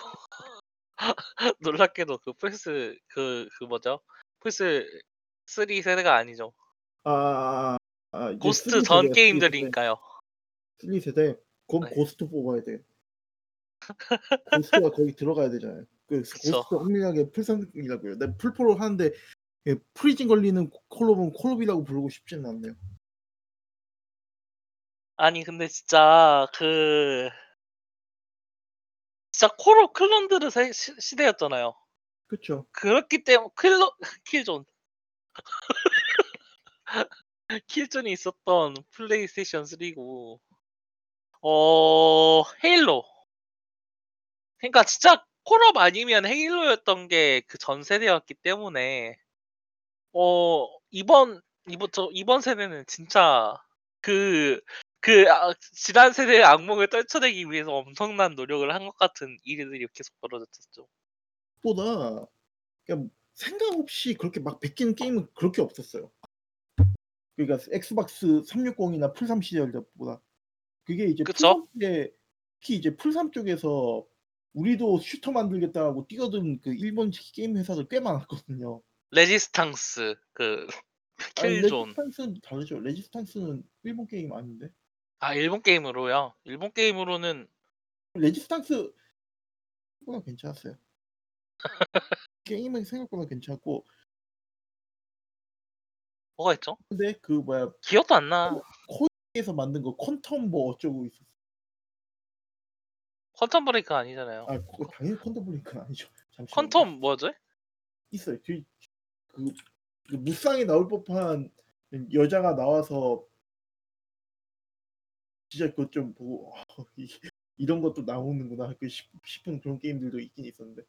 놀랍게도 그 플스 그 뭐죠 플스 3 세대가 아니죠. 고스트 전 게임들이니까요. 3세대? 그건 네. 고스트 뽑아야 돼. 고스트가 거기 들어가야 되잖아요. 고스트 확률하게 풀상이라고요. 난 풀포로 하는데 프리징 걸리는 콜옵은 콜옵이라고 부르고 싶진 않네요. 아니 근데 진짜 진짜 콜옵 클론들의 시대였잖아요. 그렇죠. 그렇기 때문에 킬존 킬존이 있었던 플레이스테이션 3고 헤일로. 그러니까 진짜 콜옵 아니면 헤일로였던 게 그 전 세대였기 때문에 이번 세대는 진짜 지난 세대의 악몽을 떨쳐내기 위해서 엄청난 노력을 한 것 같은 일들이 계속 벌어졌었죠. 보다 그냥 생각 없이 그렇게 막 베끼는 게임은 그렇게 없었어요. 그러니까 엑스박스 360이나 풀3 시절보다. 그게 이제 풀3에 특히 이제 풀3 쪽에서 우리도 슈터 만들겠다라고 뛰어든 그 일본식 게임 회사들 꽤 많았거든요. 레지스탕스 킬존. 레지스탕스는 다르죠. 레지스탕스는 일본 게임 아닌데. 아 일본 게임으로요. 일본 게임으로는 레지스탕스 생각보다 괜찮았어요. 게임은 생각보다 괜찮았고. 뭐가 있죠? 근데 그 뭐야 기억도 안 나. 코에서 만든 거 퀀텀 뭐 어쩌고 있었어. 퀀텀 브레이크 아니잖아요. 아 당연히 퀀텀 브레이크 아니죠. 잠시만요. 퀀텀 뭐죠? 있어요. 그 무쌍에 나올 법한 여자가 나와서 진짜 그것 좀 보고 이런 것도 나오는구나 싶은 그런 게임들도 있긴 있었는데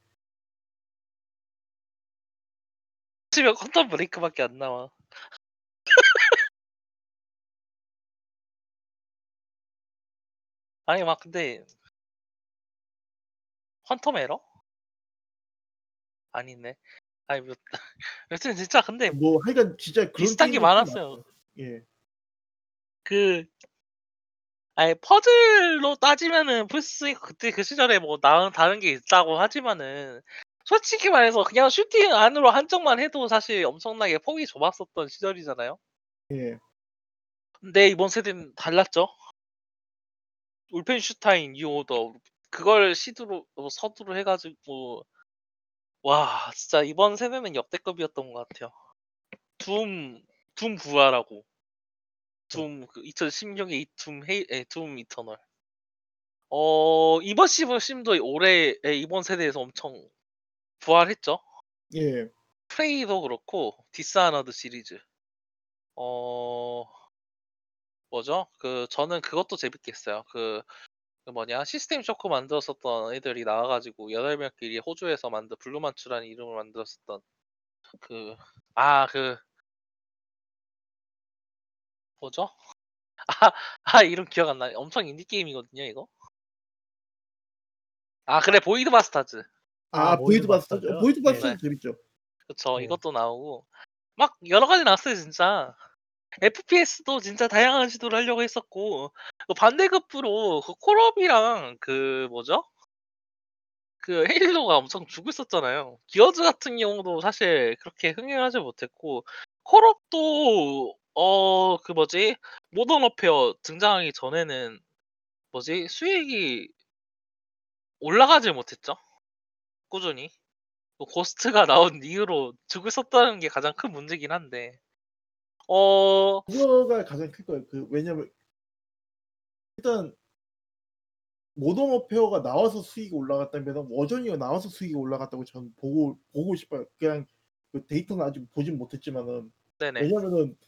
치면 퀀텀 브레이크밖에 안 나와. 아니 막 근데 퀀텀 에러? 아니네. 아니 뭐 여튼 진짜 근데 뭐 하여간 진짜 그런 비슷한 게 게임이 많았어요. 예. 그 아니 퍼즐로 따지면은 플스 그때 그 시절에 뭐 나은 다른 게 있다고 하지만은 솔직히 말해서 그냥 슈팅 안으로 한정만 해도 사실 엄청나게 폭이 좁았었던 시절이잖아요. 예. 근데 이번 세대는 달랐죠. 울펜슈타인 뉴오더 그걸 시도로 서두로 해가지고 와 진짜 이번 세대는 역대급이었던 것 같아요. 둠 부활하고 둠 2016의 둠 이터널. 이번 시즌도 올해 이번 세대에서 엄청 부활했죠. 예. 프레이도 그렇고 디스아너드 시리즈. 어 뭐죠? 그 저는 그것도 재밌게 했어요. 그 뭐냐 시스템 쇼크 만들었었던 애들이 나와가지고 8명끼리 호주에서 만든 블루만추라는 이름을 만들었었던 그 뭐죠? 아, 이름 기억 안 나네. 엄청 인디 게임이거든요 이거. 아 그래 보이드 바스타즈. 아 보이드 바스타즈. 봤어요? 보이드 바스타즈 네. 재밌죠. 그쵸 네. 이것도 나오고 막 여러 가지 나왔어요 진짜. FPS도 진짜 다양한 시도를 하려고 했었고 그 반대급부로 그 콜업이랑 그 뭐죠? 그 헤일로가 엄청 주고 있었잖아요. 기어즈 같은 경우도 사실 그렇게 흥행하지 못했고 콜업도 그 뭐지? 모던 워페어 등장하기 전에는 뭐지? 수익이 올라가질 못했죠. 꾸준히. 그 고스트가 나온 이후로 주고 있었다는 게 가장 큰 문제긴 한데 그거가 가장 클 거예요. 왜냐면 일단 모던 워페어가 나와서 수익이 올라갔다면 워전이가 나와서 수익이 올라갔다고 저는 보고 싶어요. 그냥 그 데이터는 아직 보진 못했지만은 네네. 왜냐면은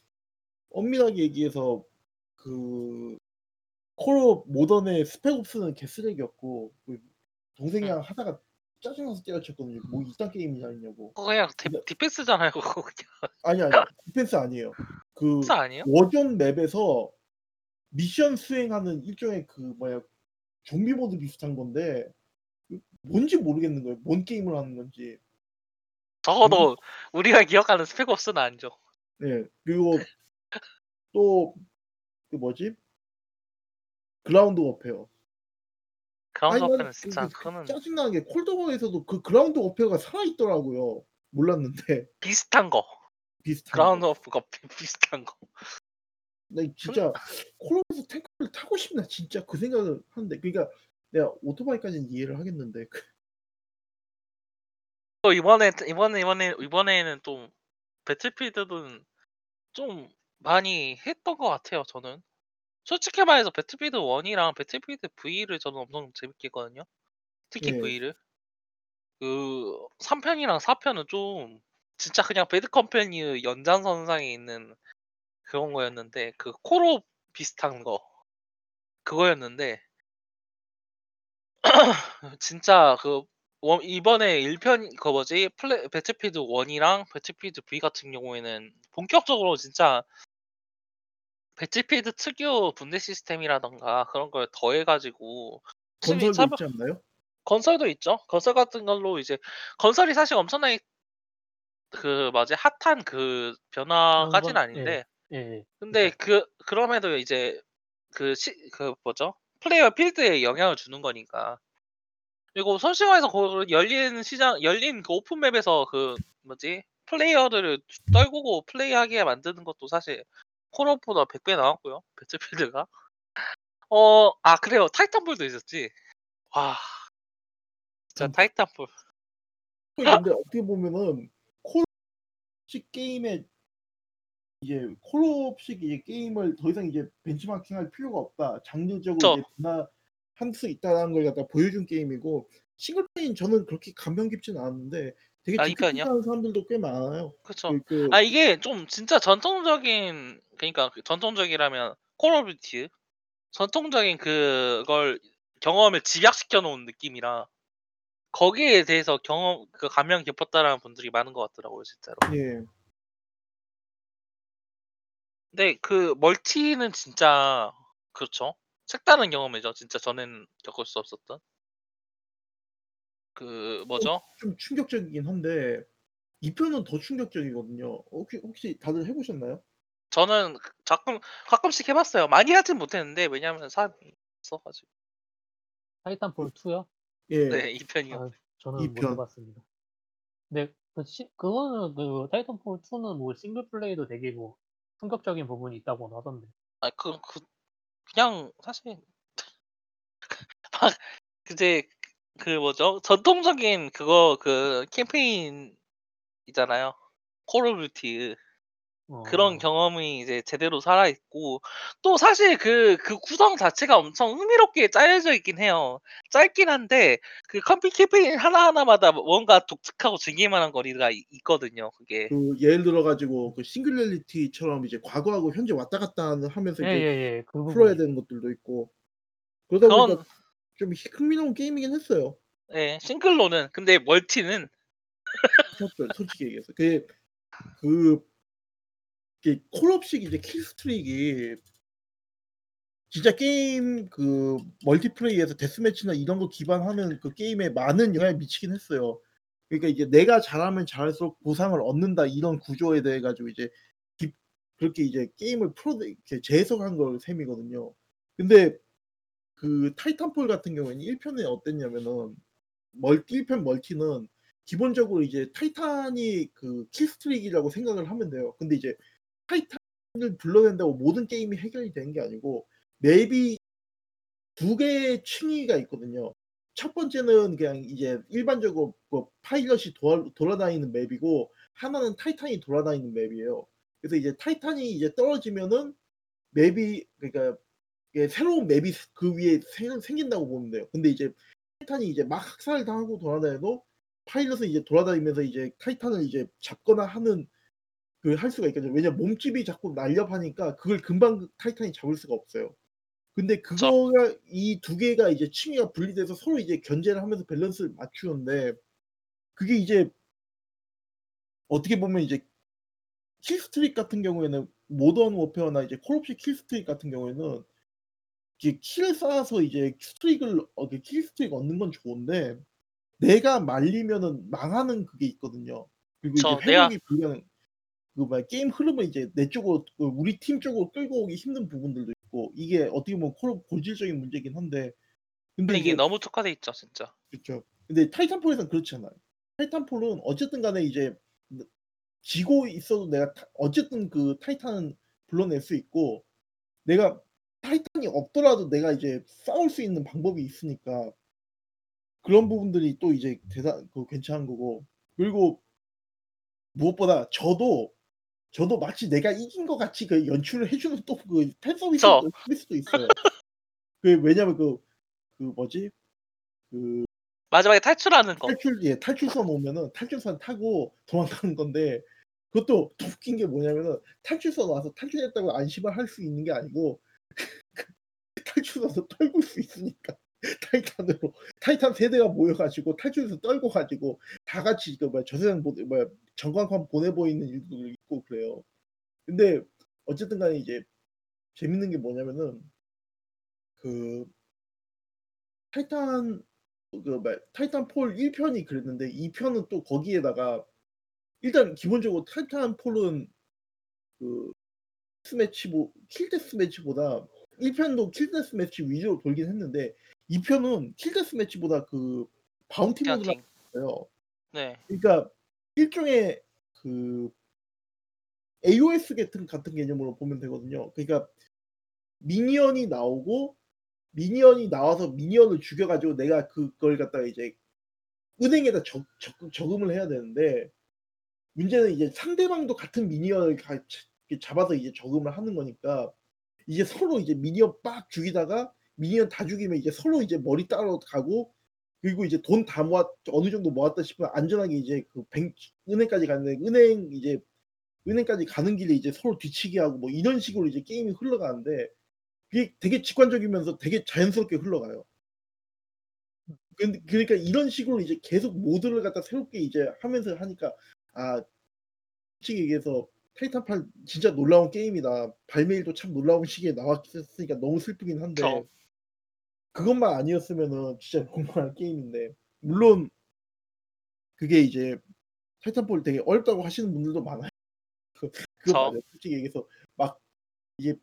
엄밀하게 얘기해서 그 콜옵 모던의 스펙옵스는 개쓰레기였고 동생이랑 하다가 짜증나서 때려쳤거든요. 뭐 이딴 게임이냐고. 그냥 디펜스잖아요. 그거 그냥. 아니 디펜스 아니에요. 그 아니에요? 워전 맵에서 미션 수행하는 일종의 그 뭐야 좀비 모드 비슷한 건데 뭔지 모르겠는 거예요. 뭔 게임을 하는 건지. 적어도 우리가 기억하는 스펙옵스는 안 줘. 네 그리고 또 그 뭐지 그라운드 워페어. 그라운드 워페어는 진짜 그거는 짜증나는 게 콜드워에서도 그 그라운드 워페어가 살아있더라고요. 몰랐는데 비슷한 거. 그라운드 워페어 비슷한 거. 나 진짜 콜옵에서 탱크를 타고 싶나 진짜 그 생각을 하는데 그러니까 내가 오토바이까지는 이해를 하겠는데 또 이번에는 또 배틀필드는 좀 많이 했던 것 같아요. 저는 솔직히 말해서 배틀필드 1이랑 배틀필드 V를 저는 엄청 재밌게 했거든요. 특히 예. V를 그 3편이랑 4편은 좀 진짜 그냥 배드 컴퍼니의 연장선상에 있는 그런 거였는데 그 코로 비슷한 거 그거였는데 진짜 그 이번에 1편 그 뭐지 배틀필드 1이랑 배틀필드 V 같은 경우에는 본격적으로 진짜 배틀필드 특유 분대 시스템이라던가 그런 걸 더해가지고 건설도 있지 않나요? 건설도 있죠. 건설 같은 걸로 이제 건설이 사실 엄청나게 그 맞아 핫한 그 변화까지는 아닌데 예. 근데 그럼에도 이제 그 뭐죠 플레이어 필드에 영향을 주는 거니까 그리고 솔직히말해서 그 열린 그 오픈맵에서 그 뭐지 플레이어들을 떨구고 플레이하게 만드는 것도 사실 콜옵보다 100배 나왔고요. 배틀필드가. 아 그래요. 타이탄볼도 있었지. 와. 진짜 타이탄볼. 근데 어떻게 보면은 콜옵식 게임에 이제 콜옵식 이제 게임을 더 이상 이제 벤치마킹할 필요가 없다. 장르적으로 이제 변화할 수 있다는 걸 갖다 보여준 게임이고 싱글플레이는 저는 그렇게 감명 깊진 않았는데 되게 디테일한 사람들도 꽤 많아요. 그렇죠. 이게 좀 진짜 전통적인 그러니까 전통적이라면 콜 오브 듀티 전통적인 그걸 경험을 집약시켜 놓은 느낌이라 거기에 대해서 그 감명 깊었다라는 분들이 많은 것 같더라고요, 진짜로. 예. 근데 그 멀티는 진짜 그렇죠. 색다른 경험이죠. 진짜 전에는 겪을 수 없었던. 그 뭐죠? 좀 충격적이긴 한데 2편은 더 충격적이거든요. 혹시 다들 해보셨나요? 저는 가끔씩 해봤어요. 많이 하진 못했는데 왜냐하면 사람이 있어가지고. 타이탄볼 2요? 예. 네, 2편이요. 저는 못 2편. 해봤습니다. 네, 그거는 그 타이탄볼 2는 뭐 싱글 플레이도 되게 뭐 충격적인 부분이 있다고 하던데. 아, 그냥 사실 막 이제 그 뭐죠? 전통적인 그거 그 캠페인이잖아요. 콜 오브 듀티 그런 경험이 이제 제대로 살아 있고 또 사실 그 구성 자체가 엄청 흥미롭게 짜여져 있긴 해요. 짧긴 한데 그 캠페인 하나하나마다 뭔가 독특하고 즐길만한 거리가 있거든요. 그게 그 예를 들어가지고 그 싱귤래리티처럼 이제 과거하고 현재 왔다 갔다 하면서 이제 예예예 그 풀어야 부분. 되는 것들도 있고 그러다 보니까 그런 좀 흥미로운 게임이긴 했어요. 예 싱글로는 근데 멀티는 미쳤어요, 솔직히 얘기해서. 그 콜옵식 이제 킬스트릭이 진짜 게임 그 멀티플레이에서 데스매치나 이런 거 기반하는 그 게임에 많은 영향을 미치긴 했어요. 그러니까 이제 내가 잘하면 잘할수록 보상을 얻는다 이런 구조에 대해 가지고 이제 그렇게 이제 게임을 이렇게 재해석한 걸 셈이거든요. 근데 그 타이탄폴 같은 경우에는 1편에 어땠냐면은 1편 멀티는 기본적으로 이제 타이탄이 그 킬스트릭이라고 생각을 하면 돼요. 근데 이제 타이탄을 불러낸다고 모든 게임이 해결이 되는 게 아니고 맵이 두 개의 층위가 있거든요. 첫 번째는 그냥 이제 일반적으로 그 파일럿이 돌아다니는 맵이고 하나는 타이탄이 돌아다니는 맵이에요. 그래서 이제 타이탄이 이제 떨어지면은 맵이 그러니까 이게 새로운 맵이 그 위에 생긴다고 보면 돼요. 근데 이제 타이탄이 이제 막 학살을 당하고 돌아다녀도 파일럿은 이제 돌아다니면서 이제 타이탄을 이제 잡거나 하는 그 할 수가 있거든요. 왜냐 몸집이 자꾸 날렵하니까 그걸 금방 타이탄이 잡을 수가 없어요. 근데 저 그거가 이 두 개가 이제 층위가 분리돼서 서로 이제 견제를 하면서 밸런스를 맞추는데 그게 이제 어떻게 보면 이제 킬스트릭 같은 경우에는 모던 워페어나 이제 콜옵시 킬스트릭 같은 경우에는 이제 킬을 쌓아서 이제 킬스트릭 얻는 건 좋은데 내가 말리면은 망하는 그게 있거든요. 그리고 이제 저 내가 회복이 불가능 게임 흐름을 이제 내 쪽으로 우리 팀 쪽으로 끌고 오기 힘든 부분들도 있고 이게 어떻게 보면 고질적인 문제긴 한데 근데 근데 이게 이제 너무 특화돼 있죠, 진짜. 그렇죠. 근데 타이탄폴에선 그렇지 않아요. 타이탄폴은 어쨌든 간에 이제 지고 있어도 내가 어쨌든 그 타이탄은 불러낼 수 있고 내가 타이탄이 없더라도 내가 이제 싸울 수 있는 방법이 있으니까 그런 부분들이 또 이제 괜찮은 거고 그리고 무엇보다 저도 마치 내가 이긴 것 같이 그 연출을 해주는 또그팬 서비스도 저 있어요. 그 왜냐면 그 뭐지 그 마지막에 탈출하는 거. 탈출선 오면은 탈출선 타고 도망가는 건데 그것도 더 웃긴 게 뭐냐면은 탈출선 와서 탈출했다고 안심을 할 수 있는 게 아니고 탈출선에서 떨굴 수 있으니까 타이탄으로 타이탄 세대가 모여가지고 탈출해서 떨고 가지고 다 같이 그 뭐야 저 세상 뭐야 전광판 보내보이는 일도 있고 그래요. 근데 어쨌든 간에 이제 재밌는 게 뭐냐면은 그 타이탄 타이탄 폴 1편이 그랬는데 2편은 또 거기에다가 일단 기본적으로 타이탄 폴은 그 킬데스 매치보다 1편도 킬데스 매치 위주로 돌긴 했는데 2편은 킬데스 매치보다 그 바운티 모드라고 킹. 있어요. 네. 그러니까 일종의 그 AOS 같은 개념으로 보면 되거든요. 그러니까 미니언이 나오고 미니언이 나와서 미니언을 죽여가지고 내가 그걸 갖다가 이제 은행에다 저금을 해야 되는데 문제는 이제 상대방도 같은 미니언을 잡아서 이제 저금을 하는 거니까 이제 서로 이제 미니언 빡 죽이다가 미니언 다 죽이면 이제 서로 이제 머리 따러 가고 그리고 이제 돈 다 어느 정도 모았다 싶으면 안전하게 이제 은행까지 가는데 은행까지 가는 길에 이제 서로 뒤치기 하고 뭐 이런 식으로 이제 게임이 흘러가는데 그게 되게 직관적이면서 되게 자연스럽게 흘러가요. 그러니까 이런 식으로 이제 계속 모드를 갖다 새롭게 이제 하면서 하니까, 아, 솔직히 얘기해서 타이탄 8 진짜 놀라운 게임이다. 발매일도 참 놀라운 시기에 나왔으니까 너무 슬프긴 한데 그것만 아니었으면은 진짜 공부할 게임인데, 물론 그게 이제 타이탄폴 되게 어렵다고 하시는 분들도 많아요. 그거 맞아요. 솔직히 얘기해서 막 이제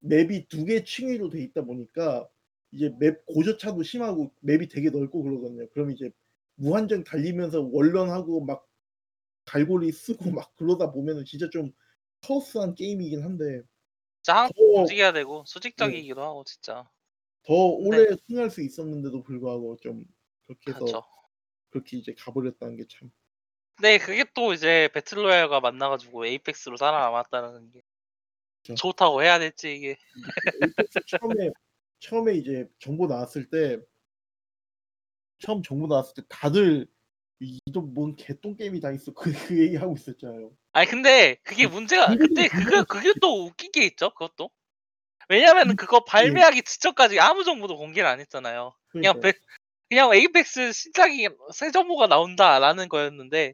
맵이 두 개 층위로 돼 있다 보니까 이제 맵 고저차도 심하고 맵이 되게 넓고 그러거든요. 그럼 이제 무한정 달리면서 원런하고 막 갈고리 쓰고 막 그러다 보면은 진짜 좀 카오스한 게임이긴 한데, 항상 움직여야 되고 수직적이기도 네. 하고 진짜 더 오래 네. 승할 수 있었는데도 불구하고 좀 그렇게 해서 그렇죠. 그렇게 이제 가버렸다는 게 참. 네, 그게 또 이제 배틀로얄과 만나가지고 에이펙스로 살아남았다는 게 그렇죠. 좋다고 해야 될지 이게. 처음에 이제 정보 나왔을 때 다들 이도 뭔 개똥 게임이 다 있어 그 얘기 하고 있었잖아요. 아니 근데 그게 문제가 근데 그게 또 웃긴 게 있죠. 그것도 왜냐면은 그거 발매하기 직전까지 아무 정보도 공개를 안 했잖아요. 그러니까요. 그냥 에이펙스 신작이 새 정보가 나온다라는 거였는데,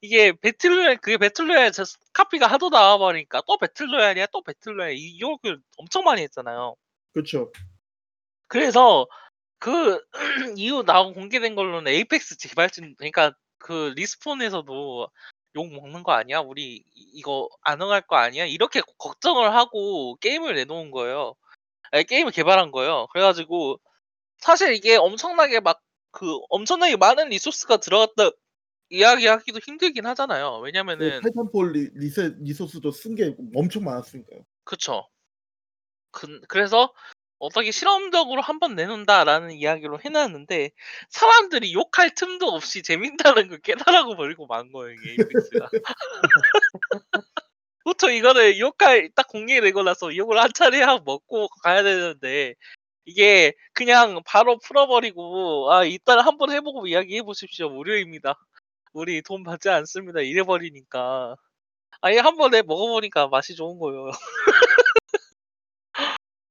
이게 배틀로얄 그게 배틀로얄 카피가 하도 나와버리니까 또 배틀로얄이야 또 배틀로얄 이 욕을 엄청 많이 했잖아요. 그렇죠. 그래서 그 이후 나온 공개된 걸로는 에이펙스 개발진, 그러니까 그 리스폰에서도 욕 먹는 거 아니야? 우리 이거 안 응할 거 아니야? 이렇게 걱정을 하고 게임을 내놓은 거예요. 아니, 게임을 개발한 거예요. 그래가지고 사실 이게 엄청나게 막 그 엄청나게 많은 리소스가 들어갔다 이야기하기도 힘들긴 하잖아요. 왜냐면은 타이탄폴 리소스도 쓴 게 엄청 많았으니까요. 그렇죠. 그래서 어떻게 실험적으로 한번 내놓는다라는 이야기로 해놨는데 사람들이 욕할 틈도 없이 재밌다는 걸 깨달아고 버리고 만 거예요, 이게 에이펙스가. 그렇죠. 이거를 욕할 딱 공개되고 나서 욕을 한 차례 하고 먹고 가야 되는데 이게 그냥 바로 풀어버리고, 아 이따 한번 해보고 이야기해 보십시오, 무료입니다, 우리 돈 받지 않습니다, 이래버리니까 아예 한 번에 먹어보니까 맛이 좋은 거예요.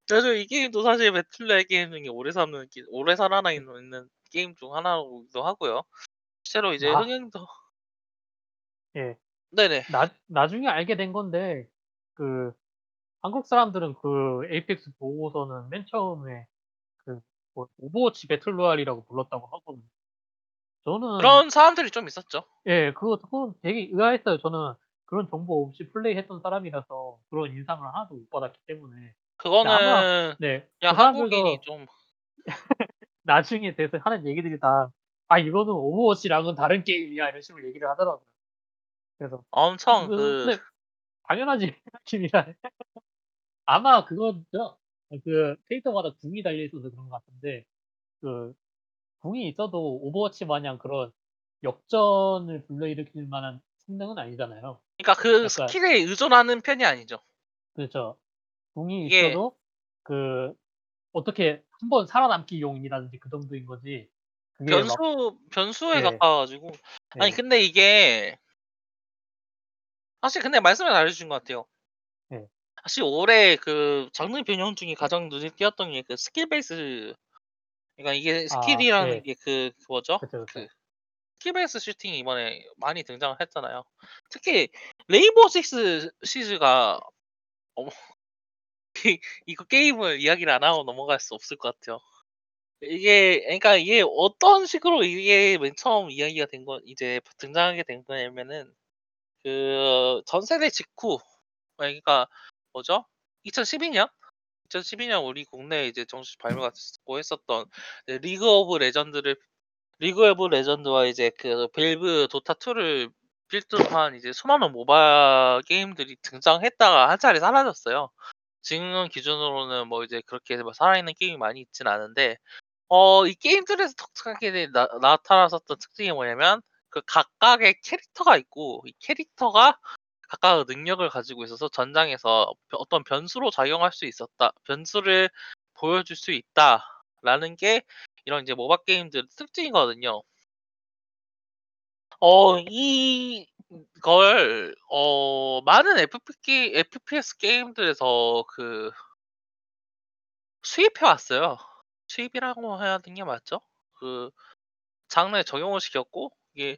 그래서 이 게임도 사실 배틀로얄 게임 중에 오래 살아남는 게임 중 하나이기도 하고요. 실제로 이제 흥행도 예, 네네. 나중에 알게 된 건데 그 한국 사람들은 그 에이펙스 보고서는 맨 처음에 그 오버워치 배틀로얄이라고 불렀다고 하거든요. 저는 그런 사람들이 좀 있었죠. 예, 그건 되게 의아했어요. 저는 그런 정보 없이 플레이했던 사람이라서 그런 인상을 하나도 못 받았기 때문에. 그거는 아마, 네, 그냥 한국인이 좀 나중에 돼서 하는 얘기들이 다 아 이거는 오버워치랑은 다른 게임이야 이런 식으로 얘기를 하더라고요. 그래서 엄청 그 당연하지 느낌이라. 아마 그거죠. 그 캐릭터마다 궁이 달려 있어서 그런 것 같은데 그 궁이 있어도 오버워치 마냥 그런 역전을 불러일으킬 만한 성능은 아니잖아요. 그러니까 그 스킬에 의존하는 편이 아니죠. 그렇죠. 궁이 있어도 그 어떻게 한번 살아남기 용이라든지 그 정도인 거지. 그게 변수에 가까워가지고. 네. 아니 근데 이게 사실 근데 말씀을 알려주신 것 같아요. 네. 사실 올해 그 장르 변형 중에 가장 눈에 띄었던 게 그 스킬 베이스. 그러니까 이게 스킬이라는 네. 게 그 뭐죠? 그쵸. 그 스킬 베이스 슈팅이 이번에 많이 등장을 했잖아요. 특히 레인보우 식스 시즈가 이거 게임을 이야기를 안 하고 넘어갈 수 없을 것 같아요. 이게 어떤 식으로 이게 맨 처음 이야기가 된 건 이제 등장하게 된 거냐면은 그 전세대 직후, 그러니까 뭐죠? 2012년 우리 국내에 이제 정식 발매가 됐고 했었던 리그 오브 레전드와 이제 그 벨브 도타 2를 필두로 한 이제 수많은 모바일 게임들이 등장했다가 한 차례 사라졌어요. 지금 기준으로는 뭐 이제 그렇게 살아있는 게임이 많이 있진 않은데, 이 게임들에서 독특하게 나타났었던 특징이 뭐냐면, 그 각각의 캐릭터가 있고, 이 캐릭터가 각각의 능력을 가지고 있어서 전장에서 어떤 변수로 작용할 수 있었다, 변수를 보여줄 수 있다라는 게 이런 이제 모바 게임들의 특징이거든요. 이걸 많은 FPS 게임들에서 그 수입해 왔어요. 수입이라고 해야 되는 게 맞죠? 그 장르에 적용을 시켰고, 이게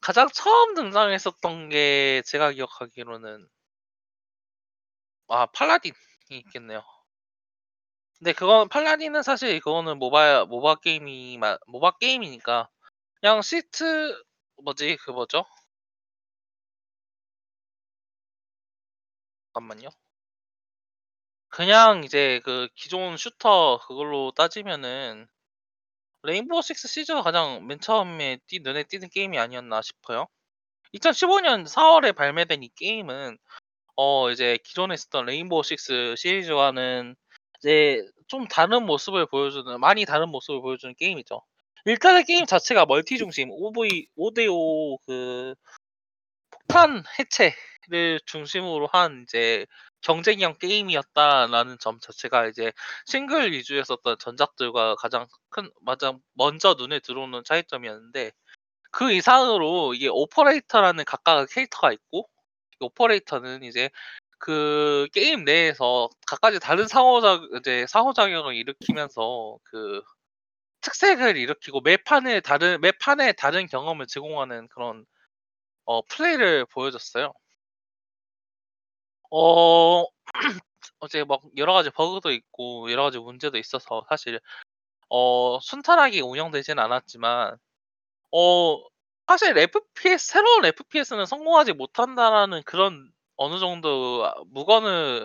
가장 처음 등장했었던 게 제가 기억하기로는 팔라딘이 있겠네요. 근데 그건 팔라딘은 사실 그거는 모바 게임이니까 그냥 뭐죠? 잠깐만요. 그냥 이제 그 기존 슈터 그걸로 따지면은 레인보우 식스 시즈가 가장 맨 처음에 눈에 띄는 게임이 아니었나 싶어요. 2015년 4월에 발매된 이 게임은 이제 기존에 있었던 레인보우 식스 시리즈와는 이제 좀 많이 다른 모습을 보여주는 게임이죠. 일단은 게임 자체가 멀티 중심, 5대5 그 폭탄 해체를 중심으로 한 이제 경쟁형 게임이었다라는 점 자체가 이제 싱글 위주였었던 전작들과 가장 먼저 눈에 들어오는 차이점이었는데, 그 이상으로 이게 오퍼레이터라는 각각의 캐릭터가 있고, 이 오퍼레이터는 이제 그 게임 내에서 각가지 다른 상호작용을 일으키면서 그 특색을 일으키고 매판에 다른 경험을 제공하는 그런 플레이를 보여줬어요. 어, 어제 막 여러 가지 버그도 있고 여러 가지 문제도 있어서 사실 순탄하게 운영되진 않았지만 사실 새로운 FPS는 성공하지 못한다라는 그런 어느 정도 무거운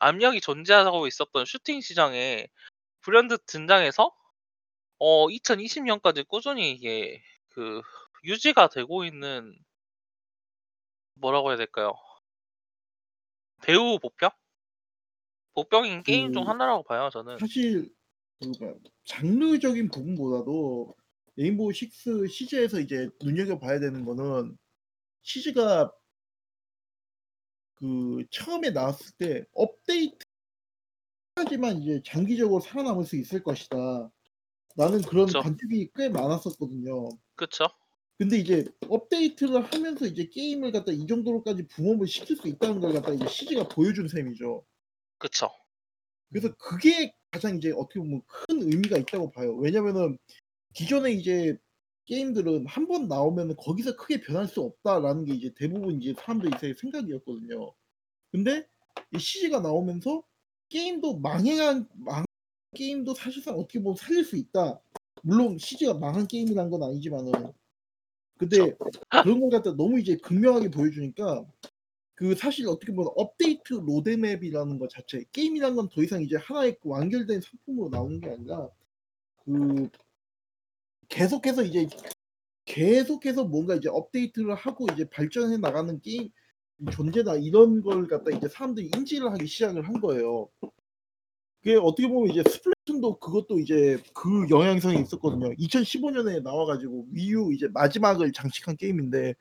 압력이 존재하고 있었던 슈팅 시장에 불현듯 등장해서 2020년까지 꾸준히 이게 그 유지가 되고 있는, 뭐라고 해야 될까요? 배우 복병인 게임 중 하나라고 봐요, 저는. 사실 뭐랄까요? 장르적인 부분보다도 레인보우 6 시즈에서 이제 눈여겨 봐야 되는 거는, 시즈가 그 처음에 나왔을 때 업데이트 하지만 이제 장기적으로 살아남을 수 있을 것이다, 나는 그런 관측이 꽤 많았었거든요. 그렇죠. 근데 이제 업데이트를 하면서 이제 게임을 갖다 이 정도로까지 붐업을 시킬 수 있다는 걸 갖다 이제 시즈가 보여준 셈이죠. 그렇죠. 그래서 그게 가장 이제 어떻게 보면 큰 의미가 있다고 봐요. 왜냐면은 기존에 이제 게임들은 한 번 나오면 거기서 크게 변할 수 없다라는 게 이제 대부분 이제 사람들의 생각이었거든요. 근데 이 시즈가 나오면서 게임도 망한 게임도 사실상 어떻게 보면 살릴 수 있다. 물론 시즈가 망한 게임이란 건 아니지만은, 근데 그런 걸 갖다 너무 이제 극명하게 보여주니까, 그 사실 어떻게 보면 업데이트 로드맵이라는 것 자체, 게임이란 건 더 이상 이제 하나의 완결된 상품으로 나오는 게 아니라 그 계속해서 뭔가 이제 업데이트를 하고 이제 발전해 나가는 게임 존재다, 이런 걸 갖다 이제 사람들이 인지를 하기 시작을 한 거예요. 그게 어떻게 보면 이제 스플래툰도 그것도 이제 그 영향성이 있었거든요. 2015년에 나와가지고 위유 이제 마지막을 장식한 게임인데,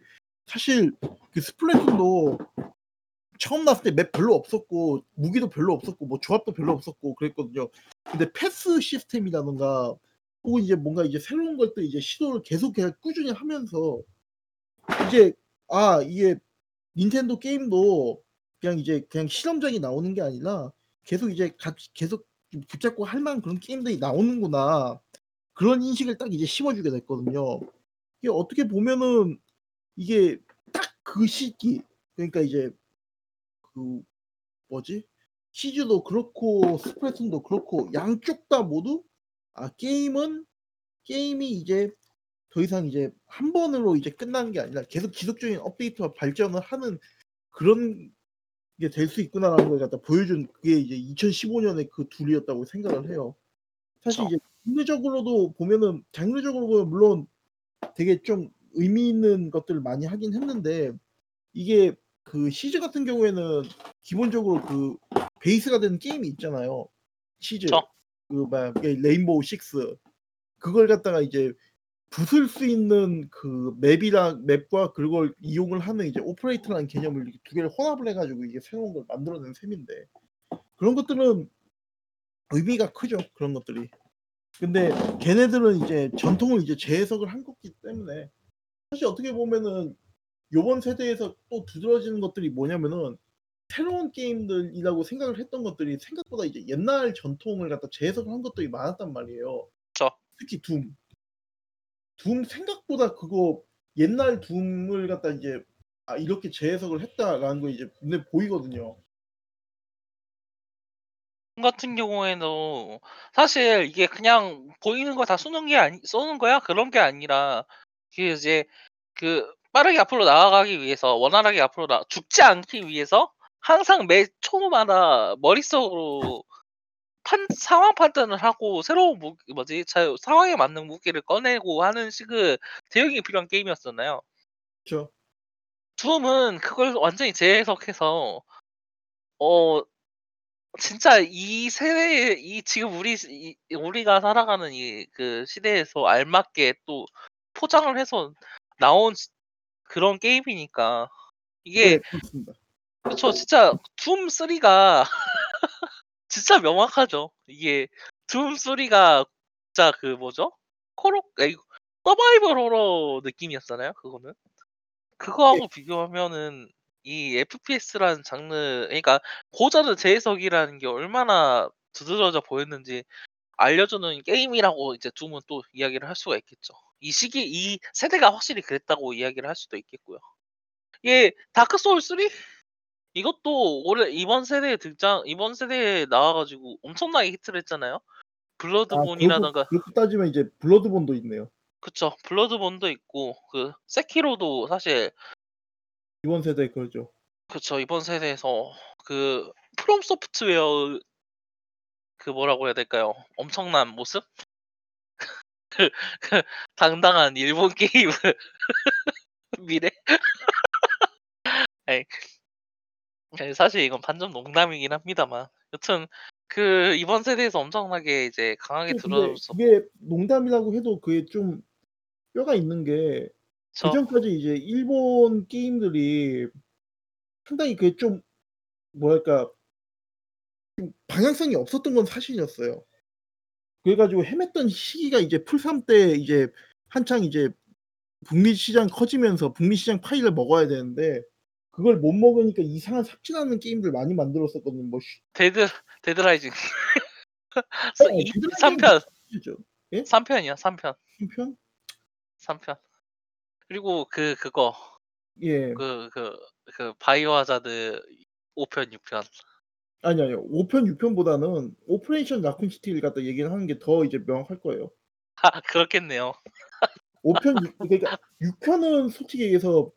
사실 그 스플래툰도 처음 나왔을 때 맵 별로 없었고 무기도 별로 없었고 뭐 조합도 별로 없었고 그랬거든요. 근데 패스 시스템이라던가 혹은 이제 뭔가 이제 새로운 것도 이제 시도를 계속 꾸준히 하면서, 이제 이게 닌텐도 게임도 그냥 실험작이 나오는 게 아니라 계속 이제 계속 붙잡고 할 만한 그런 게임들이 나오는구나, 그런 인식을 딱 이제 심어주게 됐거든요. 이게 어떻게 보면은 이게 딱 그 시기, 그러니까 이제 그 시즈도 그렇고 스플래툰도 그렇고 양쪽 다 모두 게임이 이제 더 이상 이제 한 번으로 이제 끝난 게 아니라 계속 지속적인 업데이트와 발전을 하는 그런 게 될 수 있구나라는 걸 갖다 보여준 그게 이제 2015년에 그 둘이었다고 생각을 해요. 사실 이제 장르적으로 보면 물론 되게 좀 의미 있는 것들을 많이 하긴 했는데, 이게 그 시즈 같은 경우에는 기본적으로 그 베이스가 되는 게임이 있잖아요. 시즈. 레인보우 6 그걸 갖다가 이제 부술 수 있는 그 맵과 그걸 이용을 하는 이제 오퍼레이터라는 개념을 이렇게 두 개를 혼합을 해가지고 이게 새로운 걸 만들어낸 셈인데, 그런 것들은 의미가 크죠, 그런 것들이. 근데 걔네들은 이제 전통을 이제 재해석을 한 거기 때문에, 사실 어떻게 보면은 요번 세대에서 또 두드러지는 것들이 뭐냐면은 새로운 게임들이라고 생각을 했던 것들이 생각보다 이제 옛날 전통을 갖다 재해석한 것들이 많았단 말이에요. 저. 특히 둠. 둠 생각보다 그거 옛날 둠을 갖다 이제 아 이렇게 재해석을 했다라는 거 이제 눈에 보이거든요. 같은 경우에도 사실 이게 그냥 보이는 거 다 쏘는 게 아니 쏘는 거야 그런 게 아니라 이게 이제 그 빠르게 앞으로 나아가기 위해서 원활하게 앞으로 죽지 않기 위해서 항상 매 초마다 머릿속으로 상황 판단을 하고 새로운 상황에 맞는 무기를 꺼내고 하는 식의 대응이 필요한 게임이었잖아요. 그렇죠. 둠은 그걸 완전히 재해석해서 진짜 이 세대의 이 지금 우리가 살아가는 이 그 시대에서 알맞게 또 포장을 해서 나온 그런 게임이니까 이게 네, 그렇습니다. 그렇죠. 진짜 둠 3가 진짜 명확하죠. 이게 둠 3가 진짜 그 뭐죠? 서바이벌 호러 느낌이었잖아요. 그거는 그거하고 네. 비교하면은 이 FPS라는 장르, 그러니까 고전의 재해석이라는 게 얼마나 두드러져 보였는지 알려주는 게임이라고 이제 둠은 또 이야기를 할 수가 있겠죠. 이 세대가 확실히 그랬다고 이야기를 할 수도 있겠고요. 예, 다크 소울 3? 이것도 이번 세대에 나와가지고 엄청나게 히트를 했잖아요. 블러드본이라던가. 그렇게 따지면 이제 블러드본도 있네요. 그쵸, 블러드본도 있고 그 세키로도 사실. 이번 세대 그거죠. 그렇죠. 이번 세대에서 그 프롬 소프트웨어 그 뭐라고 해야 될까요? 엄청난 모습? 그 당당한 일본 게임 미래? 아니, 사실 이건 반전 농담이긴 합니다만. 여튼 그 이번 세대에서 엄청나게 이제 강하게 들어서 이게 농담이라고 해도 그게 좀 뼈가 있는 게. 그 전까지 이제 일본 게임들이 상당히 그게 좀 뭐랄까 좀 방향성이 없었던 건 사실이었어요. 그래가지고 헤맸던 시기가 이제 풀3 때 이제 한창 이제 북미 시장 커지면서 북미 시장 파일을 먹어야 되는데 그걸 못 먹으니까 이상한 삽질하는 게임들 많이 만들었었거든요. 뭐 데드라이징 3편 3편이야 3편 그리고 그거 예. 그 바이오하자드 5편 6편 아니요 5편 6편보다는 오퍼레이션 라쿤 시티를 갖다 얘기를 하는 게 더 이제 명확할 거예요. 아 그렇겠네요. 5편 6편은 솔직히 얘기해서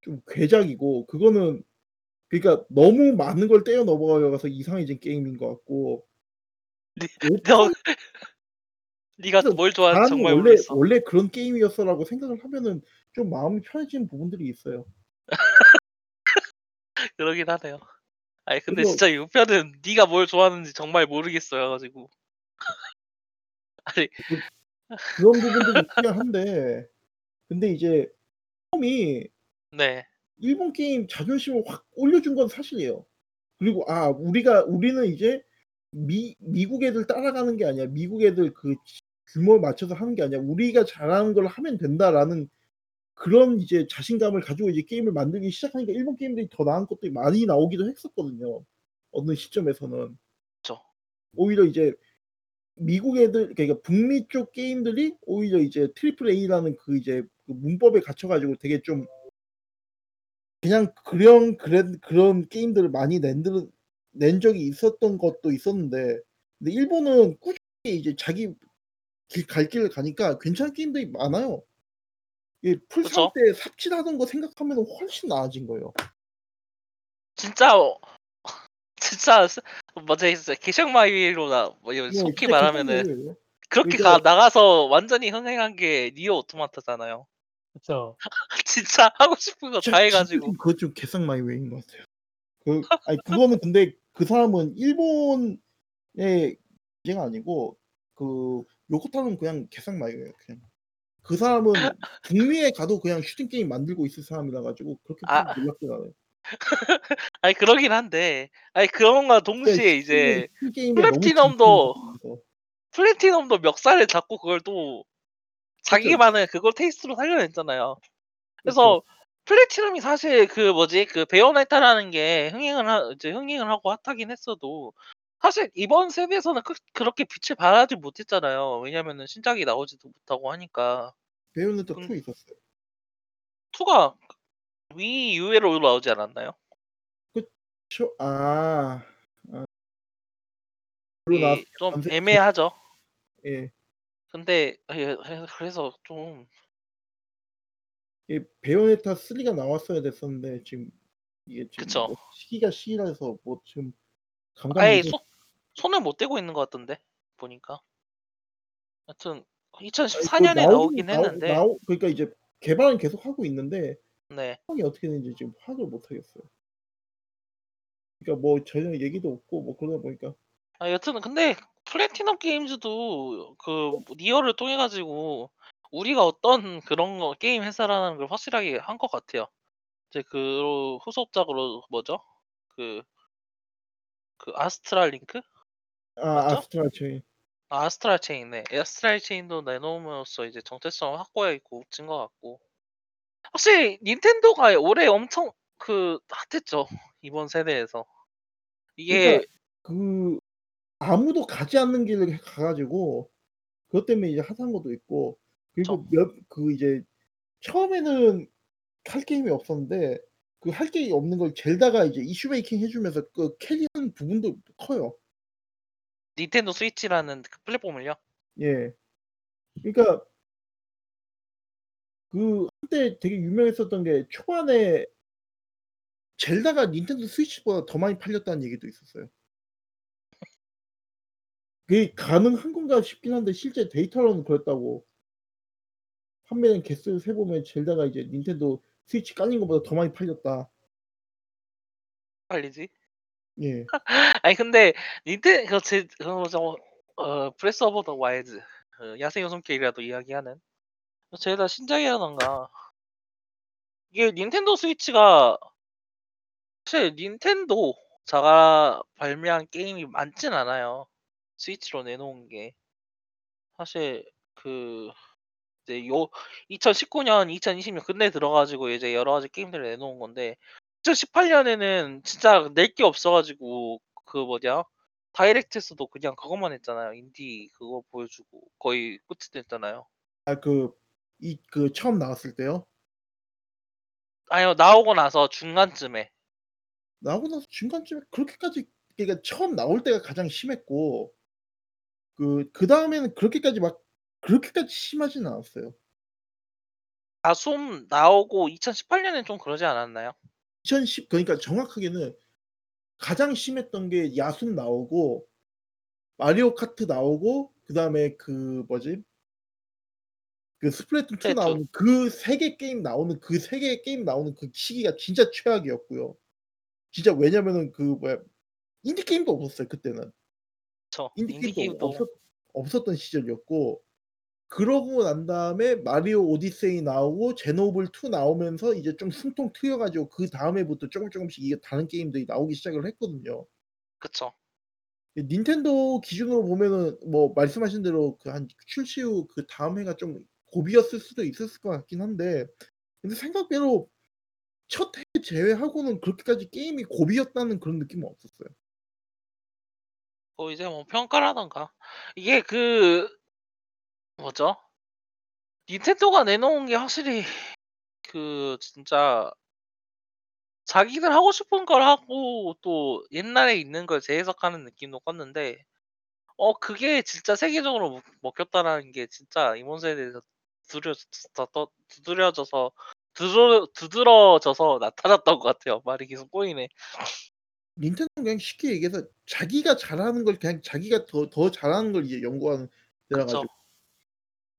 좀 괴작이고 그거는 그러니까 너무 많은 걸 떼어 넘어가서 이상해진 게임인 것 같고. 네가 뭘 좋아하는지 정말 모르겠어. 원래 그런 게임이었어라고 생각을 하면은 좀 마음이 편해지는 부분들이 있어요. 그러긴 하네요. 아니 근데 그래서, 진짜 6편은 네가 뭘 좋아하는지 정말 모르겠어요 가지고. 아니 그런 부분들이 있긴 한데 근데 이제 홈이 네 일본 게임 자존심을 확 올려준 건 사실이에요. 그리고 우리는 이제 미국 애들 따라가는 게 아니야. 미국 애들 그 규모에 맞춰서 하는 게 아니야. 우리가 잘하는 걸 하면 된다라는 그런 이제 자신감을 가지고 이제 게임을 만들기 시작하니까 일본 게임들이 더 나은 것들이 많이 나오기도 했었거든요. 어느 시점에서는. 그렇죠. 오히려 이제 미국 애들 그러니까 북미 쪽 게임들이 오히려 이제 트리플 A라는 그 이제 그 문법에 갇혀가지고 되게 좀 그런 게임들을 많이 낸 적이 있었던 것도 있었는데 근데 일본은 꾸준히 이제 자기 갈 길을 가니까 괜찮은 게임들이 많아요. 예, 풀상 때 삽질하던 거 생각하면 훨씬 나아진 거예요. 진짜 맞아 있어. 개샹마이로나 뭐 속히 말하면은 그렇게 나가서 완전히 흥행한 게 니어 오토마타잖아요. 그렇죠. 진짜 하고 싶은 거 다 해가지고. 그거 좀 개샹마이웨이인 것 같아요. 그거는 근데 그 사람은 일본의 문제가 아니고 그 요코타는 그냥 개샹마이웨이예요. 그냥. 그 사람은 북미에 가도 그냥 슈팅 게임 만들고 있을 사람이라 가지고 그렇게 놀랍진 않아요. 아니 그러긴 한데, 아니 그런가 동시에 이제 플래티넘도 멱살을 잡고 그걸 또 자기만의 그걸 테이스트로 살려냈잖아요. 그래서 그렇죠. 플래티넘이 사실 그 베요네타라는 게 흥행을 하고 핫하긴 했어도 사실 이번 세비에서는 그렇게 빛을 발하지 못했잖아요. 왜냐면은 신작이 나오지도 못하고 하니까. 베요네타 음, 2 있었어요. 2가 위 UA로 나오지 않았나요? 그쵸? 아, 별로 나왔어요. 이게 좀 밤새. 애매하죠. 예. 근데 그래서 좀 이 베요네타 3가 나왔어야 됐었는데 지금 이게 지금 그쵸. 뭐 시기가 시기라서 뭐 지금 아예 감감이 손을 못 대고 있는 것 같던데 보니까. 하여튼 뭐 2014년에 나오긴 했는데 그러니까 이제 개발은 계속 하고 있는데 네. 상황이 어떻게 되는지 지금 파악을 못 하겠어요. 그러니까 뭐 전혀 얘기도 없고 뭐 그러다 보니까 여튼 근데 플래티넘 게임즈도 그 니어를 통해 가지고 우리가 어떤 그런 거 게임 회사라는 걸 확실하게 한 것 같아요. 이제 그 후속작으로 뭐죠? 그 아스트랄 링크 맞죠? 아스트라 체인 아스트랄 체인네. 아스트랄 체인도 내놓음으로써 이제 정체성을 확고히 고친 것 같고. 확실히 닌텐도가 올해 엄청 핫했죠. 이번 세대에서. 이게 그러니까 그 아무도 가지 않는 길을 가가지고 그것 때문에 이제 핫한 것도 있고 저 그리고 그 이제 처음에는 할 게임이 없었는데 그 할 게임이 없는 걸 젤다가 이제 이슈 메이킹 해주면서 그 캐리하는 부분도 커요. 닌텐도 스위치라는 그 플랫폼을요. 예. 그러니까 그 한때 되게 유명했었던 게 초반에 젤다가 닌텐도 스위치보다 더 많이 팔렸다는 얘기도 있었어요. 그게 가능한 건가 싶긴 한데 실제 데이터로는 그랬다고 판매된 개수를 세보면 젤다가 이제 닌텐도 스위치 깔린 것보다 더 많이 팔렸다. 빨리지. 예. 아니 근데 닌텐 그저어 브레스 오브 더 와일드 야생의 손길이라도 이야기하는 젤다 신작이라던가 이게 닌텐도 스위치가 사실 닌텐도 자가 발매한 게임이 많진 않아요. 스위치로 내놓은 게 사실 그 이제 2019년, 2020년 근래 들어가지고 이제 여러 가지 게임들을 내놓은 건데 2018년에는 진짜 낼 게 없어가지고 그 뭐냐 다이렉트에서도 그냥 그것만 했잖아요. 인디 그거 보여주고 거의 끝이 됐잖아요. 그 처음 나왔을 때요. 아니요 나오고 나서 중간쯤에 나오고 나서 중간쯤에 그렇게까지 그러니까 처음 나올 때가 가장 심했고 그 다음에는 그렇게까지 심하진 않았어요. 아솜 나오고 2018년엔 좀 그러지 않았나요? 2010 그러니까 정확하게는 가장 심했던 게 야숨 나오고 마리오 카트 나오고 그다음에 그 뭐지 그 스플래툰 2 플래툰 나오는 그 세 개 게임 나오는 그 세 개 게임 나오는 그 시기가 진짜 최악이었고요. 진짜 왜냐면은 그 뭐야 인디 게임도 없었어요 그때는 저 인디 인디 게임도 게임도 없었던 시절이었고 그러고 난 다음에 마리오 오디세이 나오고 제노블 2 나오면서 이제 좀 숨통 트여가지고 그 다음에부터 조금씩 이게 다른 게임들이 나오기 시작을 했거든요. 그쵸. 닌텐도 기준으로 보면은 뭐 말씀하신 대로 그 한 출시 후 그 다음 해가 좀 고비였을 수도 있었을 것 같긴 한데 근데 생각대로 첫 해 제외하고는 그렇게까지 게임이 고비였다는 그런 느낌은 없었어요. 이제 뭐 평가라던가 이게 그 뭐죠? 닌텐도가 내놓은 게 확실히 그 진짜 자기들 하고 싶은 걸 하고 또 옛날에 있는 걸 재해석하는 느낌도 컸는데 그게 진짜 세계적으로 먹혔다라는 게 진짜 이번 세대에서 두드러져서 나타났던 것 같아요. 말이 계속 꼬이네. 닌텐도는 그냥 쉽게 얘기해서 자기가 잘하는 걸 그냥 자기가 더 잘하는 걸 이제 연구하는 데라 그쵸. 가지고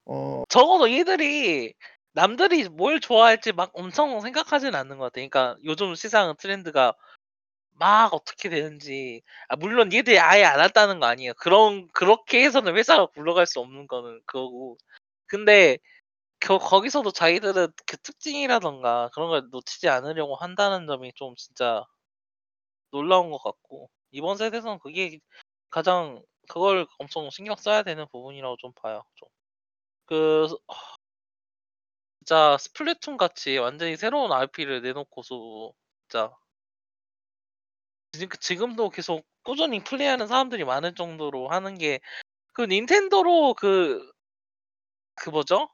어 적어도 얘들이 남들이 뭘 좋아할지 막 엄청 생각하진 않는 것 같아. 그러니까 요즘 시장 트렌드가 막 어떻게 되는지 물론 얘들이 아예 안 왔다는 거 아니에요. 그렇게 해서는 회사가 굴러갈 수 없는 거는 그거고. 근데 거기서도 자기들은 그 특징이라던가 그런 걸 놓치지 않으려고 한다는 점이 좀 진짜 놀라운 것 같고 이번 세대에서는 그게 가장 그걸 엄청 신경 써야 되는 부분이라고 좀 봐요. 좀. 그 진짜 스플래툰 같이 완전히 새로운 IP를 내놓고서 진짜 지금도 계속 꾸준히 플레이하는 사람들이 많을 정도로 하는 게 그 닌텐도로 그 뭐죠?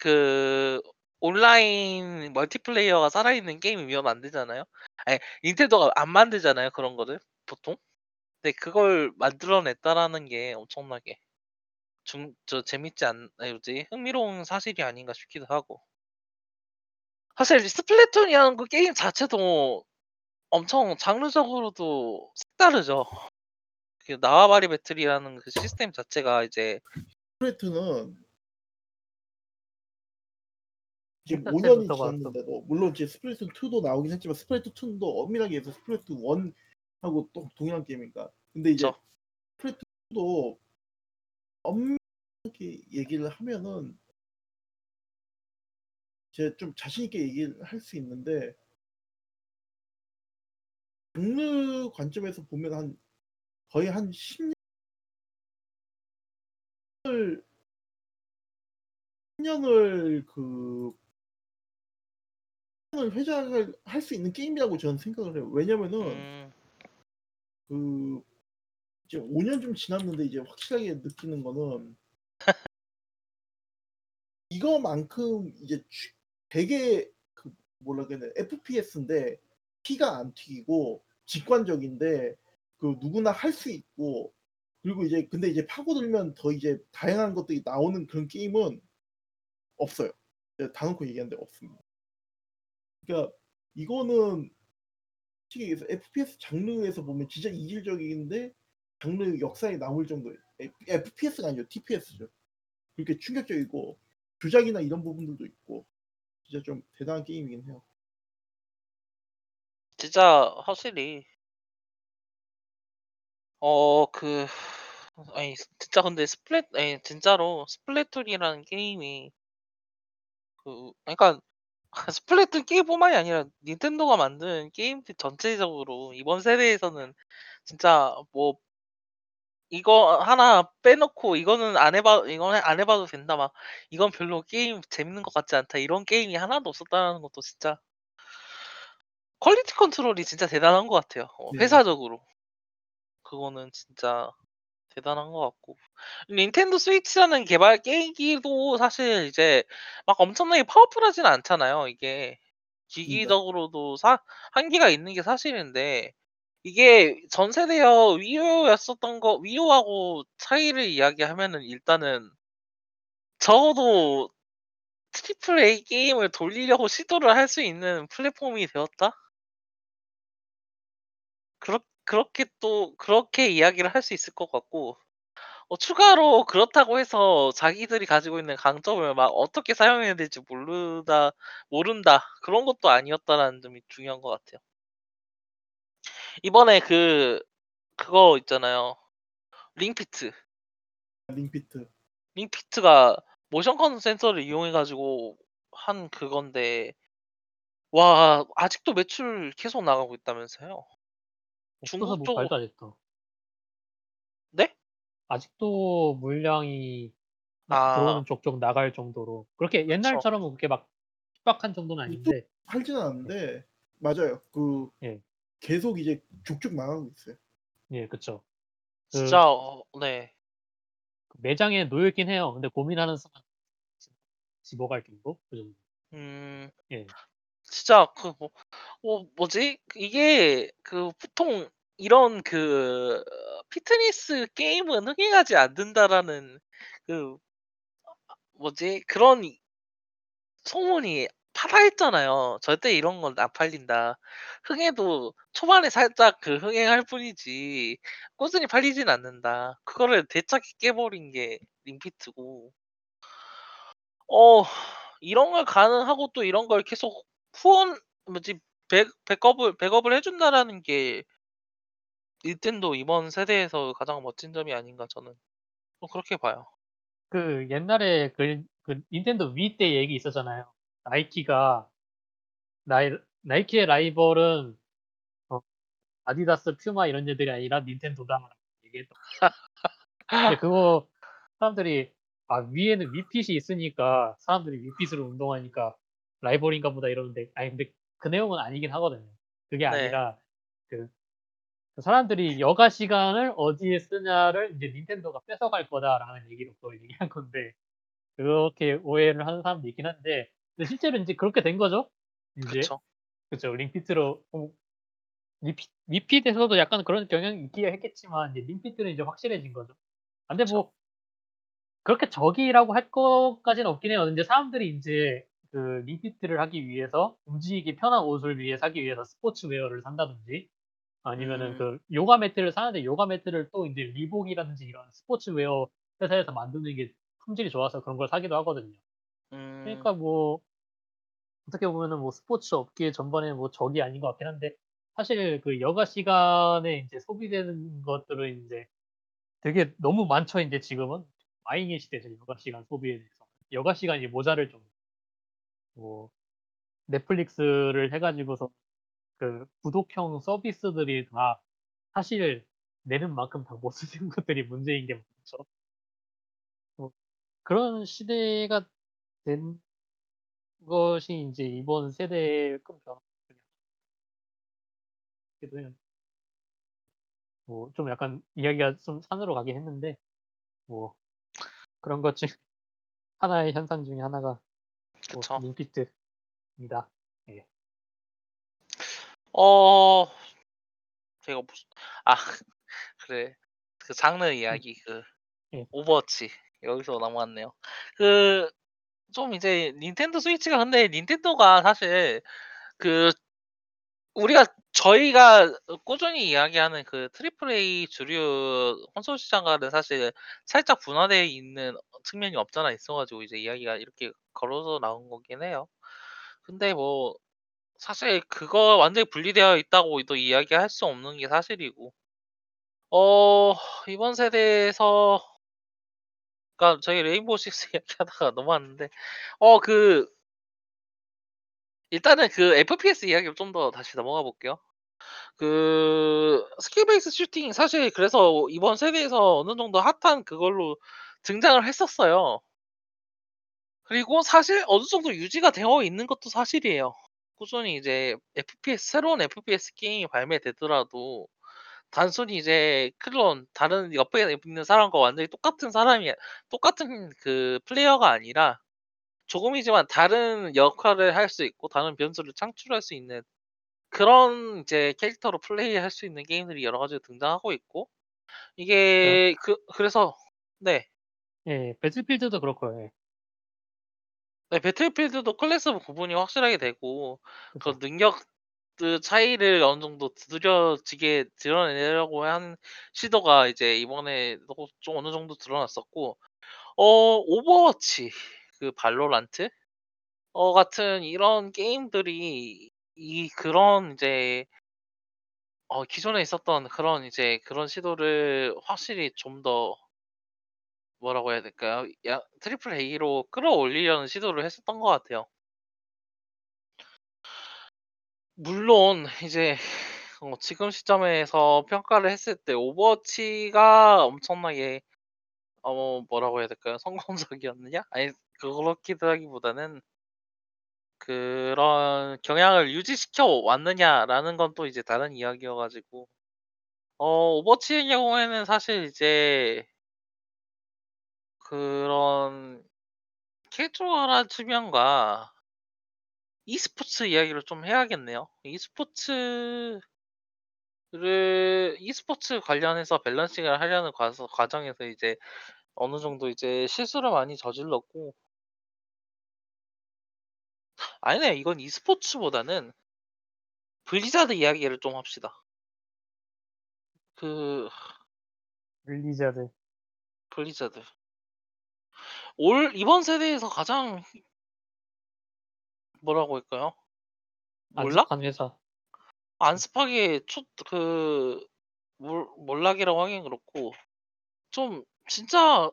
그 온라인 멀티플레이어가 살아있는 게임이면 안 되잖아요. 아니 닌텐도가 안 만들잖아요 그런 거를 보통. 근데 그걸 만들어냈다라는 게 엄청나게 저 재밌지 않나요지 흥미로운 사실이 아닌가 싶기도 하고. 사실 스플래툰이라는 그 게임 자체도 엄청 장르적으로도 색다르죠. 그 나와바리 배틀이라는 그 시스템 자체가 이제 스플래툰은 지금 5년이 지났는데도 물론 이제 스플래툰 2도 나오긴 했지만 스플래툰 2도 엄밀하게 해서 스플래툰 1하고 또 동일한 게임이니까. 근데 이제 스플래툰 2도 엄밀하게 얘기를 하면은 제가 좀 자신 있게 얘기를 할 수 있는데 장르 관점에서 보면 거의 한 10년을 회장을 할 수 있는 게임이라고 저는 생각을 해요. 왜냐면은 그 이제 5년 좀 지났는데 이제 확실하게 느끼는 거는 이거만큼 이제 되게 그 뭐라겠네 FPS인데 피가 안 튀기고 직관적인데 그 누구나 할 수 있고 그리고 이제 근데 이제 파고들면 더 이제 다양한 것들이 나오는 그런 게임은 없어요. 다 놓고 얘기하는데 없습니다. 그러니까 이거는 솔직히 얘기해서 FPS 장르에서 보면 진짜 이질적인데 장르 역사에 남을 정도예요. FPS가 아니죠. TPS죠. 그렇게 충격적이고 조작이나 이런 부분들도 있고 진짜 좀 대단한 게임이긴 해요. 진짜 확실히 그 아니 진짜 근데 아니 진짜로 스플래툰이라는 게임이 그러니까 스플래툰 게임뿐만이 아니라 닌텐도가 만든 게임들 전체적으로 이번 세대에서는 진짜 뭐 이거 하나 빼놓고 이거는 안 해봐도 된다 막 이건 별로 게임 재밌는 것 같지 않다 이런 게임이 하나도 없었다는 것도 진짜 퀄리티 컨트롤이 진짜 대단한 것 같아요. 네. 회사적으로 그거는 진짜 대단한 것 같고 닌텐도 스위치라는 개발 게임기도 사실 이제 막 엄청나게 파워풀하진 않잖아요. 이게 기기적으로도 한계가 있는 게 사실인데 이게 전 세대여 위유였었던 거 위유하고 차이를 이야기하면은 일단은 적어도 트리플 A 게임을 돌리려고 시도를 할 수 있는 플랫폼이 되었다. 그렇게 이야기를 할 수 있을 것 같고 추가로 그렇다고 해서 자기들이 가지고 있는 강점을 막 어떻게 사용해야 될지 모른다 그런 것도 아니었다라는 점이 중요한 것 같아요. 이번에 그거 있잖아요. 링피트가 모션 센서를 이용해가지고 한 그건데 와 아직도 매출 계속 나가고 있다면서요? 중국 뭐 발도 안 했다. 네? 아직도 물량이 들어오는 족족 나갈 정도로 그렇게 옛날처럼 그렇게 막 빡빡한 정도는 아닌데 팔지는 않는데 맞아요. 그 계속 이제 족족 나가고 있어요. 예, 그렇죠. 진짜 매장에 놓여있긴 해요. 근데 고민하는 순간 집어갈 정도 그 정도. 예. 진짜 뭐지? 이게 보통 이런 피트니스 게임은 흥행하지 않는다라는 뭐지? 그런 소문이 파다했잖아요. 절대 이런 건 안 팔린다. 흥해도 초반에 살짝 흥행할 뿐이지 꾸준히 팔리진 않는다. 그거를 대차게 깨버린 게 링피트고 이런 걸 가능하고 또 이런 걸 계속 후원 뭐지 백업을 해준다라는 게 닌텐도 이번 세대에서 가장 멋진 점이 아닌가 저는 그렇게 봐요. 그 옛날에 그 닌텐도 위 때 얘기 있었잖아요. 나이키의 라이벌은 아디다스, 퓨마 이런 애들이 아니라 닌텐도다 얘기했던. 근데 그거 사람들이 아, 위에는 윗핏이 있으니까 사람들이 윗핏으로 운동하니까 라이벌인가 보다 이러는데, 아니 근데 그 내용은 아니긴 하거든요. 그게 네. 아니라 그 사람들이 여가 시간을 어디에 쓰냐를 이제 닌텐도가 뺏어갈 거다라는 얘기로 또 얘기한 건데, 그렇게 오해를 하는 사람도 있긴 한데, 근데 실제로 이제 그렇게 된 거죠. 이제 그쵸? 그죠, 링피트로 리핏에서도 약간 그런 경향이 있기야 했겠지만 이제 링피트는 이제 확실해진 거죠. 근데 그쵸? 뭐 그렇게 적이라고 할 것까지는 없긴 해요. 근데 사람들이 이제 그 링피트를 하기 위해서 움직이기 편한 옷을 위해 사기 위해서 스포츠웨어를 산다든지, 아니면은 음, 그 요가 매트를 사는데 요가 매트를 또 이제 리복이라든지 이런 스포츠웨어 회사에서 만드는 게 품질이 좋아서 그런 걸 사기도 하거든요. 음, 그러니까 뭐 어떻게 보면은 뭐 스포츠 업계 전반에 뭐 적이 아닌 것 같긴 한데, 사실 그 여가 시간에 이제 소비되는 것들은 이제 되게 너무 많죠. 이제 지금은 마잉의 시대죠. 여가 시간 소비에 대해서 여가 시간이 모자를 좀 뭐 넷플릭스를 해가지고서 그 구독형 서비스들이 다 사실 내는 만큼 다 못 쓰는 것들이 문제인 게 많죠. 뭐 그런 시대가 된 것이 이제 이번 세대의 큰 변화 같기도 해요. 뭐 좀 약간 이야기가 좀 산으로 가긴 했는데, 뭐 그런 것 중 하나의 현상 중에 하나가 뭐 그쵸? 링피트입니다. 예. 어, 제가 무슨 아 그래 그 장르 음, 이야기 그 예. 오버워치 여기서 넘어왔네요. 그 좀 이제 닌텐도 스위치가, 근데 닌텐도가 사실 그 우리가 저희가 꾸준히 이야기하는 그 트리플 A 주류 콘솔 시장과는 사실 살짝 분화되어 있는 측면이 없잖아 있어가지고 이제 이야기가 이렇게 걸어서 나온 거긴 해요. 근데 뭐 사실 그거 완전히 분리되어 있다고 또 이야기할 수 없는 게 사실이고, 어 이번 세대에서 그러니까 저희 레인보우 식스 이야기하다가 넘어왔는데 그 일단은 그 FPS 이야기로 좀 더 다시 넘어가 볼게요. 그 스킬 베이스 슈팅 사실 그래서 이번 세대에서 어느 정도 핫한 그걸로 등장을 했었어요. 그리고 사실 어느 정도 유지가 되어 있는 것도 사실이에요. 꾸준히 이제 FPS 새로운 FPS 게임이 발매되더라도 단순히 이제 클론 다른 옆에 있는 사람과 완전히 똑같은 그 플레이어가 아니라 조금이지만 다른 역할을 할 수 있고 다른 변수를 창출할 수 있는 그런 이제 캐릭터로 플레이할 수 있는 게임들이 여러 가지 등장하고 있고, 네. 이게 그래서 네, 예, 배틀필드도 그렇고요. 예. 배틀필드도 클래스 구분이 확실하게 되고 그 그죠. 능력 그 차이를 어느 정도 두드려지게 드러내려고 한 시도가 이제 이번에 좀 어느 정도 드러났었고, 오버워치 그 발로란트 같은 이런 게임들이 이 그런 이제 기존에 있었던 그런 이제 그런 시도를 확실히 좀 더 뭐라고 해야 될까요? 트리플 A로 끌어올리려는 시도를 했었던 것 같아요. 물론 이제 지금 시점에서 평가를 했을 때 오버워치가 엄청나게 뭐라고 해야 될까요? 성공적이었느냐? 아니 그렇기보다는 그런 경향을 유지시켜 왔느냐라는 건 또 이제 다른 이야기여가지고 오버워치의 경우에는 사실 이제 그런 캐주얼한 측면과 e스포츠 이야기를 좀 해야겠네요. e스포츠 관련해서 밸런싱을 하려는 과정에서 이제 어느 정도 이제 실수를 많이 저질렀고, 아니네, 이건 e스포츠보다는 블리자드 이야기를 좀 합시다. 그 블리자드. 블리자드 올 이번 세대에서 가장 뭐라고 할까요? 몰락? 안습한 회사. 안습하게 몰락이라고 하긴 그렇고 좀 진짜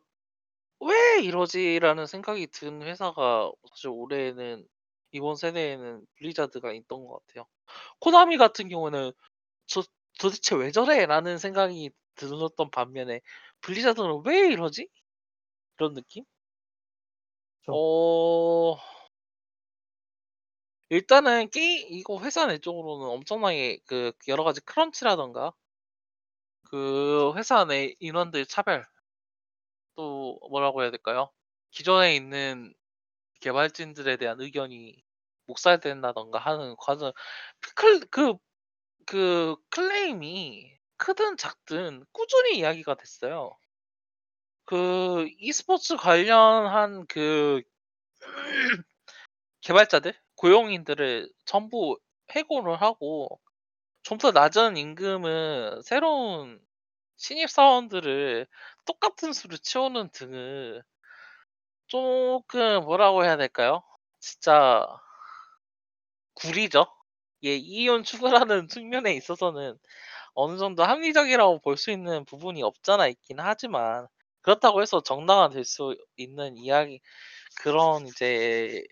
왜 이러지라는 생각이 든 회사가 사실 올해는 이번 세대에는 블리자드가 있던 것 같아요. 코나미 같은 경우는 저 도대체 왜 저래라는 생각이 들었던 반면에 블리자드는 왜 이러지? 이런 느낌? 저, 어, 일단은 게임, 이거 회사 내 쪽으로는 엄청나게 그 여러 가지 크런치라던가, 그 회사 내 인원들 차별, 또 뭐라고 해야 될까요? 기존에 있는 개발진들에 대한 의견이 묵살된다던가 하는 과정, 클, 그 클레임이 크든 작든 꾸준히 이야기가 됐어요. 그 e스포츠 관련한 그 개발자들, 고용인들을 전부 해고를 하고 좀 더 낮은 임금은 새로운 신입 사원들을 똑같은 수를 채우는 등을 조금 뭐라고 해야 될까요? 진짜 구리죠. 예, 이윤 추구라는 측면에 있어서는 어느 정도 합리적이라고 볼 수 있는 부분이 없잖아 있긴 하지만 그렇다고 해서 정당화될 수 있는 이야기 그런 이제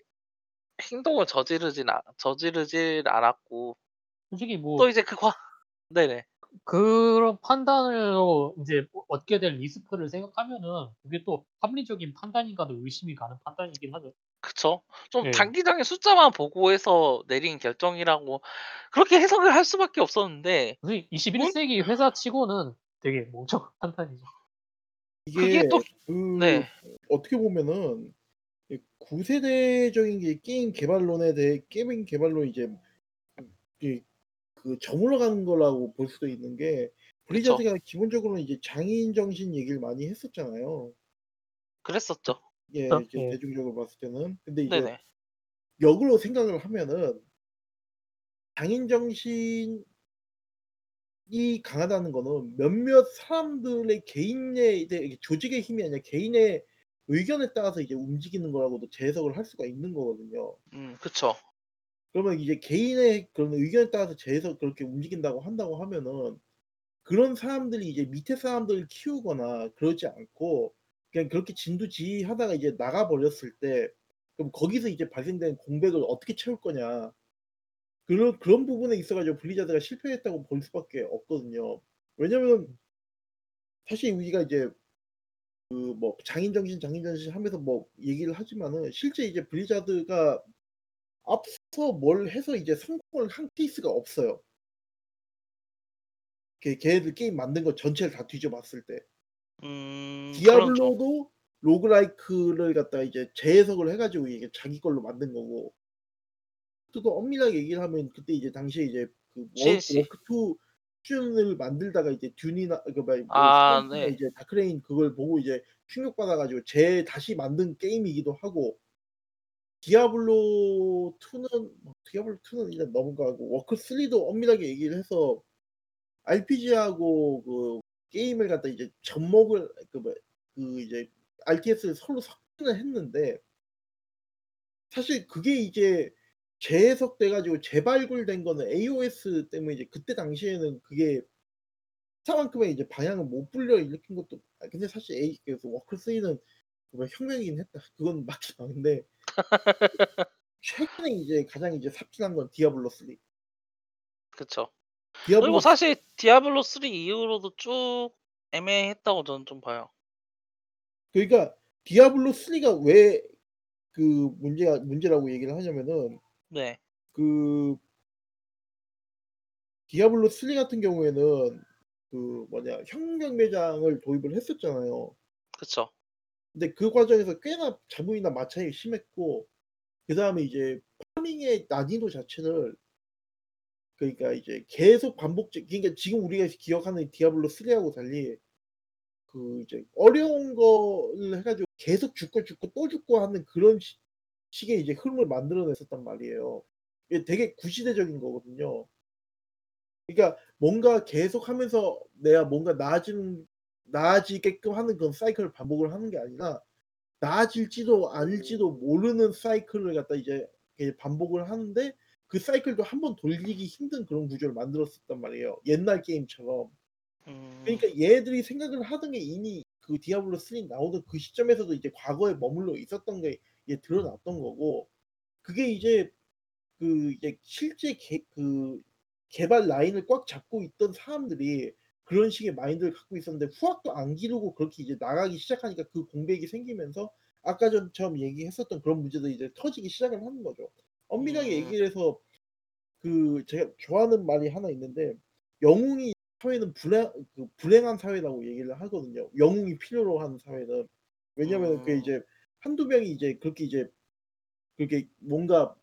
행동을 저지르질 않았고 솔직히 뭐 또 이제 네네 그런 판단으로 이제 얻게 될 리스크를 생각하면은 그게 또 합리적인 판단인가도 의심이 가는 판단이긴 하죠. 그쵸 좀 예. 단기적인 숫자만 보고 해서 내린 결정이라고 그렇게 해석을 할 수밖에 없었는데 그래서 문 21세기 회사 치고는 되게 멍청한 판단이죠. 그게 이게 그 네. 어떻게 보면은 이 구세대적인 게 게임 개발론에 대해 게임 개발로 이제 이그 저물러가는 거라고 볼 수도 있는 게 그쵸 블리자드가 기본적으로 이제 장애인 정신 얘기를 많이 했었잖아요. 그랬었죠. 예, 이제 예. 대중적으로 봤을 때는 근데 이제 네네 역으로 생각을 하면은 장애인 정신 이 강하다는 거는 몇몇 사람들의 개인의 이제 이게 조직의 힘이 아니라 개인의 의견에 따라서 이제 움직이는 거라고도 재해석을 할 수가 있는 거거든요. 그쵸 그러면 이제 개인의 그런 의견에 따라서 재해석 그렇게 움직인다고 한다고 하면은 그런 사람들이 이제 밑에 사람들을 키우거나 그러지 않고 그냥 그렇게 진두지휘하다가 이제 나가 버렸을 때 그럼 거기서 이제 발생된 공백을 어떻게 채울 거냐 그런 부분에 있어가지고 블리자드가 실패했다고 볼 수밖에 없거든요. 왜냐면 사실 우리가 이제 그뭐 장인 정신 하면서 뭐 얘기를 하지만은 실제 이제 블리자드가 앞서 뭘 해서 이제 성공을 한 케이스가 없어요. 걔네들 게임 만든 거 전체를 다 뒤져봤을 때 그럼 좀 디아블로도 로그라이크를 갖다가 이제 재해석을 해가지고 이게 자기 걸로 만든 거고 또 엄밀하게 얘기를 하면 그때 이제 당시에 이제 그 CNC 워크 투 션을 만들다가 이제 듄이나 그뭐 스탠스나 아네 이제 다크레인 그걸 보고 이제 충격받아가지고 재 다시 만든 게임이기도 하고 디아블로 2는 일단 넘어가고 워크 3도 엄밀하게 얘기를 해서 RPG하고 그 게임을 갖다 이제 접목을 그 이제 RTS를 서로 섞기는 했는데 사실 그게 이제 재해석돼가지고 재발굴된 거는 AOS 때문에 이제 그때 당시에는 그게 사만큼의 이제 방향을 못 불려 일으킨 것도 근데 사실 그래서 워크 3는 혁명이긴 했다. 그건 맞긴 한데 최근에 이제 가장 이제 삽질한 건 디아블로 3. 그쵸 그리고 디아블로 사실 디아블로 3 이후로도 쭉 애매했다고 저는 좀 봐요. 그러니까 디아블로 3가 왜 그 문제라고 얘기를 하냐면은 네. 그 디아블로 3 같은 경우에는 그 뭐냐 혁명 매장을 도입을 했었잖아요. 그쵸 근데 그 과정에서 꽤나 자문이나 마찰이 심했고 그 다음에 이제 파밍의 난이도 자체를 그러니까 이제 계속 반복적 그러니까 지금 우리가 기억하는 디아블로 3하고 달리 그 이제 어려운 거를 해가지고 계속 죽고 또 죽고 하는 그런 식의 이제 흐름을 만들어냈었단 말이에요. 이게 되게 구시대적인 거거든요. 그러니까 뭔가 계속 하면서 내가 뭔가 나아지게끔 하는 그런 사이클을 반복을 하는 게 아니라 나아질지도 아닐지도 모르는 사이클을 갖다 이제 이렇게 반복을 하는데 그 사이클도 한 번 돌리기 힘든 그런 구조를 만들었었단 말이에요. 옛날 게임처럼. 음, 그러니까 얘들이 생각을 하던 게 이미 그 디아블로 3 나오던 그 시점에서도 이제 과거에 머물러 있었던 게 이제 드러났던 거고 그게 이제 그 이제 실제 그 개발 라인을 꽉 잡고 있던 사람들이 그런 식의 마인드를 갖고 있었는데 후학도 안 기르고 그렇게 이제 나가기 시작하니까 그 공백이 생기면서 아까 전처럼 얘기했었던 그런 문제도 이제 터지기 시작을 하는 거죠. 엄밀하게 얘기를 해서 그 제가 좋아하는 말이 하나 있는데, 영웅이 사회는 불행한 사회라고 얘기를 하거든요. 영웅이 필요로 하는 사회는. 왜냐하면 그 이제 한두 명이 이제 그렇게 뭔가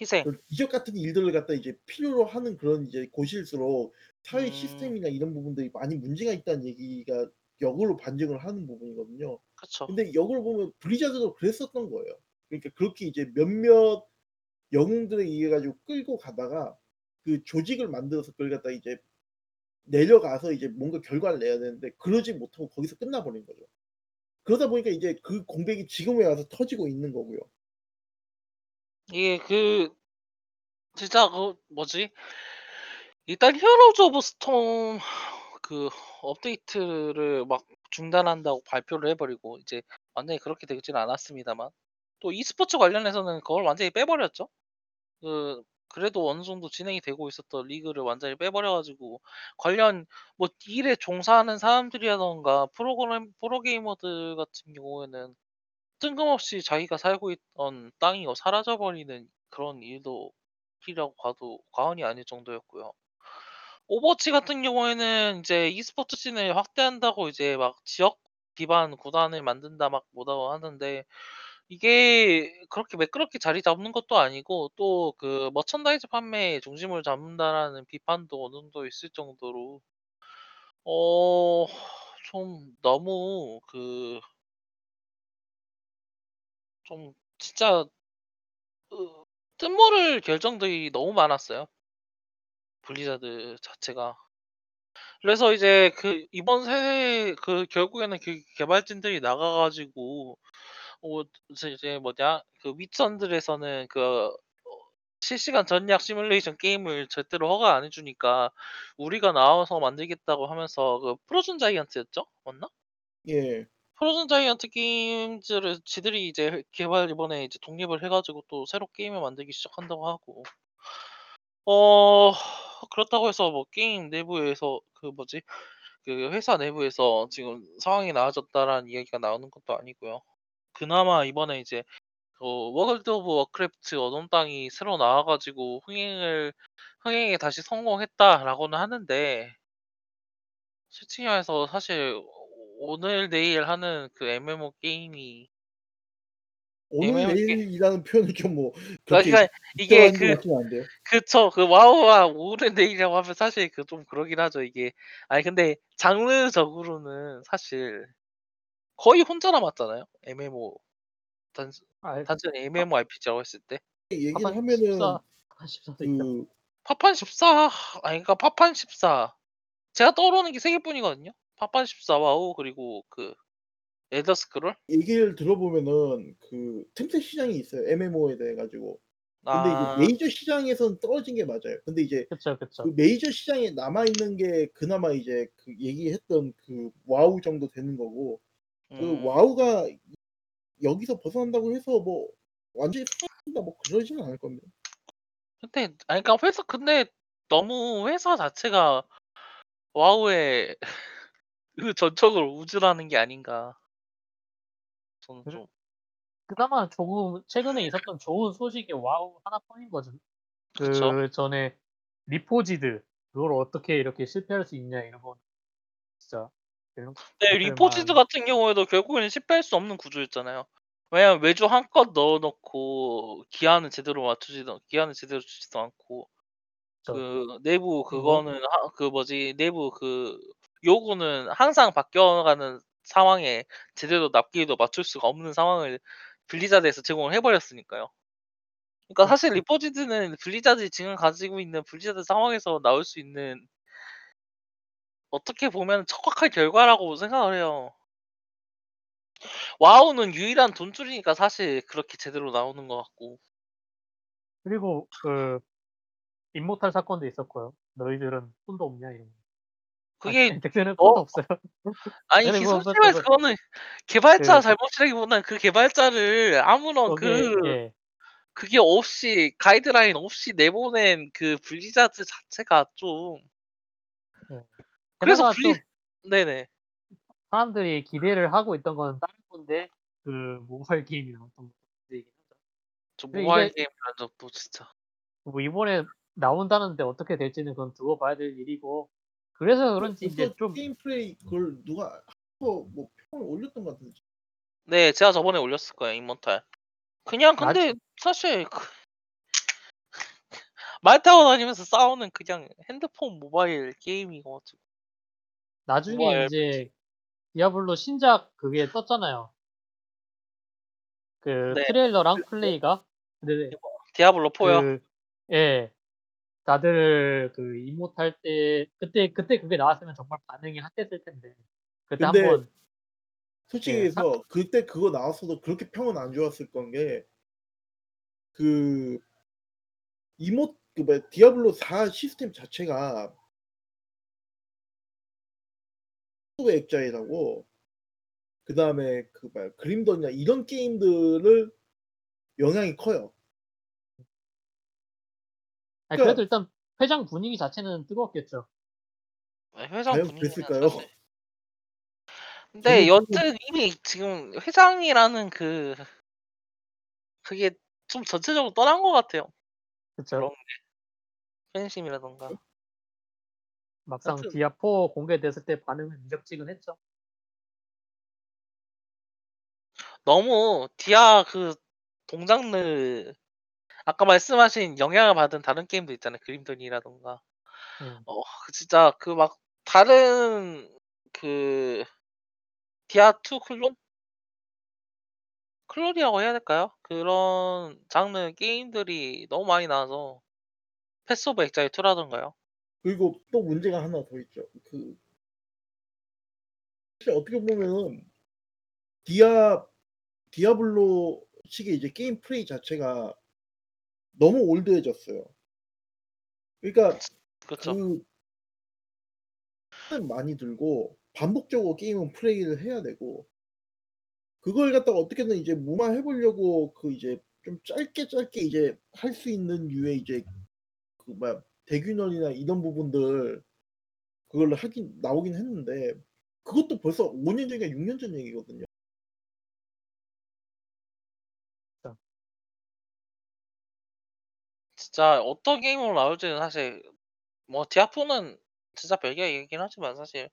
희생. 그 기적 같은 일들을 갖다 이제 필요로 하는 그런 이제 고실수록 사회 음, 시스템이나 이런 부분들이 많이 문제가 있다는 얘기가 역으로 반증을 하는 부분이거든요. 그쵸. 근데 역으로 보면 블리자드도 그랬었던 거예요. 그러니까 그렇게 이제 몇몇 영웅들에 의해 가지고 끌고 가다가 그 조직을 만들어서 그걸 갖다 이제 내려가서 이제 뭔가 결과를 내야 되는데 그러지 못하고 거기서 끝나버린 거죠. 그러다 보니까 이제 그 공백이 지금에 와서 터지고 있는 거고요. 이게 그 진짜 그 뭐지? 일단 히어로즈 오브 스톰 그 업데이트를 막 중단한다고 발표를 해버리고 이제 완전히 그렇게 되지는 않았습니다만, 또 e스포츠 관련해서는 그걸 완전히 빼버렸죠. 그 그래도 어느 정도 진행이 되고 있었던 리그를 완전히 빼버려가지고 관련 뭐 일에 종사하는 사람들이라던가 프로게이머들 같은 경우에는 뜬금없이 자기가 살고 있던 땅이 사라져버리는 그런 일도 이라고 봐도 과언이 아닐 정도였고요. 오버워치 같은 경우에는 이제 e스포츠 씬을 확대한다고 이제 막 지역 기반 구단을 만든다 막 뭐다고 하는데, 이게 그렇게 매끄럽게 자리 잡는 것도 아니고 또 그 머천다이즈 판매에 중심을 잡는다라는 비판도 어느 정도 있을 정도로 어 좀 너무 그 좀 진짜 으, 뜬모를 결정들이 너무 많았어요. 블리자드 자체가. 그래서 이제 그 이번 새해 그 결국에는 그 개발진들이 나가가지고 오 이제 뭐냐 그 윗선들에서는 그 실시간 전략 시뮬레이션 게임을 절대로 허가 안 해주니까 우리가 나와서 만들겠다고 하면서 그 프로즌 자이언트였죠? 맞나? 예. 프로즌 자이언트 게임즈를 지들이 이제 개발 이번에 이제 독립을 해가지고 또 새로 게임을 만들기 시작한다고 하고, 어 그렇다고 해서 뭐 게임 내부에서 그 뭐지 그 회사 내부에서 지금 상황이 나아졌다라는 이야기가 나오는 것도 아니고요. 그나마 이번에 이제 그 월드 오브 워크래프트 어둠 땅이 새로 나와가지고 흥행에 다시 성공했다라고는 하는데, 솔직히 말해서 사실 오늘 내일 하는 그 MMO 게임이 오늘 MMO 게 내일이라는 표현은 좀 뭐 그렇게 그러니까 이게 적절한 것 그 같지는 않은데요. 그쵸 그 와우와 오늘 내일이라고 하면 사실 그 좀 그러긴 하죠 이게. 아니 근데 장르적으로는 사실 거의 혼자 남았잖아요. MMO 단 아, 단순 파, MMORPG라고 했을 때 얘기를 파판 하면은 14, 파판 14도 있다. 그 파판 14 아니 그러니까 파판 14 제가 떠오르는 게 세 개뿐이거든요. 파판 14 와우 그리고 그 엘더 스크롤. 얘기를 들어보면은 그 틈새 시장이 있어요. MMO에 대해 가지고. 근데 이제 아 메이저 시장에서는 떨어진 게 맞아요. 근데 이제 그쵸 그 그쵸. 메이저 시장에 남아 있는 게 그나마 이제 그 얘기했던 그 와우 정도 되는 거고, 그 음 와우가 여기서 벗어난다고 해서 뭐 완전히 사라진다 뭐 그러지는 않을 겁니다. 근데 아니 그러니까 회사 근데 너무 회사 자체가 와우에 그 전적으로 우주라는 게 아닌가 저는 그래- 좀. 그나마 조금 최근에 있었던 좋은 소식이 와우 하나뿐인 거죠. 그쵸 그 전에 리포지드 그걸 어떻게 이렇게 실패할 수 있냐 이런 건 진짜 근데 대놓고 리포지드 할 같은 경우에도 결국에는 실패할 수 없는 구조였잖아요. 왜냐면 외주 한껏 넣어놓고 기한을 제대로 주지도 않고 만죠. 그 내부 그거 그거는 그 뭐지 내부 그 요구는 항상 바뀌어가는 상황에 제대로 납기도 맞출 수가 없는 상황을 블리자드에서 제공을 해버렸으니까요. 그러니까 사실 리포지드는 블리자드 지금 가지고 있는 블리자드 상황에서 나올 수 있는 어떻게 보면 척박한 결과라고 생각을 해요. 와우는 유일한 돈줄이니까 사실 그렇게 제대로 나오는 것 같고. 그리고 그 임모탈 사건도 있었고요. 너희들은 돈도 없냐 이런 거. 아 그게 덱스는 어 돈도 없어요. 아니 덱스는 돈 솔직히 말해서 없었다고 그거는 개발자 그 잘못이라기보다는 그 개발자를 아무런 거기에 예. 그게 없이 가이드라인 없이 내보낸 그 블리자드 자체가 좀 예. 그래서 그나마 블리 좀 네네 사람들이 기대를 하고 있던 건 다른 건데 그 모바일 게임이 나왔던 것도 문제이긴 하죠. 저 모바일 게임이란 적도 진짜. 뭐 이번에 나온다는데 어떻게 될지는 그건 두고 봐야 될 일이고. 그래서 그런지 이제 좀 게임 플레이 그걸 누가 뭐 평을 올렸던 것 같은데. 네, 제가 저번에 올렸을 거예요. 인몬탈. 그냥 근데 사실 말 타고 다니면서 싸우는 그냥 핸드폰 모바일 게임이거든요. 나중에 모바일. 이제 디아블로 신작 그게 떴잖아요. 그 네. 트레일러랑 플레이가. 네. 디아블로 4요. 그, 예. 다들 그 인모탈 때 그때 그게 나왔으면 정말 반응이 핫했을 텐데. 그때 한번 솔직히 해서 그때 그거 나왔어도 그렇게 평은 안 좋았을 건 게 그 디아블로 4 시스템 자체가 소프트 액자이라고 그다음에 그림던이나 이런 게임들을 영향이 커요. 그러니까, 그래도 일단 회장 분위기 자체는 뜨거웠겠죠. 회장 분위기였을까요? 근데 여튼 이미 지금 회장이라는 그게 좀 전체적으로 떠난 것 같아요. 그쵸. 그런 게 팬심이라던가. 막상 디아4 공개됐을 때 반응은 미적지근했죠. 너무 디아 그 동장르 아까 말씀하신 영향을 받은 다른 게임도 있잖아요. 그림돈이라던가. 진짜 그 막 다른 그 디아2 클론이라고 해야 될까요? 그런 장르 게임들이 너무 많이 나와서 패스 오브 액자이 2라던가요. 그리고 또 문제가 하나 더 있죠. 그 사실 어떻게 보면은 디아블로 식의 이제 게임 플레이 자체가 너무 올드해졌어요. 그러니까 그렇죠. 그 많이 들고 반복적으로 게임은 플레이를 해야 되고 그걸 갖다가 어떻게든 이제 무마해보려고 그 이제 좀 짧게 이제 할 수 있는 유의 이제 대균형이나 이런 부분들 그걸로 하긴 나오긴 했는데 그것도 벌써 5년 전이나 6년 전 얘기거든요. 진짜 어떤 게임으로 나올지는 사실 뭐 디아4는 진짜 별개 얘기긴 하지만 사실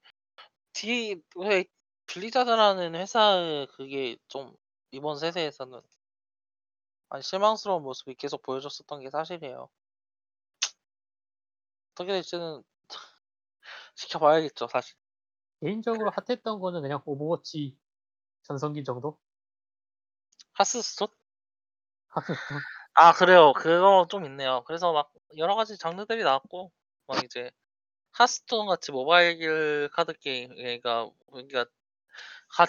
블리자드라는 회사의 그게 좀 이번 세대에서는 아니 실망스러운 모습이 계속 보여줬었던 게 사실이에요. 어떻게 될지는 지켜봐야겠죠. 사실 개인적으로 핫했던 거는 그냥 오버워치 전성기 정도? 하스스톤? 아 그래요. 그거 좀 있네요. 그래서 막 여러 가지 장르들이 나왔고 막 이제 하스톤 같이 모바일 카드 게임 그러니까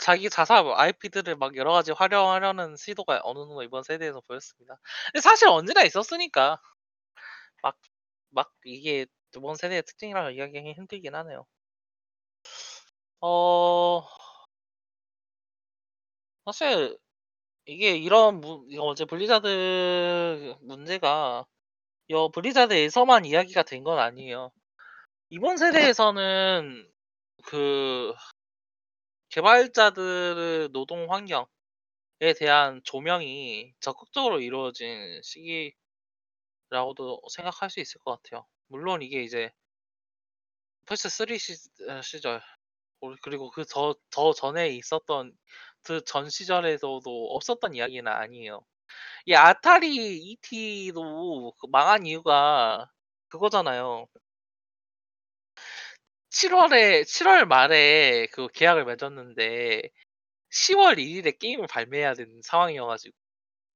자기 자사 IP들을 막 여러 가지 활용하려는 시도가 어느 정도 이번 세대에서 보였습니다. 근데 사실 언제나 있었으니까 막 이게 이번 세대의 특징이라고 이야기하기 힘들긴 하네요. 사실 이게 어제 블리자드 문제가 블리자드에서만 이야기가 된 건 아니에요. 이번 세대에서는 그 개발자들의 노동 환경에 대한 조명이 적극적으로 이루어진 시기라고도 생각할 수 있을 것 같아요. 물론 이게 이제 플스3 시절 그리고 그 더 전에 있었던 그 전 시절에서도 없었던 이야기는 아니에요. 이 아타리 ET도 망한 이유가 그거잖아요. 7월 말에 그 계약을 맺었는데 10월 1일에 게임을 발매해야 되는 상황이어가지고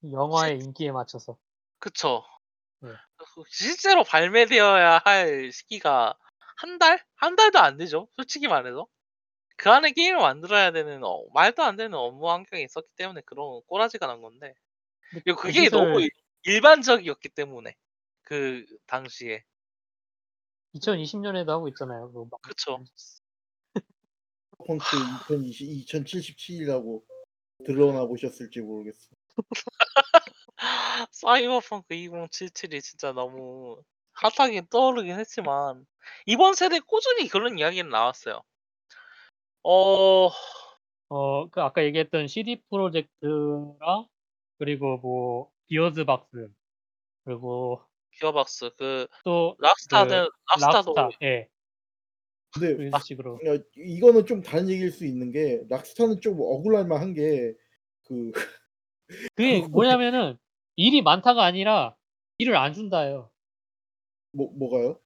영화의 인기에 맞춰서 그쵸. 네. 실제로 발매되어야 할 시기가 한 달도 안 되죠. 솔직히 말해서 그 안에 게임을 만들어야 되는 말도 안 되는 업무 환경이 있었기 때문에 그런 꼬라지가 난 건데 그리고 그게 너무 일반적이었기 때문에 그 당시에 2020년에도 하고 있잖아요. 그쵸. 폰트 2077이라고 들어나 보셨을지 모르겠어. 사이버펑크 2077이 진짜 너무 핫하게 떠오르긴 했지만 이번 세대 꾸준히 그런 이야기는 나왔어요. 그 아까 얘기했던 CD 프로젝트랑 그리고 뭐 기어즈박스 그리고 기어박스 그 또 락스타는 그 락스타도 락스타 예. 근데 그런 식으로 야, 이거는 좀 다른 얘기일 수 있는 게 락스타는 좀 억울할 만한 게그 그게 한국에 뭐냐면은 일이 많다가 아니라 일을 안 준다예요. 뭐가요?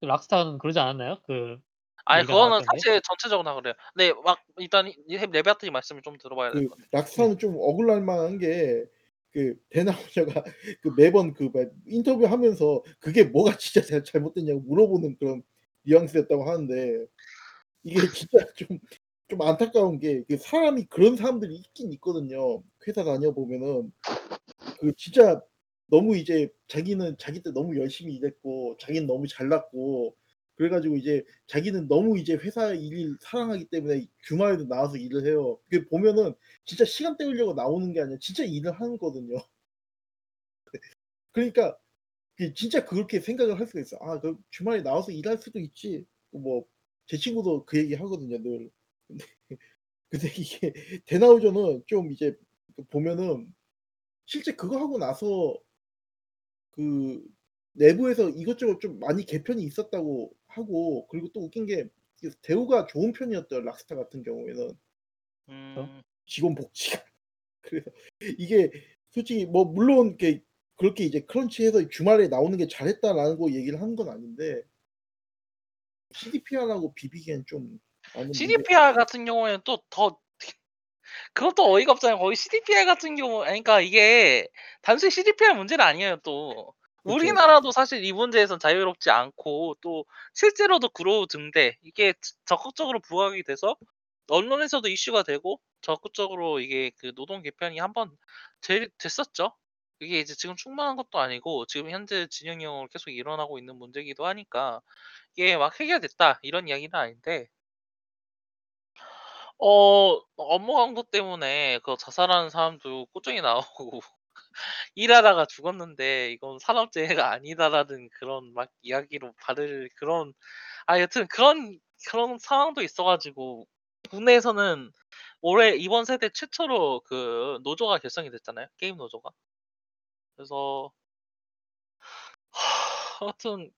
그 락스타는 그러지 않았나요? 그 아니 얘기가 그거는 나왔던 게? 사실 전체적으로 다 그래요. 근데 막 일단 레베아트님 말씀을 좀 들어봐야 될 그 것 같아요. 네. 락스타는 좀 억울할 만한 게 그 대나무자가 그 매번 그 인터뷰하면서 그게 뭐가 진짜 잘못됐냐고 물어보는 그런 뉘앙스였다고 하는데 이게 진짜 좀 안타까운 게 그 사람이 그런 사람들이 있긴 있거든요. 회사 다녀보면은 그 진짜 너무 이제 자기는 자기 때 너무 열심히 일했고 자기는 너무 잘났고 그래가지고 이제 자기는 너무 이제 회사 일을 사랑하기 때문에 주말에도 나와서 일을 해요. 그게 보면은 진짜 시간 때우려고 나오는 게 아니라 진짜 일을 하는 거든요. 그러니까 그 진짜 그렇게 생각을 할 수가 있어. 아, 그 주말에 나와서 일할 수도 있지. 뭐 제 친구도 그 얘기 하거든요, 늘. 근데, 근데 이게 대나우저는 좀 이제 그 보면은 실제 그거 하고 나서 그 내부에서 이것저것 좀 많이 개편이 있었다고 하고 그리고 또 웃긴 게 대우가 좋은 편이었대요, 락스타 같은 경우에는 어? 음, 직원 복지가. 그래서 이게 솔직히 뭐 물론 이렇게 그렇게 이제 크런치해서 주말에 나오는 게 잘했다라는 거 얘기를 하는 건 아닌데 CDPR하고 비비기엔 좀 많은 문제가 CDPR 같은 경우에는 또 더 그것도 어이가 없잖아요. 거의 CDPR 같은 경우, 아니, 그러니까 이게 단순히 CDPR 문제는 아니에요. 또 그렇죠. 우리나라도 사실 이 문제에선 자유롭지 않고 또 실제로도 구로우 등대 이게 적극적으로 부각이 돼서 언론에서도 이슈가 되고 적극적으로 이게 그 노동 개편이 한번 됐었죠. 그게 이제 지금 충만한 것도 아니고 지금 현재 진행형으로 계속 일어나고 있는 문제이기도 하니까 이게 막 해결됐다 이런 이야기는 아닌데 업무 강도 때문에 그 자살하는 사람도 꾸준히 나오고 일하다가 죽었는데 이건 산업재해가 아니다라는 그런 막 이야기로 받을 그런 아 여튼 그런 상황도 있어가지고 국내에서는 올해 이번 세대 최초로 그 노조가 결성이 됐잖아요. 게임 노조가. 그래서 하여튼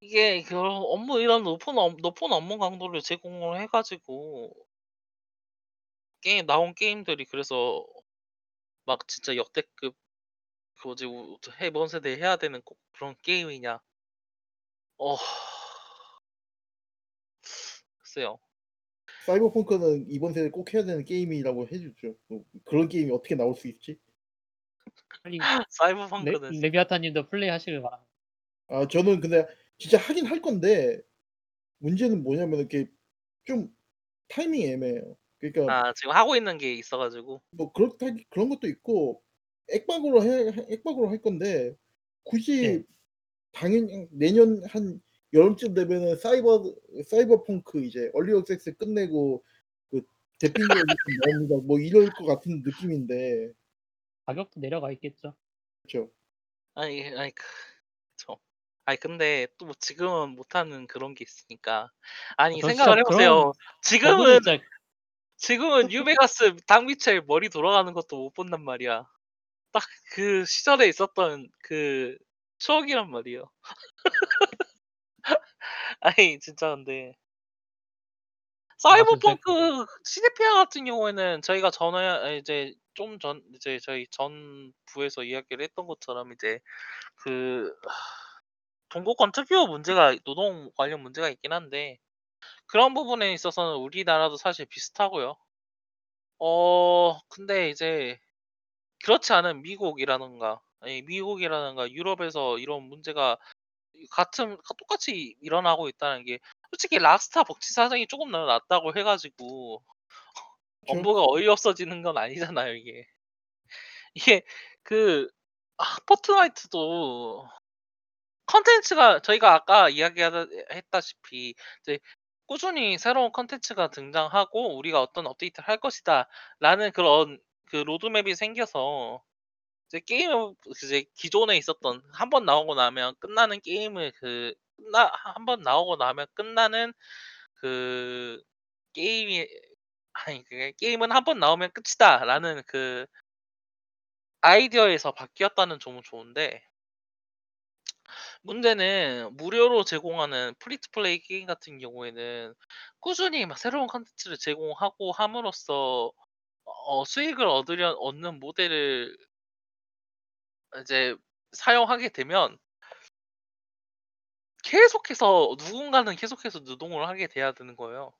이게 그런 업무 이런 높은 업무 강도를 제공을 해가지고 게임 나온 게임들이 그래서 막 진짜 역대급 그 뭐지 해본 세대 해야 되는 꼭 그런 게임이냐 어 글쎄요 사이버펑크는 이번 세대 꼭 해야 되는 게임이라고 해주죠. 그런 게임이 어떻게 나올 수 있지? 빨리 사이버펑크는 레비아타님도 플레이 하시길 바랍니다. 아 저는 근데 진짜 하긴 할 건데 문제는 뭐냐면 이렇게 좀 타이밍이 애매해요. 그러니까 아 지금 하고 있는 게 있어가지고 뭐 그렇다 그런 것도 있고 액박으로 할 건데 네. 굳이 당연히 내년 한 여름쯤 되면은 사이버펑크 이제 얼리 억세스 끝내고 그 대핑계 에디션 나옵니다. 뭐 이럴 것 같은 느낌인데 가격도 내려가 있겠죠. 그렇죠. 아니 저 아니 근데 또 지금은 못하는 그런 게 있으니까 아니 전 생각을 진짜 해보세요. 그런 저분 지금은 진짜 지금은 뉴베가스 당미첼 머리 돌아가는 것도 못 본단 말이야. 딱 그 시절에 있었던 그 추억이란 말이에요. 아니 진짜 근데 맞아 진짜 사이버펑크 CDPR 같은 경우에는 저희가 전에 이제 좀 전 이제 저희 전 부에서 이야기를 했던 것처럼 이제 그 동고권 특유 문제가 노동 관련 문제가 있긴 한데 그런 부분에 있어서는 우리나라도 사실 비슷하고요. 근데 이제 그렇지 않은 미국이라든가 아니 미국이라든가 유럽에서 이런 문제가 똑같이 일어나고 있다는 게 솔직히 락스타 복지 사정이 조금 낫다고 해가지고 그렇죠. 업무가 어이없어지는 건 아니잖아요 이게 이게 그 포트나이트도 컨텐츠가 저희가 아까 이야기했다시피 이제 꾸준히 새로운 컨텐츠가 등장하고 우리가 어떤 업데이트를 할 것이다라는 그런 그 로드맵이 생겨서 이제 게임을 이제 기존에 있었던 한 번 나오고 나면 끝나는 게임을 그 끝나 한 번 나오고 나면 끝나는 그 게임이 아니 그게 게임은 한 번 나오면 끝이다라는 그 아이디어에서 바뀌었다는 점은 좋은데, 문제는 무료로 제공하는 프리투플레이 게임 같은 경우에는 꾸준히 막 새로운 컨텐츠를 제공하고 함으로써 수익을 얻는 모델을 이제 사용하게 되면 누군가는 계속해서 노동을 하게 돼야 되는 거예요.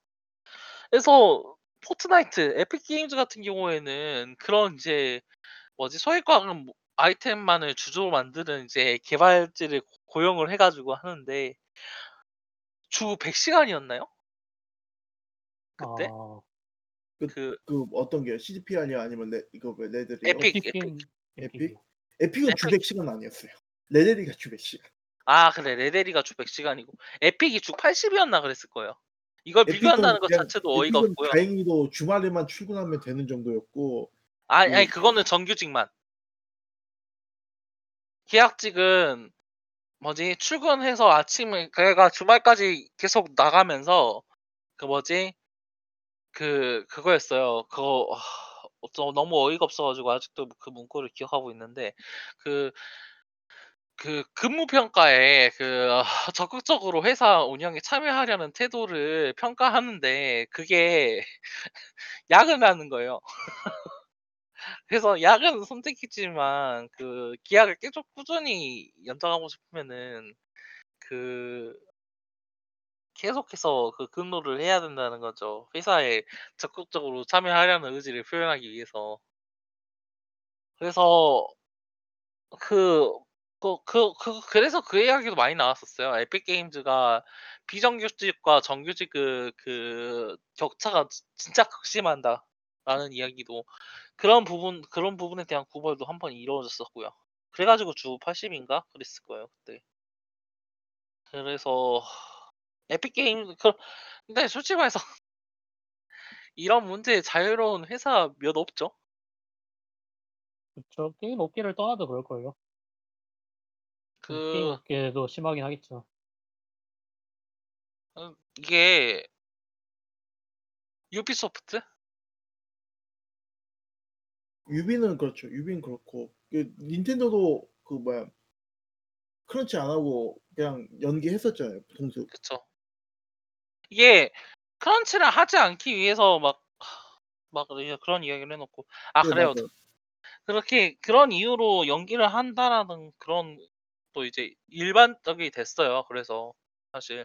그래서 포트나이트, 에픽 게임즈 같은 경우에는 그런 이제 뭐지 소액과금 아이템만을 주조로 만드는 이제 개발자를 고용을 해가지고 하는데 주 100시간이었나요? 그때? 아, 그 어떤 게요? CGPR이요? 아니면 레데리? 에픽? 에픽은 주 100시간 아니었어요. 레데리가 주 100시간. 아 그래, 레데리가 주 100시간이고 에픽이 주 80이었나 그랬을 거예요. 이걸 비교한다는 것 자체도 어이가 없고요. 다행히도 주말에만 출근하면 되는 정도였고. 아니 그거는 정규직만. 계약직은 뭐지 출근해서 아침에 걔가 주말까지 계속 나가면서 그 뭐지 그 그거였어요. 그거 너무 어이가 없어가지고 아직도 그 문구를 기억하고 있는데 그 근무 평가에 적극적으로 회사 운영에 참여하려는 태도를 평가하는데 그게 야근하는 거예요. 그래서 야근은 선택이지만 기약을 계속 꾸준히 연장하고 싶으면은 계속해서 근로를 해야 된다는 거죠. 회사에 적극적으로 참여하려는 의지를 표현하기 위해서. 그래서 그래서 그 이야기도 많이 나왔었어요. 에픽 게임즈가 비정규직과 정규직 그 격차가 진짜 극심한다라는 이야기도, 그런 부분에 대한 구별도 한 번 이루어졌었고요. 그래가지고 주 80인가 그랬을 거예요 그때. 그래서 에픽 게임 근데 솔직히 말해서 이런 문제에 자유로운 회사 몇 없죠? 그렇죠. 게임 업계를 떠나도 그럴 거예요. 게임 업계도 심하긴 하겠죠. 이게 유비소프트? 유비는 그렇죠. 유비는 그렇고 닌텐도도 크런치 안 하고 그냥 연기했었잖아요. 보통적으로. 그렇죠. 이게 크런치를 하지 않기 위해서 막 그런 이야기를 해놓고 그래요. 맞아요. 그렇게 그런 이유로 연기를 한다라는 그런 또 이제 일반적이 됐어요. 그래서 사실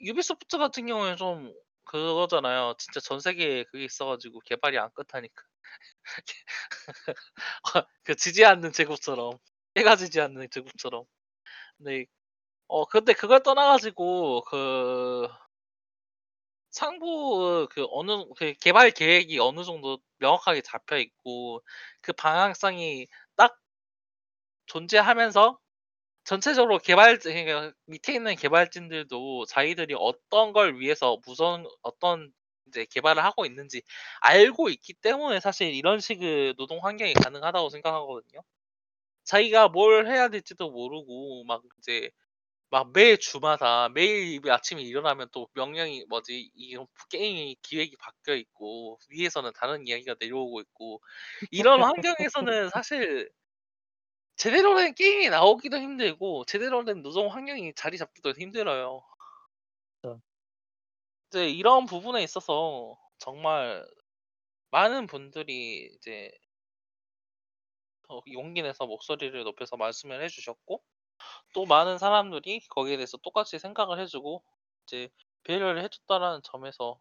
유비소프트 같은 경우에 좀 그거잖아요. 진짜 전 세계에 그게 있어가지고 개발이 안 끝하니까. 해가 지지 않는 제국처럼. 근데 그걸 떠나가지고 상부 개발 계획이 어느 정도 명확하게 잡혀 있고 그 방향성이 딱 존재하면서 전체적으로 밑에 있는 개발진들도 자기들이 어떤 걸 위해서 어떤 이제 개발을 하고 있는지 알고 있기 때문에 사실 이런 식의 노동 환경이 가능하다고 생각하거든요. 자기가 뭘 해야 될지도 모르고 매 주마다 매일 아침에 일어나면 또 명령이 뭐지 이 게임이 기획이 바뀌어 있고 위에서는 다른 이야기가 내려오고 있고 이런 환경에서는 사실 제대로 된 게임이 나오기도 힘들고 제대로 된 노동 환경이 자리 잡기도 힘들어요. 이제 이런 부분에 있어서 정말 많은 분들이 이제 용기 내서 목소리를 높여서 말씀을 해주셨고 또 많은 사람들이 거기에 대해서 똑같이 생각을 해주고 이제 배려를 해줬다라는 점에서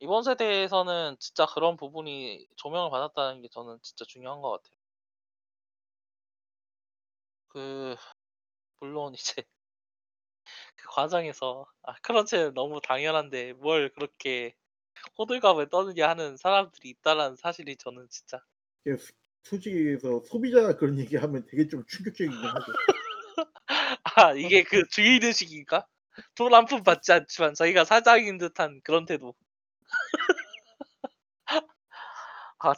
이번 세대에서는 진짜 그런 부분이 조명을 받았다는 게 저는 진짜 중요한 것 같아요. 물론 이제 그 과정에서 크런치는 너무 당연한데 뭘 그렇게 호들갑을 떠느냐 하는 사람들이 있다라는 사실이 저는 진짜 솔직히 해서 소비자가 그런 얘기하면 되게 좀 충격적이긴 하죠. 이게 주의의식인가? 돈 한 푼 받지 않지만 자기가 사장인 듯한 그런 태도.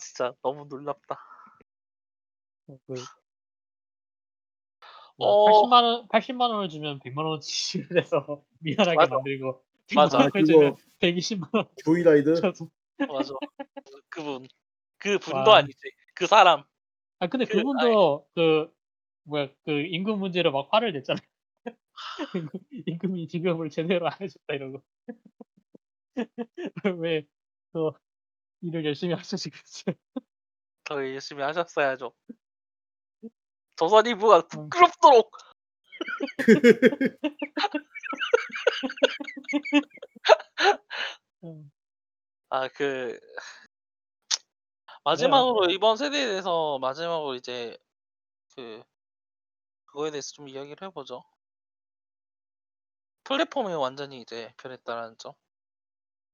진짜 너무 놀랍다. 80만 원을 주면 100만 원어치를 해서 미안하게 맞아. 만들고 맞아. 그거 120만 원. 조이라이드. 맞아. 그분도 아니지. 그 사람. 아 근데 그분도 그 임금 문제로 막 화를 냈잖아. 임금이 지급을 제대로 안 해줬다 이러고. 왜 또 일을 열심히 하셨겠어요? 더 열심히 하셨어야죠. 조선일보가 부끄럽도록. 아 그 마지막으로 이번 세대에 대해서 마지막으로 이제 그거에 대해서 좀 이야기를 해보죠. 플랫폼이 완전히 이제 변했다라는 점.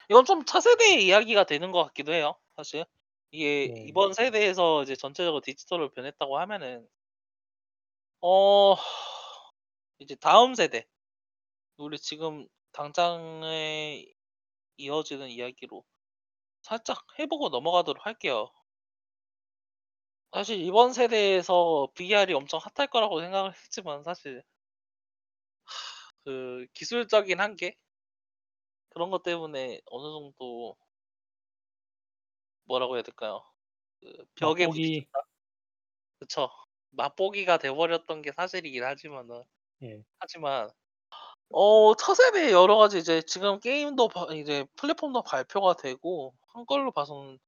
이건 좀 차세대의 이야기가 되는 것 같기도 해요. 사실 이게 이번 세대에서 이제 전체적으로 디지털로 변했다고 하면은 이제 다음 세대 우리 지금 당장에 이어지는 이야기로 살짝 해보고 넘어가도록 할게요. 사실 이번 세대에서 VR이 엄청 핫할 거라고 생각을 했지만 사실 그 기술적인 한계 그런 것 때문에 어느 정도 뭐라고 해야 될까요? 그 벽에 부딪혔다. 그쵸. 맛보기가 돼버렸던 게 사실이긴 하지만은 하지만 차세대 여러 가지 이제 지금 게임도 이제 플랫폼도 발표가 되고 한 걸로 봐서는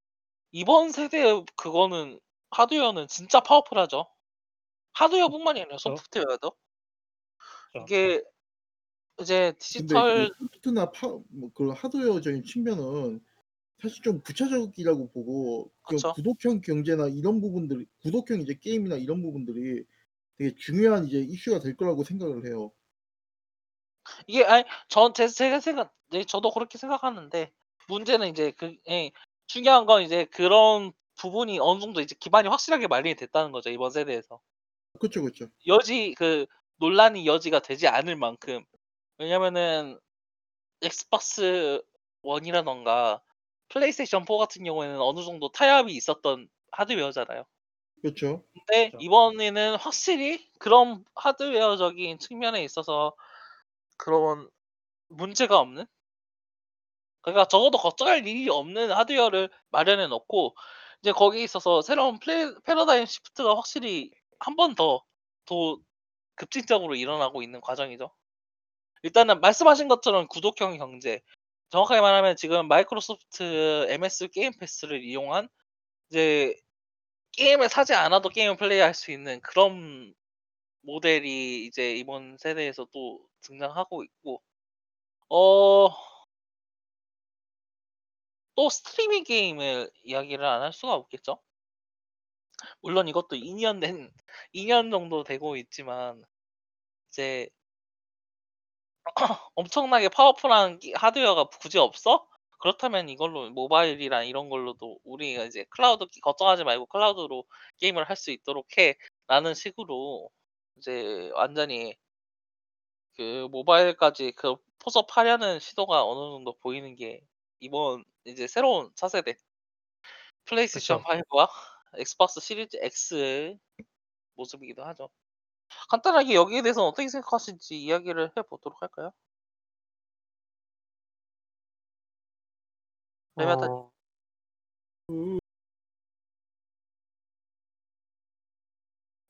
이번 세대 그거는 하드웨어는 진짜 파워풀하죠. 하드웨어뿐만이 아니라 소프트웨어도 이게 이제 디지털 소프트나 그 하드웨어적인 측면은 사실 좀 부차적이라고 보고 구독형 경제나 이런 부분들이 구독형 이제 게임이나 이런 부분들이 되게 중요한 이제 이슈가 될 거라고 생각을 해요. 이게 아니 제가 생각 저도 그렇게 생각하는데 문제는 이제 중요한 건 이제 그런 부분이 어느 정도 이제 기반이 확실하게 마련이 됐다는 거죠 이번 세대에서. 그렇죠. 여지 그 논란이 여지가 되지 않을 만큼 왜냐면은 엑스박스 1이라던가 플레이스테이션 4 같은 경우에는 어느 정도 타협이 있었던 하드웨어잖아요. 그렇죠. 근데 이번에는 확실히 그런 하드웨어적인 측면에 있어서 그런 문제가 없는 그러니까 적어도 걱정할 일이 없는 하드웨어를 마련해 놓고 이제 거기에 있어서 새로운 패러다임 시프트가 확실히 한 번 더 급진적으로 일어나고 있는 과정이죠. 일단은 말씀하신 것처럼 구독형 경제 정확하게 말하면 지금 마이크로소프트 MS 게임 패스를 이용한 이제 게임을 사지 않아도 게임을 플레이할 수 있는 그런 모델이 이제 이번 세대에서 또 등장하고 있고 또 스트리밍 게임을 이야기를 안 할 수가 없겠죠. 물론 이것도 2년 정도 되고 있지만 이제 엄청나게 파워풀한 하드웨어가 굳이 없어? 그렇다면 이걸로 모바일이랑 이런 걸로도 우리가 이제 클라우드 걱정하지 말고 클라우드로 게임을 할 수 있도록 해라는 식으로 이제 완전히 그 모바일까지 그 포섭하려는 시도가 어느 정도 보이는 게 이번 이제 새로운 차세대 플레이스테이션 5와 엑스박스 시리즈 X의 모습이기도 하죠. 간단하게 여기에 대해서는 어떻게 생각하시는지 이야기를 해보도록 할까요?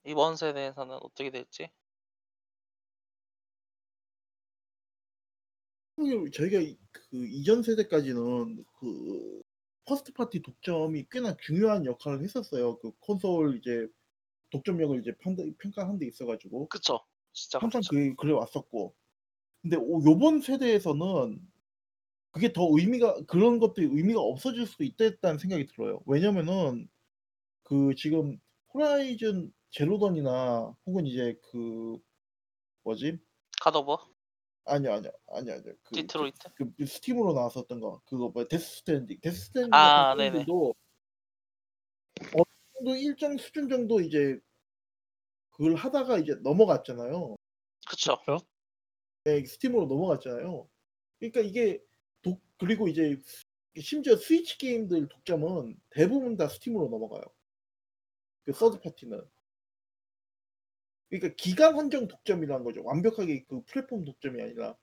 이번 세대에서는 어떻게 될지? 저희가 그 이전 세대까지는 그 퍼스트 파티 독점이 꽤나 중요한 역할을 했었어요. 그 콘솔 이제 독점력을 이제 평가하는 데 있어가지고. 그쵸. 진짜. 항상 그래 왔었고. 근데 요번 세대에서는 그게 더 의미가 그런 것도 의미가 없어질 수도 있다는 생각이 들어요. 왜냐면은 그 지금 호라이즌 제로던이나 혹은 이제 그 뭐지? 갓오버? 아니야. 그 디트로이트? 그 스팀으로 나왔었던 거 그거 뭐 데스 스탠딩 같은 것도 일정 수준 정도 이제 그걸 하다가 이제 넘어갔잖아요. 그렇죠. 네, 스팀으로 넘어갔잖아요. 그러니까 이게 그리고 이제 심지어 스위치 게임들 독점은 대부분 다 스팀으로 넘어가요. 그 서드 파티는. 그러니까 기간 한정 독점이라는 거죠. 완벽하게 그 플랫폼 독점이 아니라.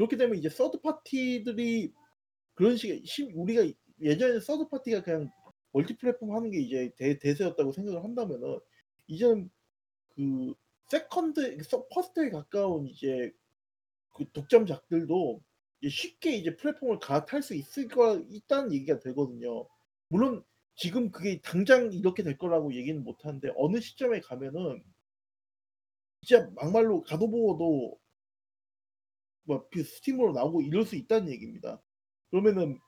그렇게 되면 이제 서드 파티들이 그런 식의 우리가 예전에는 서드 파티가 그냥 멀티 플랫폼 하는 게 이제 대세였다고 생각을 한다면은 이제는 그 세컨드, 퍼스트에 가까운 이제 그 독점작들도 쉽게 이제 플랫폼을 갈아탈 수 있을 거 있다는 얘기가 되거든요. 물론 지금 그게 당장 이렇게 될 거라고 얘기는 못 하는데 어느 시점에 가면은 진짜 막말로 가도보어도 막 스팀으로 나오고 이럴 수 있다는 얘기입니다. 그러면은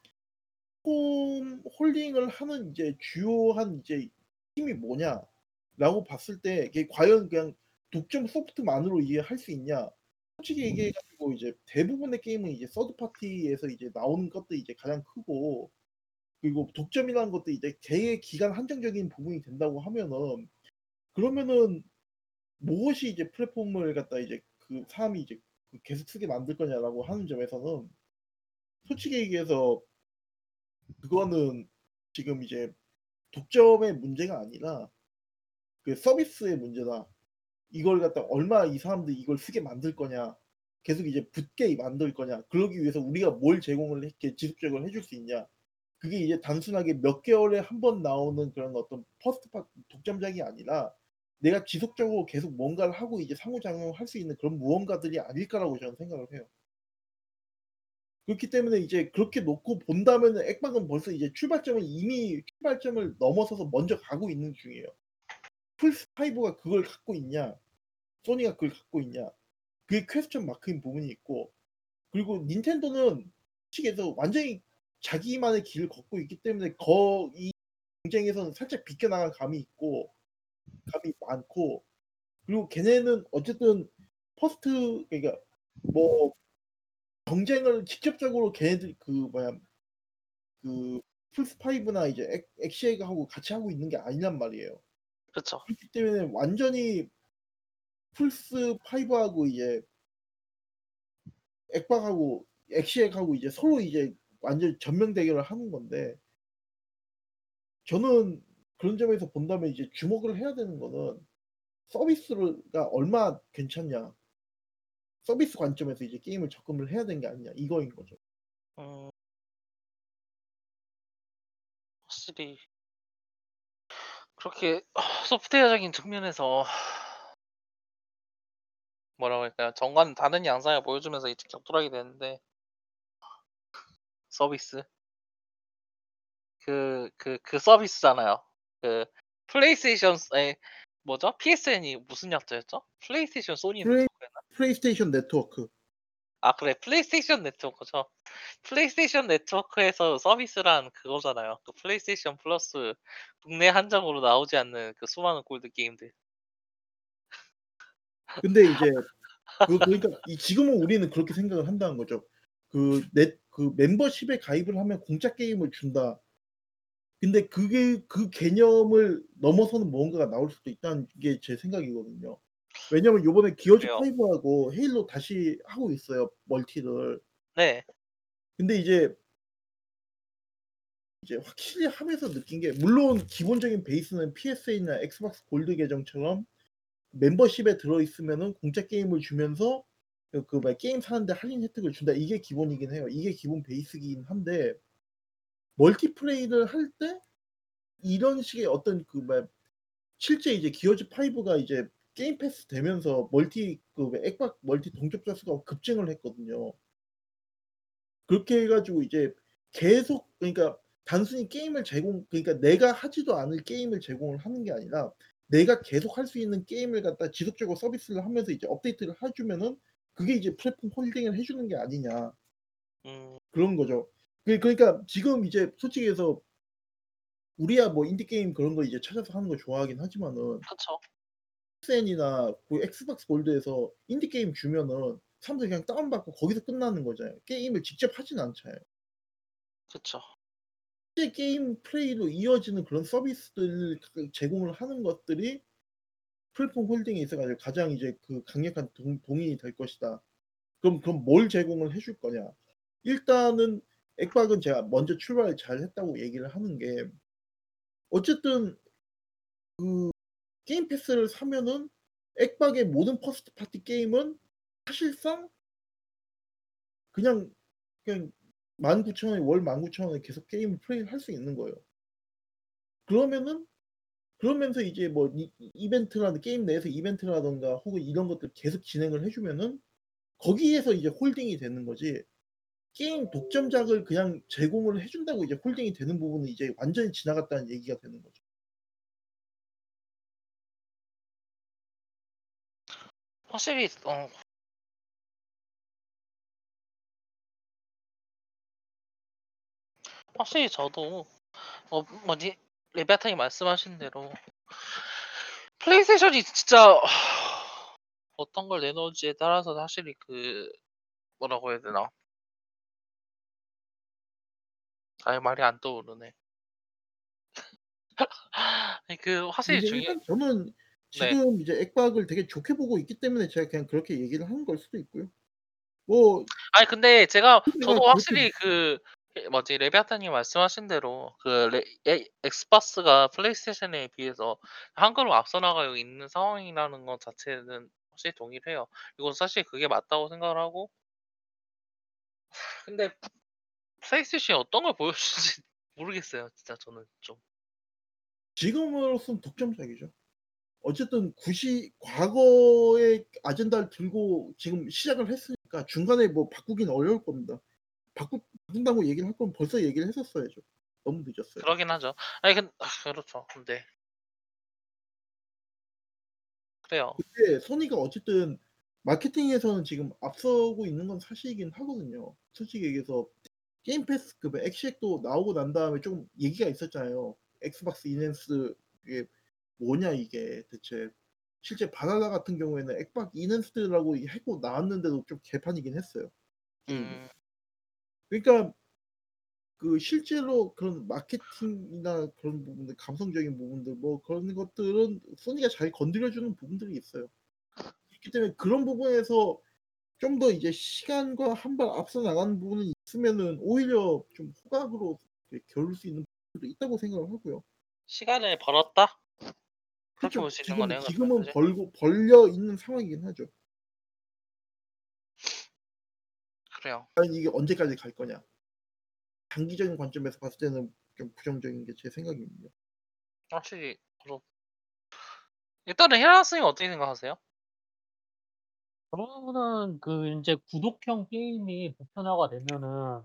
홈 홀딩을 하는 이제 주요한 이제 팀이 뭐냐라고 봤을 때 이게 과연 그냥 독점 소프트만으로 이게 할 수 있냐? 솔직히 얘기해가지고 이제 대부분의 게임은 이제 서드 파티에서 이제 나오는 것도 이제 가장 크고 그리고 독점이라는 것도 이제 개의 기간 한정적인 부분이 된다고 하면은 그러면은 무엇이 이제 플랫폼을 갖다 이제 그 사람이 이제 계속 쓰게 만들 거냐라고 하는 점에서는 솔직히 얘기해서 그거는 지금 이제 독점의 문제가 아니라 그 서비스의 문제다. 이걸 갖다 얼마 이 사람들이 이걸 쓰게 만들 거냐, 계속 이제 붙게 만들 거냐, 그러기 위해서 우리가 뭘 제공을 이렇게 지속적으로 해줄 수 있냐. 그게 이제 단순하게 몇 개월에 한 번 나오는 그런 어떤 퍼스트 파트 독점작이 아니라 내가 지속적으로 계속 뭔가를 하고 이제 상호작용할 수 있는 그런 무언가들이 아닐까라고 저는 생각을 해요. 그렇기 때문에 이제 그렇게 놓고 본다면은 액박은 벌써 이제 출발점을 넘어서서 먼저 가고 있는 중이에요. 플스5가 그걸 갖고 있냐, 소니가 그걸 갖고 있냐, 그게 퀘스천 마크인 부분이 있고, 그리고 닌텐도는 측에서 완전히 자기만의 길을 걷고 있기 때문에 이 경쟁에서는 살짝 비껴나간 감이 많고, 그리고 걔네는 어쨌든 퍼스트, 그러니까 뭐 경쟁을 직접적으로 걔네들 그 플스5나 이제 엑시에이하고 같이 하고 있는 게 아니란 말이에요. 그렇죠. 그렇기 때문에 완전히 플스5하고 이제 액박하고 엑시액하고 이제 서로 이제 완전 전면 대결을 하는 건데 저는 그런 점에서 본다면 이제 주목을 해야 되는 거는 서비스가 얼마 괜찮냐, 서비스 관점에서 이제 게임을 접근을 해야 되는 게 아니냐, 이거인 거죠. 확실히 그렇게 소프트웨어적인 측면에서 뭐라고 할까요? 전과는 다른 양상을 보여주면서 이제 격돌하게 되는데 서비스 그 서비스잖아요. 그 플레이스테이션 뭐죠? PSN이 무슨 약자였죠? 플레이스테이션 소니 플레이스테이션 네트워크. 아 그래, 플레이스테이션 네트워크죠. 플레이스테이션 네트워크에서 서비스란 그거잖아요. 그 플레이스테이션 플러스 국내 한정으로 나오지 않는 그 수많은 골드 게임들. 근데 이제 그러니까 지금은 우리는 그렇게 생각을 한다는 거죠. 그 멤버십에 가입을 하면 공짜 게임을 준다. 근데 그게 그 개념을 넘어서는 뭔가가 나올 수도 있다는 게 제 생각이거든요. 왜냐면 요번에 기어즈 5하고 헤일로 다시 하고 있어요, 멀티를. 네. 근데 이제 확실히 하면서 느낀 게, 물론 기본적인 베이스는 PSA나 엑스박스 골드 계정처럼 멤버십에 들어있으면은 공짜 게임을 주면서 그 게임 사는데 할인 혜택을 준다, 이게 기본이긴 해요. 이게 기본 베이스긴 한데 멀티플레이를 할 때 이런 식의 어떤 실제 이제 기어즈 5가 이제 게임 패스 되면서 액박 멀티 동접자 수가 급증을 했거든요. 그렇게 해가지고 이제 계속, 그러니까 단순히 게임을 그러니까 내가 하지도 않을 게임을 제공을 하는 게 아니라 내가 계속 할 수 있는 게임을 갖다 지속적으로 서비스를 하면서 이제 업데이트를 해주면은 그게 이제 플랫폼 홀딩을 해주는 게 아니냐, 그런 거죠. 그러니까 지금 이제 솔직히 해서 우리야 뭐 인디 게임 그런 거 이제 찾아서 하는 거 좋아하긴 하지만은. 그렇죠. PSN이나 그 엑스박스 골드에서 인디 게임 주면은 사람들이 그냥 다운받고 거기서 끝나는 거잖아요. 게임을 직접 하진 않잖아요. 그렇죠. 실제 게임 플레이로 이어지는 그런 서비스들을 제공을 하는 것들이 플랫폼 홀딩에 있어가지고 가장 이제 그 강력한 동인이 될 것이다. 그럼 뭘 제공을 해줄 거냐? 일단은 액박은 제가 먼저 출발을 잘 했다고 얘기를 하는 게, 어쨌든 그 게임 패스를 사면은 액박의 모든 퍼스트 파티 게임은 사실상 그냥 19,000원에 월 19,000원에 계속 게임을 플레이할 수 있는 거예요. 그러면서 이제 뭐 이벤트라든가 게임 내에서 이벤트라든가 혹은 이런 것들 계속 진행을 해주면은 거기에서 이제 홀딩이 되는 거지. 게임 독점작을 그냥 제공을 해준다고 이제 홀딩이 되는 부분은 이제 완전히 지나갔다는 얘기가 되는 거죠. 확실히 확실히 저도 뭐지 레베아탕이 말씀하신 대로 플레이스테이션이 진짜 어떤 걸 내놓을지에 따라서 사실이 그 뭐라고 해야 되나 아예 말이 안 떠오르네. 아니, 그 확실히 이제 중요 일단 저는 네 지금 이제 액박을 되게 좋게 보고 있기 때문에 제가 그냥 그렇게 얘기를 하는 걸 수도 있고요. 뭐 아니 근데 제가 저도 그렇게 확실히 그 뭐지 레비아탄님 말씀하신 대로 그 엑스박스가 플레이스테이션에 비해서 한 걸음 앞서 나가고 있는 상황이라는 것 자체는 확실히 동의를 해요. 이건 사실 그게 맞다고 생각을 하고 근데 플레이스테이션이 어떤 걸 보여주는지 모르겠어요. 진짜 저는 좀 지금으로선 독점작이죠. 어쨌든 굳이 과거의 아젠다를 들고 지금 시작을 했으니까 중간에 뭐 바꾸긴 어려울 겁니다. 바꾼다고 얘기를 할 거면 벌써 얘기를 했었어야죠. 너무 늦었어요. 그러긴 하죠. 아니 근데 그렇죠. 근데 그래요. 근데 소니가 어쨌든 마케팅에서는 지금 앞서고 있는 건 사실이긴 하거든요. 솔직히 얘기해서 게임 패스급의 엑시액도 나오고 난 다음에 좀 얘기가 있었잖아요. 엑스박스 인핸스 이게 뭐냐 이게 대체 실제 바나나 같은 경우에는 액박 인핸스라고 했고 나왔는데도 좀 개판이긴 했어요. 게임이. 음 그러니까 그 실제로 그런 마케팅이나 그런 부분들 감성적인 부분들 뭐 그런 것들은 소니가 잘 건드려주는 부분들이 있어요. 그렇기 때문에 그런 부분에서 좀 더 이제 시간과 한 발 앞서 나가는 부분이 있으면은 오히려 좀 호각으로 이렇게 겨룰 수 있는 부분도 있다고 생각을 하고요. 시간을 벌었다 그렇게 그렇죠. 볼 수 있는 거네요. 그러면 지금은 사실 벌려 있는 상황이긴 하죠. 그래요. 과연 이게 언제까지 갈 거냐. 장기적인 관점에서 봤을 때는 좀 부정적인 게 제 생각입니다. 확실히 그렇 일단은 헤라 스님 어떻게 생각하세요? 저는 그 이제 구독형 게임이 보편화가 되면은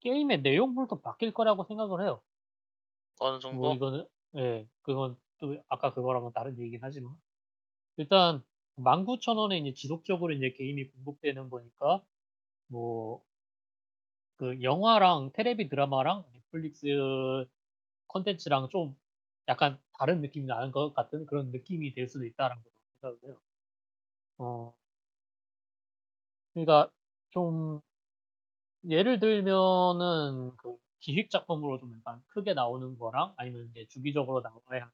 게임의 내용물도 바뀔 거라고 생각을 해요. 어느 뭐 정도? 이거는 예, 그건 또 아까 그거랑은 다른 얘기긴 하지만 일단 19,000원에 이제 지속적으로 이제 게임이 공급되는 거니까 뭐 그 영화랑 테레비 드라마랑 넷플릭스 콘텐츠랑 좀 약간 다른 느낌이 나는 것 같은 그런 느낌이 될 수도 있다라고 생각을 해요. 어, 그러니까 좀 예를 들면은 그 기획 작품으로 좀 약간 크게 나오는 거랑 아니면 이제 주기적으로 나와야 하는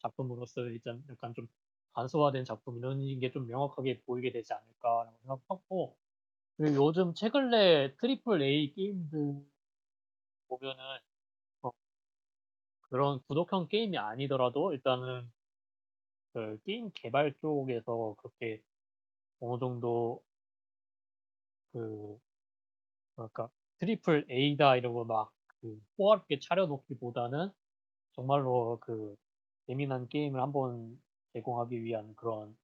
작품으로서 일단 약간 좀 간소화된 작품 이런 게 좀 명확하게 보이게 되지 않을까라고 생각하고 그리고 요즘 최근에 트리플 A 게임들 보면은 어, 그런 구독형 게임이 아니더라도 일단은 그 게임 개발 쪽에서 그렇게 어느 정도 그 뭐랄까 트리플 A다 이러고 막그 호화롭게 차려놓기보다는 정말로 그 재미난 게임을 한번 제공하기 위한 그런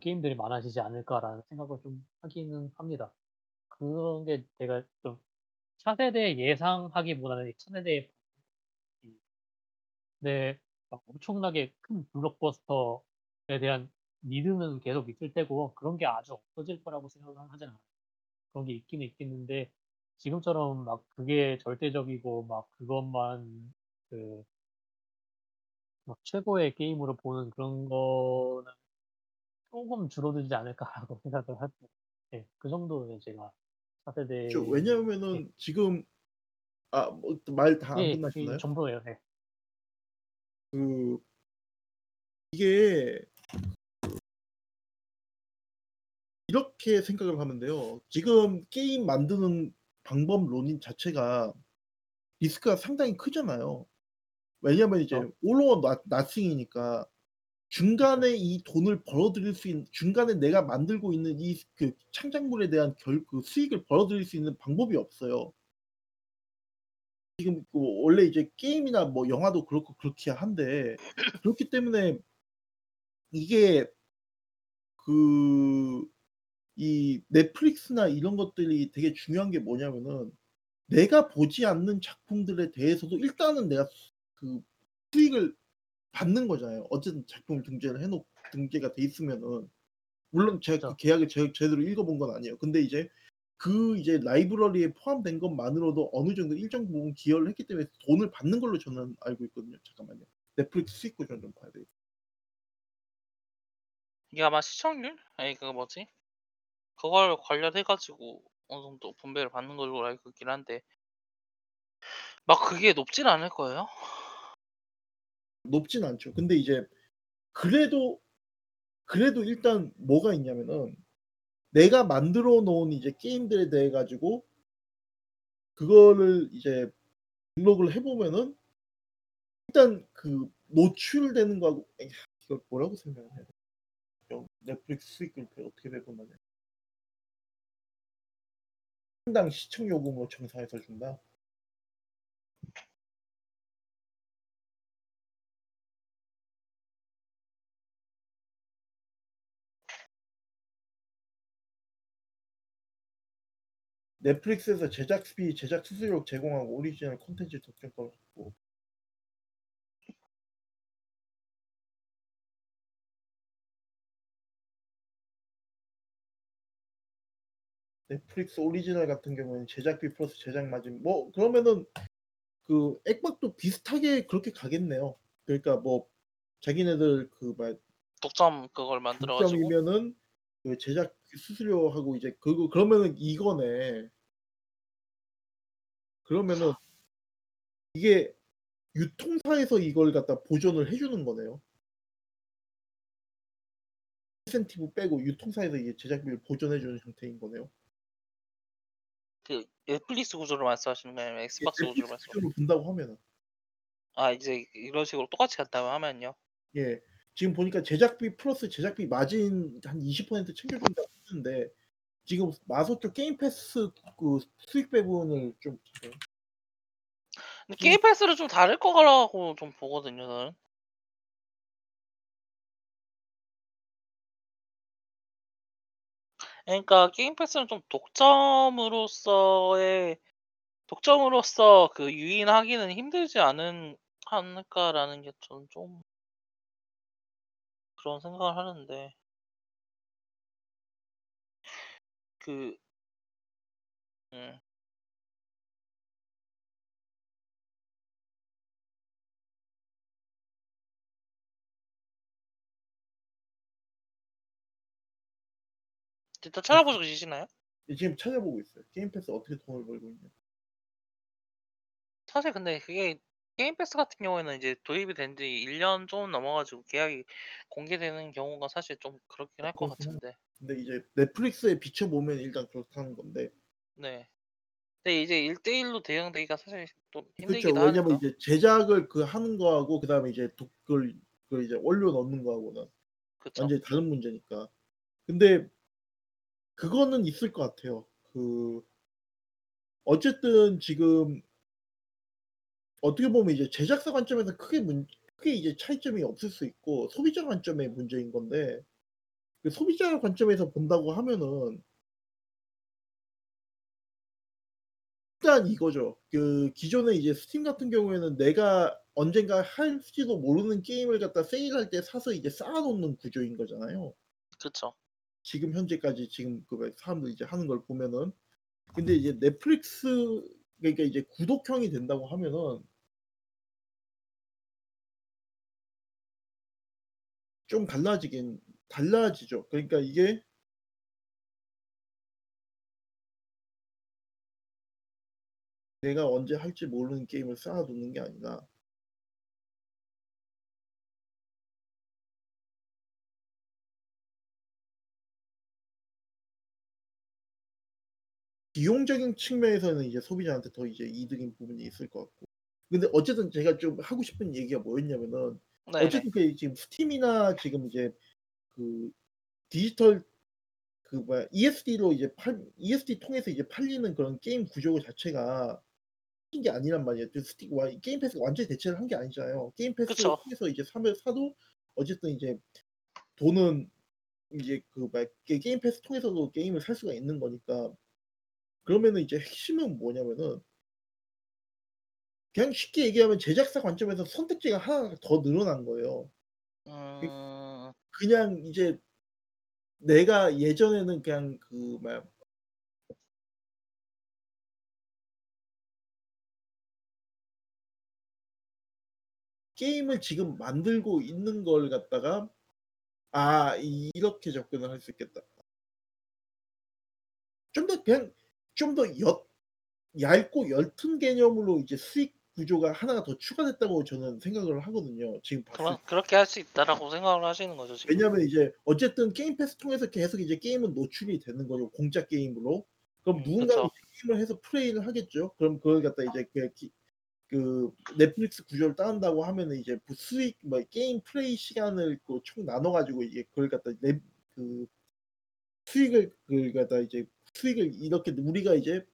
게임들이 많아지지 않을까라는 생각을 좀 하기는 합니다. 그런 게 제가 좀 차세대 예상하기보다는 차세대 네, 막 엄청나게 큰 블록버스터에 대한 니드는 계속 있을 테고 그런 게 아주 없어질 거라고 생각은 하진 않아요. 그런 게 있기는 있겠는데 지금처럼 막 그게 절대적이고 막 그것만 그 막 최고의 게임으로 보는 그런 거는 조금 줄어들지 않을까라고 생각을 하고 예, 그 정도는 제가 그렇죠. 4세대 예, 왜냐하면은 지금 말 다 안 예, 이 끝나셨나요? 정도예요. 예. 그 이게 이렇게 생각을 하면 돼요. 지금 게임 만드는 방법론인 자체가 리스크가 상당히 크잖아요. 왜냐면 이제 그렇죠? all or nothing이니까 중간에 이 돈을 벌어들일 수 있는, 중간에 내가 만들고 있는 이 그 창작물에 대한 그 수익을 벌어들일 수 있는 방법이 없어요. 지금 원래 이제 게임이나 뭐 영화도 그렇고 그렇긴 한데, 그렇기 때문에 이게 그 이 넷플릭스나 이런 것들이 되게 중요한 게 뭐냐면은, 내가 보지 않는 작품들에 대해서도 일단은 내가 그 수익을 받는 거잖아요. 어쨌든 작품을 등재를 해놓고 등재가 돼 있으면은, 물론 제가 그 그죠. 계약을 제대로 읽어본 건 아니에요. 근데 이제 라이브러리에 포함된 것만으로도 어느 정도 일정 부분 기여를 했기 때문에 돈을 받는 걸로 저는 알고 있거든요. 잠깐만요. 넷플릭스 수익 구조는 좀 봐야 돼요. 이게 아마 시청률? 아니 그거 뭐지? 그걸 관련해가지고 어느 정도 분배를 받는 걸로 알고 있긴 한데 막 그게 높진 않을 거예요? 높진 않죠. 근데 이제 그래도 그래도 일단 뭐가 있냐면은, 내가 만들어 놓은 이제 게임들에 대해 가지고 그거를 이제 등록을 해보면은, 일단 그 노출되는 거하고, 에이, 이걸 뭐라고 설명해야 돼? 넷플릭스 수익을 어떻게 배분하냐? 한당 시청 요금으로 정산해서 준다. 넷플릭스에서 제작비, 제작 수수료 제공하고 오리지널 콘텐츠 독점권을 갖고. 넷플릭스 오리지널 같은 경우에는 제작비 플러스 제작 마진, 뭐 그러면은 그 액박도 비슷하게 그렇게 가겠네요. 그러니까 뭐 자기네들 그 막 독점 그걸 만들어가지고 독점이면은 그 제작 수수료하고 이제 그거, 그러면은 이거네. 그러면은 이게 유통사에서 이걸 갖다 보존을 해주는 거네요. 인센티브 빼고 유통사에서 이게 제작비를 보존해주는 형태인 거네요. 그 넷플릭스 구조를 말씀하시는 거예요? 아니면 이게 엑스박스 구조를 넷플릭스 말씀하시는 수준으로 본다고 하면은, 아 이제 이런 식으로 똑같이 갔다고 하면요. 예, 지금 보니까 제작비 플러스 제작비 마진 한 20% 챙겨준다고 했는데, 지금 마소초 게임 패스 그 수익 배분을 좀 근데 게임 게임 패스는 좀 다를 거라고 좀 보거든요 저는. 그러니까 게임 패스는 좀 독점으로서 그 유인하기는 힘들지 않은 않을까라는 게 저는 좀 그런 생각을 하는데, 그 음, 일단 찾아보시고 계시나요? 지금 찾아보고 있어요. 게임 패스 어떻게 돈을 벌고 있냐. 사실 근데 그게 게임 패스 같은 경우에는 이제 도입이 된 지 1년 좀 넘어가지고 계약이 공개되는 경우가 사실 좀 그렇긴 할 것 그렇긴 해요. 같은데. 근데 이제 넷플릭스에 비춰보면 일단 그렇다는 건데, 네. 근데 이제 1대1로 대응되기가 사실 또 그렇죠. 힘들기도 왜냐면 하니까. 이제 제작을 그 하는 거하고 그다음에 이제 그걸 이제 원료 넣는 거하고는 그쵸? 완전히 다른 문제니까. 근데 그거는 있을 것 같아요. 그 어쨌든 지금 어떻게 보면 이제 제작사 관점에서 크게 이제 차이점이 없을 수 있고, 소비자 관점의 문제인 건데, 그 소비자 관점에서 본다고 하면은 일단 이거죠. 그 기존에 이제 스팀 같은 경우에는 내가 언젠가 할지도 모르는 게임을 갖다 세일할 때 사서 이제 쌓아놓는 구조인 거잖아요. 그쵸? 지금 현재까지 지금 그 사람들 이제 하는 걸 보면은. 근데 이제 넷플릭스, 그러니까 이제 구독형이 된다고 하면은 좀 달라지죠. 그러니까 이게 내가 언제 할지 모르는 게임을 쌓아두는 게 아니라, 비용적인 측면에서는 이제 소비자한테 더 이제 이득인 부분이 있을 것 같고. 근데 어쨌든 제가 좀 하고 싶은 얘기가 뭐였냐면은, 어쨌든 네네. 그 지금 스팀이나 지금 이제 그 디지털 그 뭐야 ESD로 이제 ESD 통해서 이제 팔리는 그런 게임 구조 자체가 생긴 게 아니란 말이에요. 그 스틱 와 게임 패스가 완전히 대체를 한 게 아니잖아요. 게임 패스를 그쵸? 통해서 이제 사도 어쨌든 이제 돈은 이제 그 뭐야 게임 패스 통해서도 게임을 살 수가 있는 거니까. 그러면은 이제 핵심은 뭐냐면은 그냥 쉽게 얘기하면 제작사 관점에서 선택지가 하나 더 늘어난 거예요. 그- 음, 그냥 이제 내가 예전에는 그냥 그 뭐야 게임을 지금 만들고 있는 걸 갖다가 아 이렇게 접근을 할 수 있겠다. 좀 더 그냥 좀 더 얇고 엷은 개념으로 이제 수익 구조가 하나가 더 추가됐다고 저는 생각을 하거든요. 지금 봤을 때. 그렇게 할 수 있다라고 생각을 하시는 거죠, 지금. 왜냐하면 이제 어쨌든 게임 패스 통해서 계속 이제 게임은 노출이 되는 거죠. 공짜 게임으로. 그럼 누군가가 그쵸? 이제 게임을 해서 플레이를 하겠죠. 그럼 그걸 갖다 이제 그 넷플릭스 구조를 따른다고 하면은 이제 그 수익 뭐 게임 플레이 시간을 그 총 나눠 가지고 이제 그걸 갖다 그 수익을 그걸 갖다 이제 수익을 이렇게 우리가 이제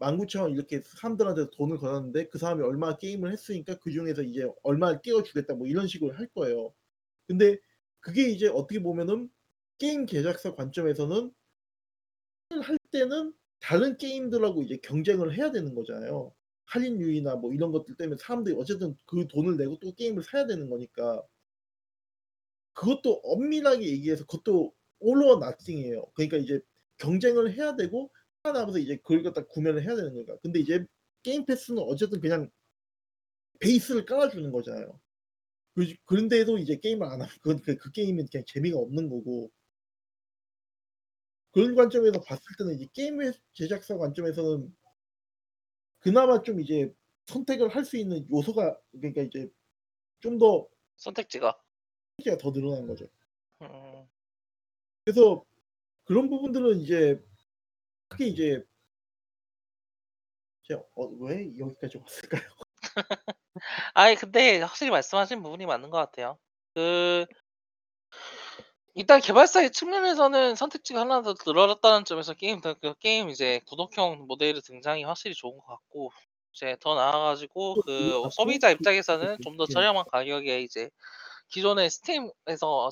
19,000원 이렇게 사람들한테 돈을 걸었는데 그 사람이 얼마 게임을 했으니까 그 중에서 이제 얼마를 띄워주겠다 뭐 이런 식으로 할 거예요. 근데 그게 이제 어떻게 보면은 게임 제작사 관점에서는 할 때는 다른 게임들하고 이제 경쟁을 해야 되는 거잖아요. 할인율이나 뭐 이런 것들 때문에 사람들이 어쨌든 그 돈을 내고 또 게임을 사야 되는 거니까 그것도 엄밀하게 얘기해서 그것도 all or nothing이에요. 그러니까 이제 경쟁을 해야 되고 살아남아서 이제 그걸 갖다 구매를 해야 되는 거니까. 근데 이제 게임 패스는 어쨌든 그냥 베이스를 깔아주는 거잖아요. 그런데도 이제 게임을 안 하면 그건 그 게임은 그냥 재미가 없는 거고 그런 관점에서 봤을 때는 이제 게임 제작사 관점에서는 그나마 좀 이제 선택을 할 수 있는 요소가 그러니까 이제 좀 더 선택지가. 선택지가 더 늘어난 거죠. 음, 그래서 그런 부분들은 이제 크게 왜 여기까지 왔을까요? 아니, 근데 확실히 말씀하신 부분이 맞는 것 같아요. 그, 일단 개발사의 측면에서는 선택지가 하나 더 늘어났다는 점에서 게임 이제 구독형 모델의 등장이 확실히 좋은 것 같고, 이제 더 나아가지고 그 갖고 소비자 입장에서는 좀 더 저렴한 가격에 이제 기존의 스팀에서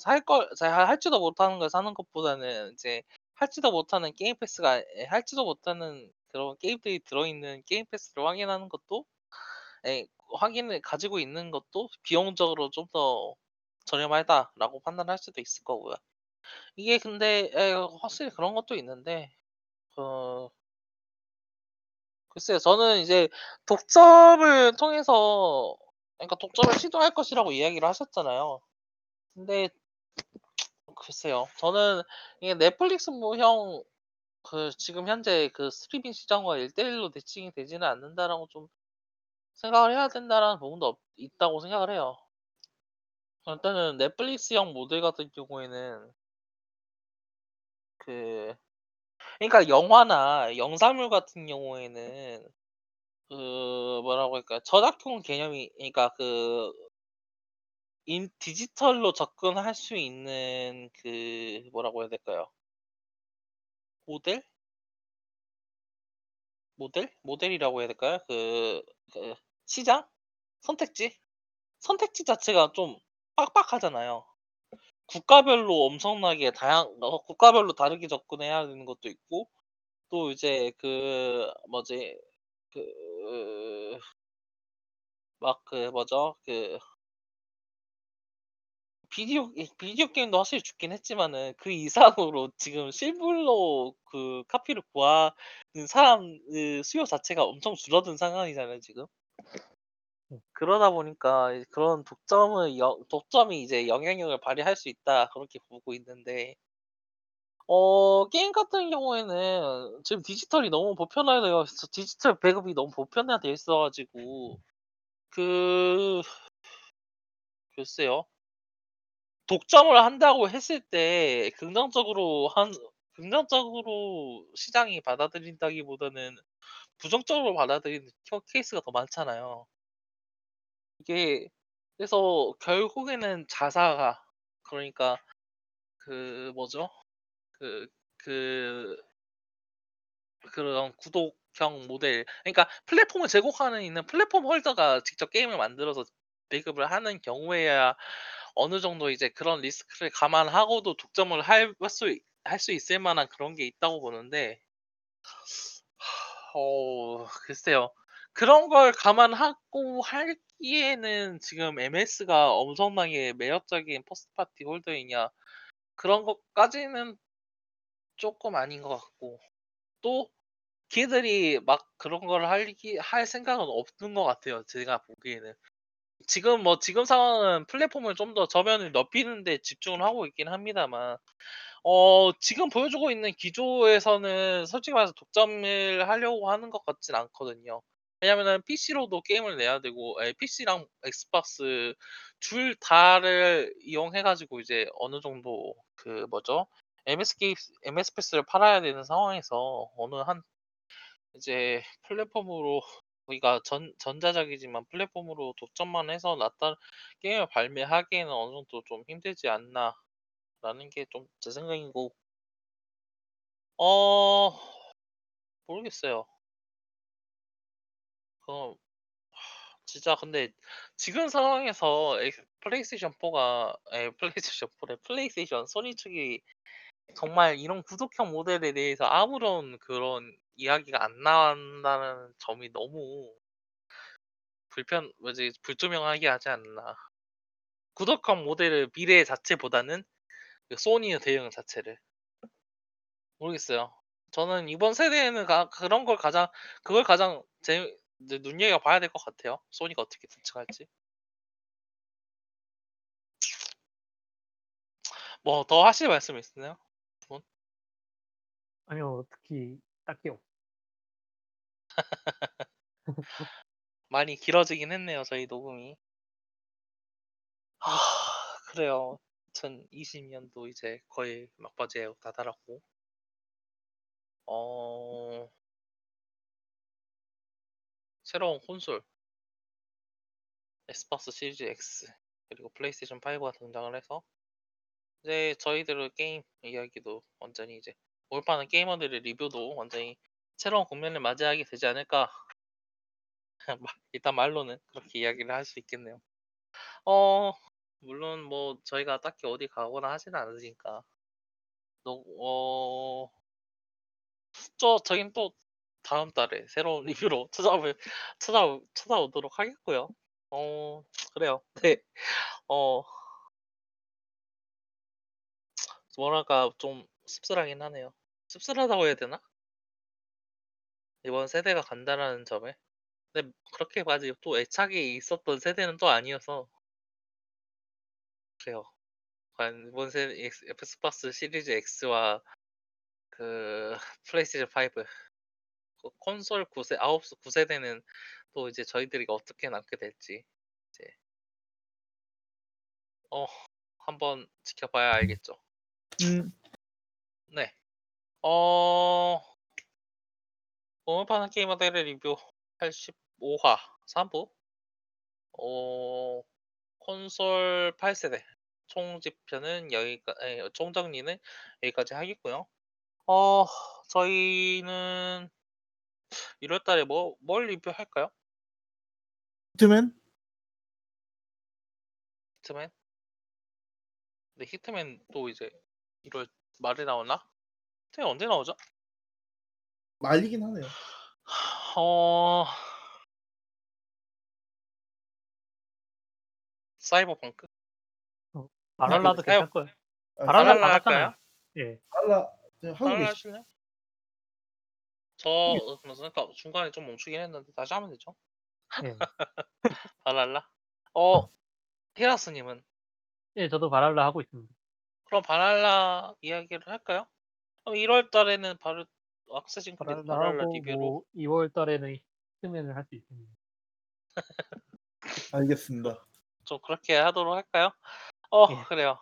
할지도 못하는 걸 사는 것보다는 이제 할지도 못하는 게임 패스가 할지도 못하는 그런 게임들이 들어있는 게임 패스를 확인하는 것도 확인을 가지고 있는 것도 비용적으로 좀 더 저렴하다라고 판단할 수도 있을 거고요. 이게 근데 확실히 그런 것도 있는데 어, 글쎄요, 저는 이제 독점을 통해서 그러니까 독점을 시도할 것이라고 이야기를 하셨잖아요. 근데 글쎄요, 저는 이게 넷플릭스 모형 그 지금 현재 그 스트리밍 시장과 1대1로 대칭이 되지는 않는다라고 좀 생각을 해야 된다라는 부분도 있다고 생각을 해요. 일단은 넷플릭스형 모델 같은 경우에는 그 그러니까 영화나 영상물 같은 경우에는 그 뭐라고 할까 저작권 개념이 그러니까 그 디지털로 접근할 수 있는 그 뭐라고 해야 될까요? 모델? 모델이라고 해야 될까요? 그 시장? 선택지? 선택지 자체가 좀 빡빡하잖아요. 국가별로 엄청나게 국가별로 다르게 접근해야 되는 것도 있고, 또 이제 그, 뭐지, 그, 뭐죠, 비디오 게임도 확실히 죽긴 했지만은 그 이상으로 지금 실물로 그 카피를 구하는 사람 수요 자체가 엄청 줄어든 상황이잖아요, 지금. 그러다 보니까 그런 독점이 이제 영향력을 발휘할 수 있다 그렇게 보고 있는데 게임 같은 경우에는 지금 디지털이 너무 보편화되어 있어 디지털 배급이 너무 보편화되어 있어가지고 그 글쎄요 독점을 한다고 했을 때 긍정적으로 시장이 받아들인다기보다는 부정적으로 받아들이는 케이스가 더 많잖아요. 이게 그래서 결국에는 자사가, 그러니까 그 뭐죠? 그 그 그런 구독형 모델, 그러니까 플랫폼을 제공하는 있는 플랫폼 홀더가 직접 게임을 만들어서 배급을 하는 경우에야 어느 정도 이제 그런 리스크를 감안하고도 독점을 할 수 있을 만한 그런 게 있다고 보는데, 글쎄요. 그런 걸 감안하고 하기에는 지금 MS가 엄청나게 매력적인 퍼스트파티 홀더이냐, 그런 것까지는 조금 아닌 것 같고, 또 걔들이 막 그런 걸 할 생각은 없는 것 같아요. 제가 보기에는. 지금 상황은 플랫폼을 좀 더 저변을 넓히는 데 집중을 하고 있긴 합니다만, 지금 보여주고 있는 기조에서는 솔직히 말해서 독점을 하려고 하는 것 같진 않거든요. 왜냐면은 PC로도 게임을 내야 되고, PC랑 엑스박스 둘 다를 이용해가지고 이제 어느 정도 그 뭐죠? MS 패스를 팔아야 되는 상황에서 어느 한 이제 플랫폼으로, 그러니까 전자적이지만 플랫폼으로 독점만 해서 낫다 게임을 발매하기에는 어느 정도 좀 힘들지 않나라는 게 좀 제 생각이고, 어 모르겠어요. 그럼 진짜 근데 지금 상황에서 플레이스테이션 4가 플레이스테이션 4래 플레이스테이션 소니 측이 정말 이런 구독형 모델에 대해서 아무런 그런 이야기가 안 나온다는 점이 너무 뭐지, 불투명하게 하지 않나. 구독형 모델의 미래 자체보다는 그 소니의 대응 자체를 모르겠어요. 저는 이번 세대에는 그걸 가장 이제 눈여겨 봐야 될 것 같아요. 소니가 어떻게 대처할지. 뭐 더 하실 말씀 있으세요? 두 분? 아니요, 특히 딱히 없. 많이 길어지긴 했네요, 저희 녹음이. 아, 그래요. 2020년도 이제 거의 막바지에 다다랐고, 어, 새로운 콘솔, 엑스박스 시리즈 X, 그리고 플레이스테이션 5가 등장을 해서, 이제 저희들의 게임 이야기도 완전히 이제 올바른 게이머들의 리뷰도 완전히 새로운 국면을 맞이하게 되지 않을까. 일단 말로는 그렇게 이야기를 할 수 있겠네요. 어 물론 뭐 저희가 딱히 어디 가거나 하지는 않으니까. 저긴 또 다음 달에 새로운 리뷰로 찾아오도록 하겠고요. 그래요. 네. 어 뭐랄까 좀 씁쓸하긴 하네요. 씁쓸하다고 해야 되나? 이번 세대가 간다라는 점에. 근데 그렇게까지 또 애착이 있었던 세대는 또 아니어서 그래요. 과연 이번 세대 엑스박스 시리즈 X와 그 플레이스테이션 5, 그 콘솔 9세대는 또 이제 저희들이 어떻게 남게 될지 이제 어 한번 지켜봐야 알겠죠. 음. 네. 어, 오늘 파는 게이머들의 리뷰 85화 3부. 콘솔 8세대 총집편은 총정리는 여기까지 하겠고요. 어, 저희는 1월 달에 뭘 리뷰할까요? 히트맨? 히트맨? 근데 히트맨 또 이제 1월 말에 나오나? 히트맨 언제 나오죠? 말리긴 하네요. 어... 사이버펑크? 바랄라도 괜찮고요. 바랄라 받았잖아요. 예. 바랄라 하고 계시나요? 저 그러니까 중간에 좀 멈추긴 했는데 다시 하면 되죠? 예. 바랄라? 히라스님은? 예, 저도 바랄라 하고 있습니다. 그럼 바랄라 이야기를 할까요? 그럼 1월 달에는 바로 악세싱 바랄라 리뷰로, 뭐 2월 달에는 히트맨을 할 수 있습니다. 알겠습니다. 좀 그렇게 하도록 할까요? 예. 그래요.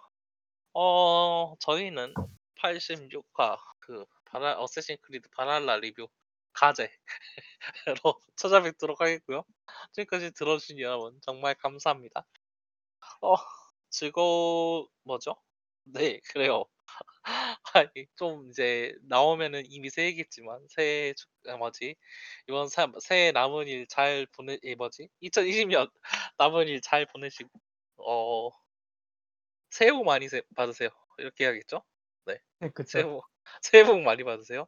저희는 86화 그 어쌔신 크리드 바랄라 리뷰 가제로 찾아뵙도록 하겠고요. 지금까지 들어주신 여러분 정말 감사합니다. 어, 뭐죠? 네, 그래요. 아니, 좀 이제 나오면은 이미 새해겠지만, 뭐지? 이번 새해 남은 일 잘 뭐지? 2020년 남은 일 잘 보내시고, 어, 새해 복 많이 받으세요. 이렇게 해야겠죠? 네. 네, 새해 그쵸. 복, 새해 복 많이 받으세요.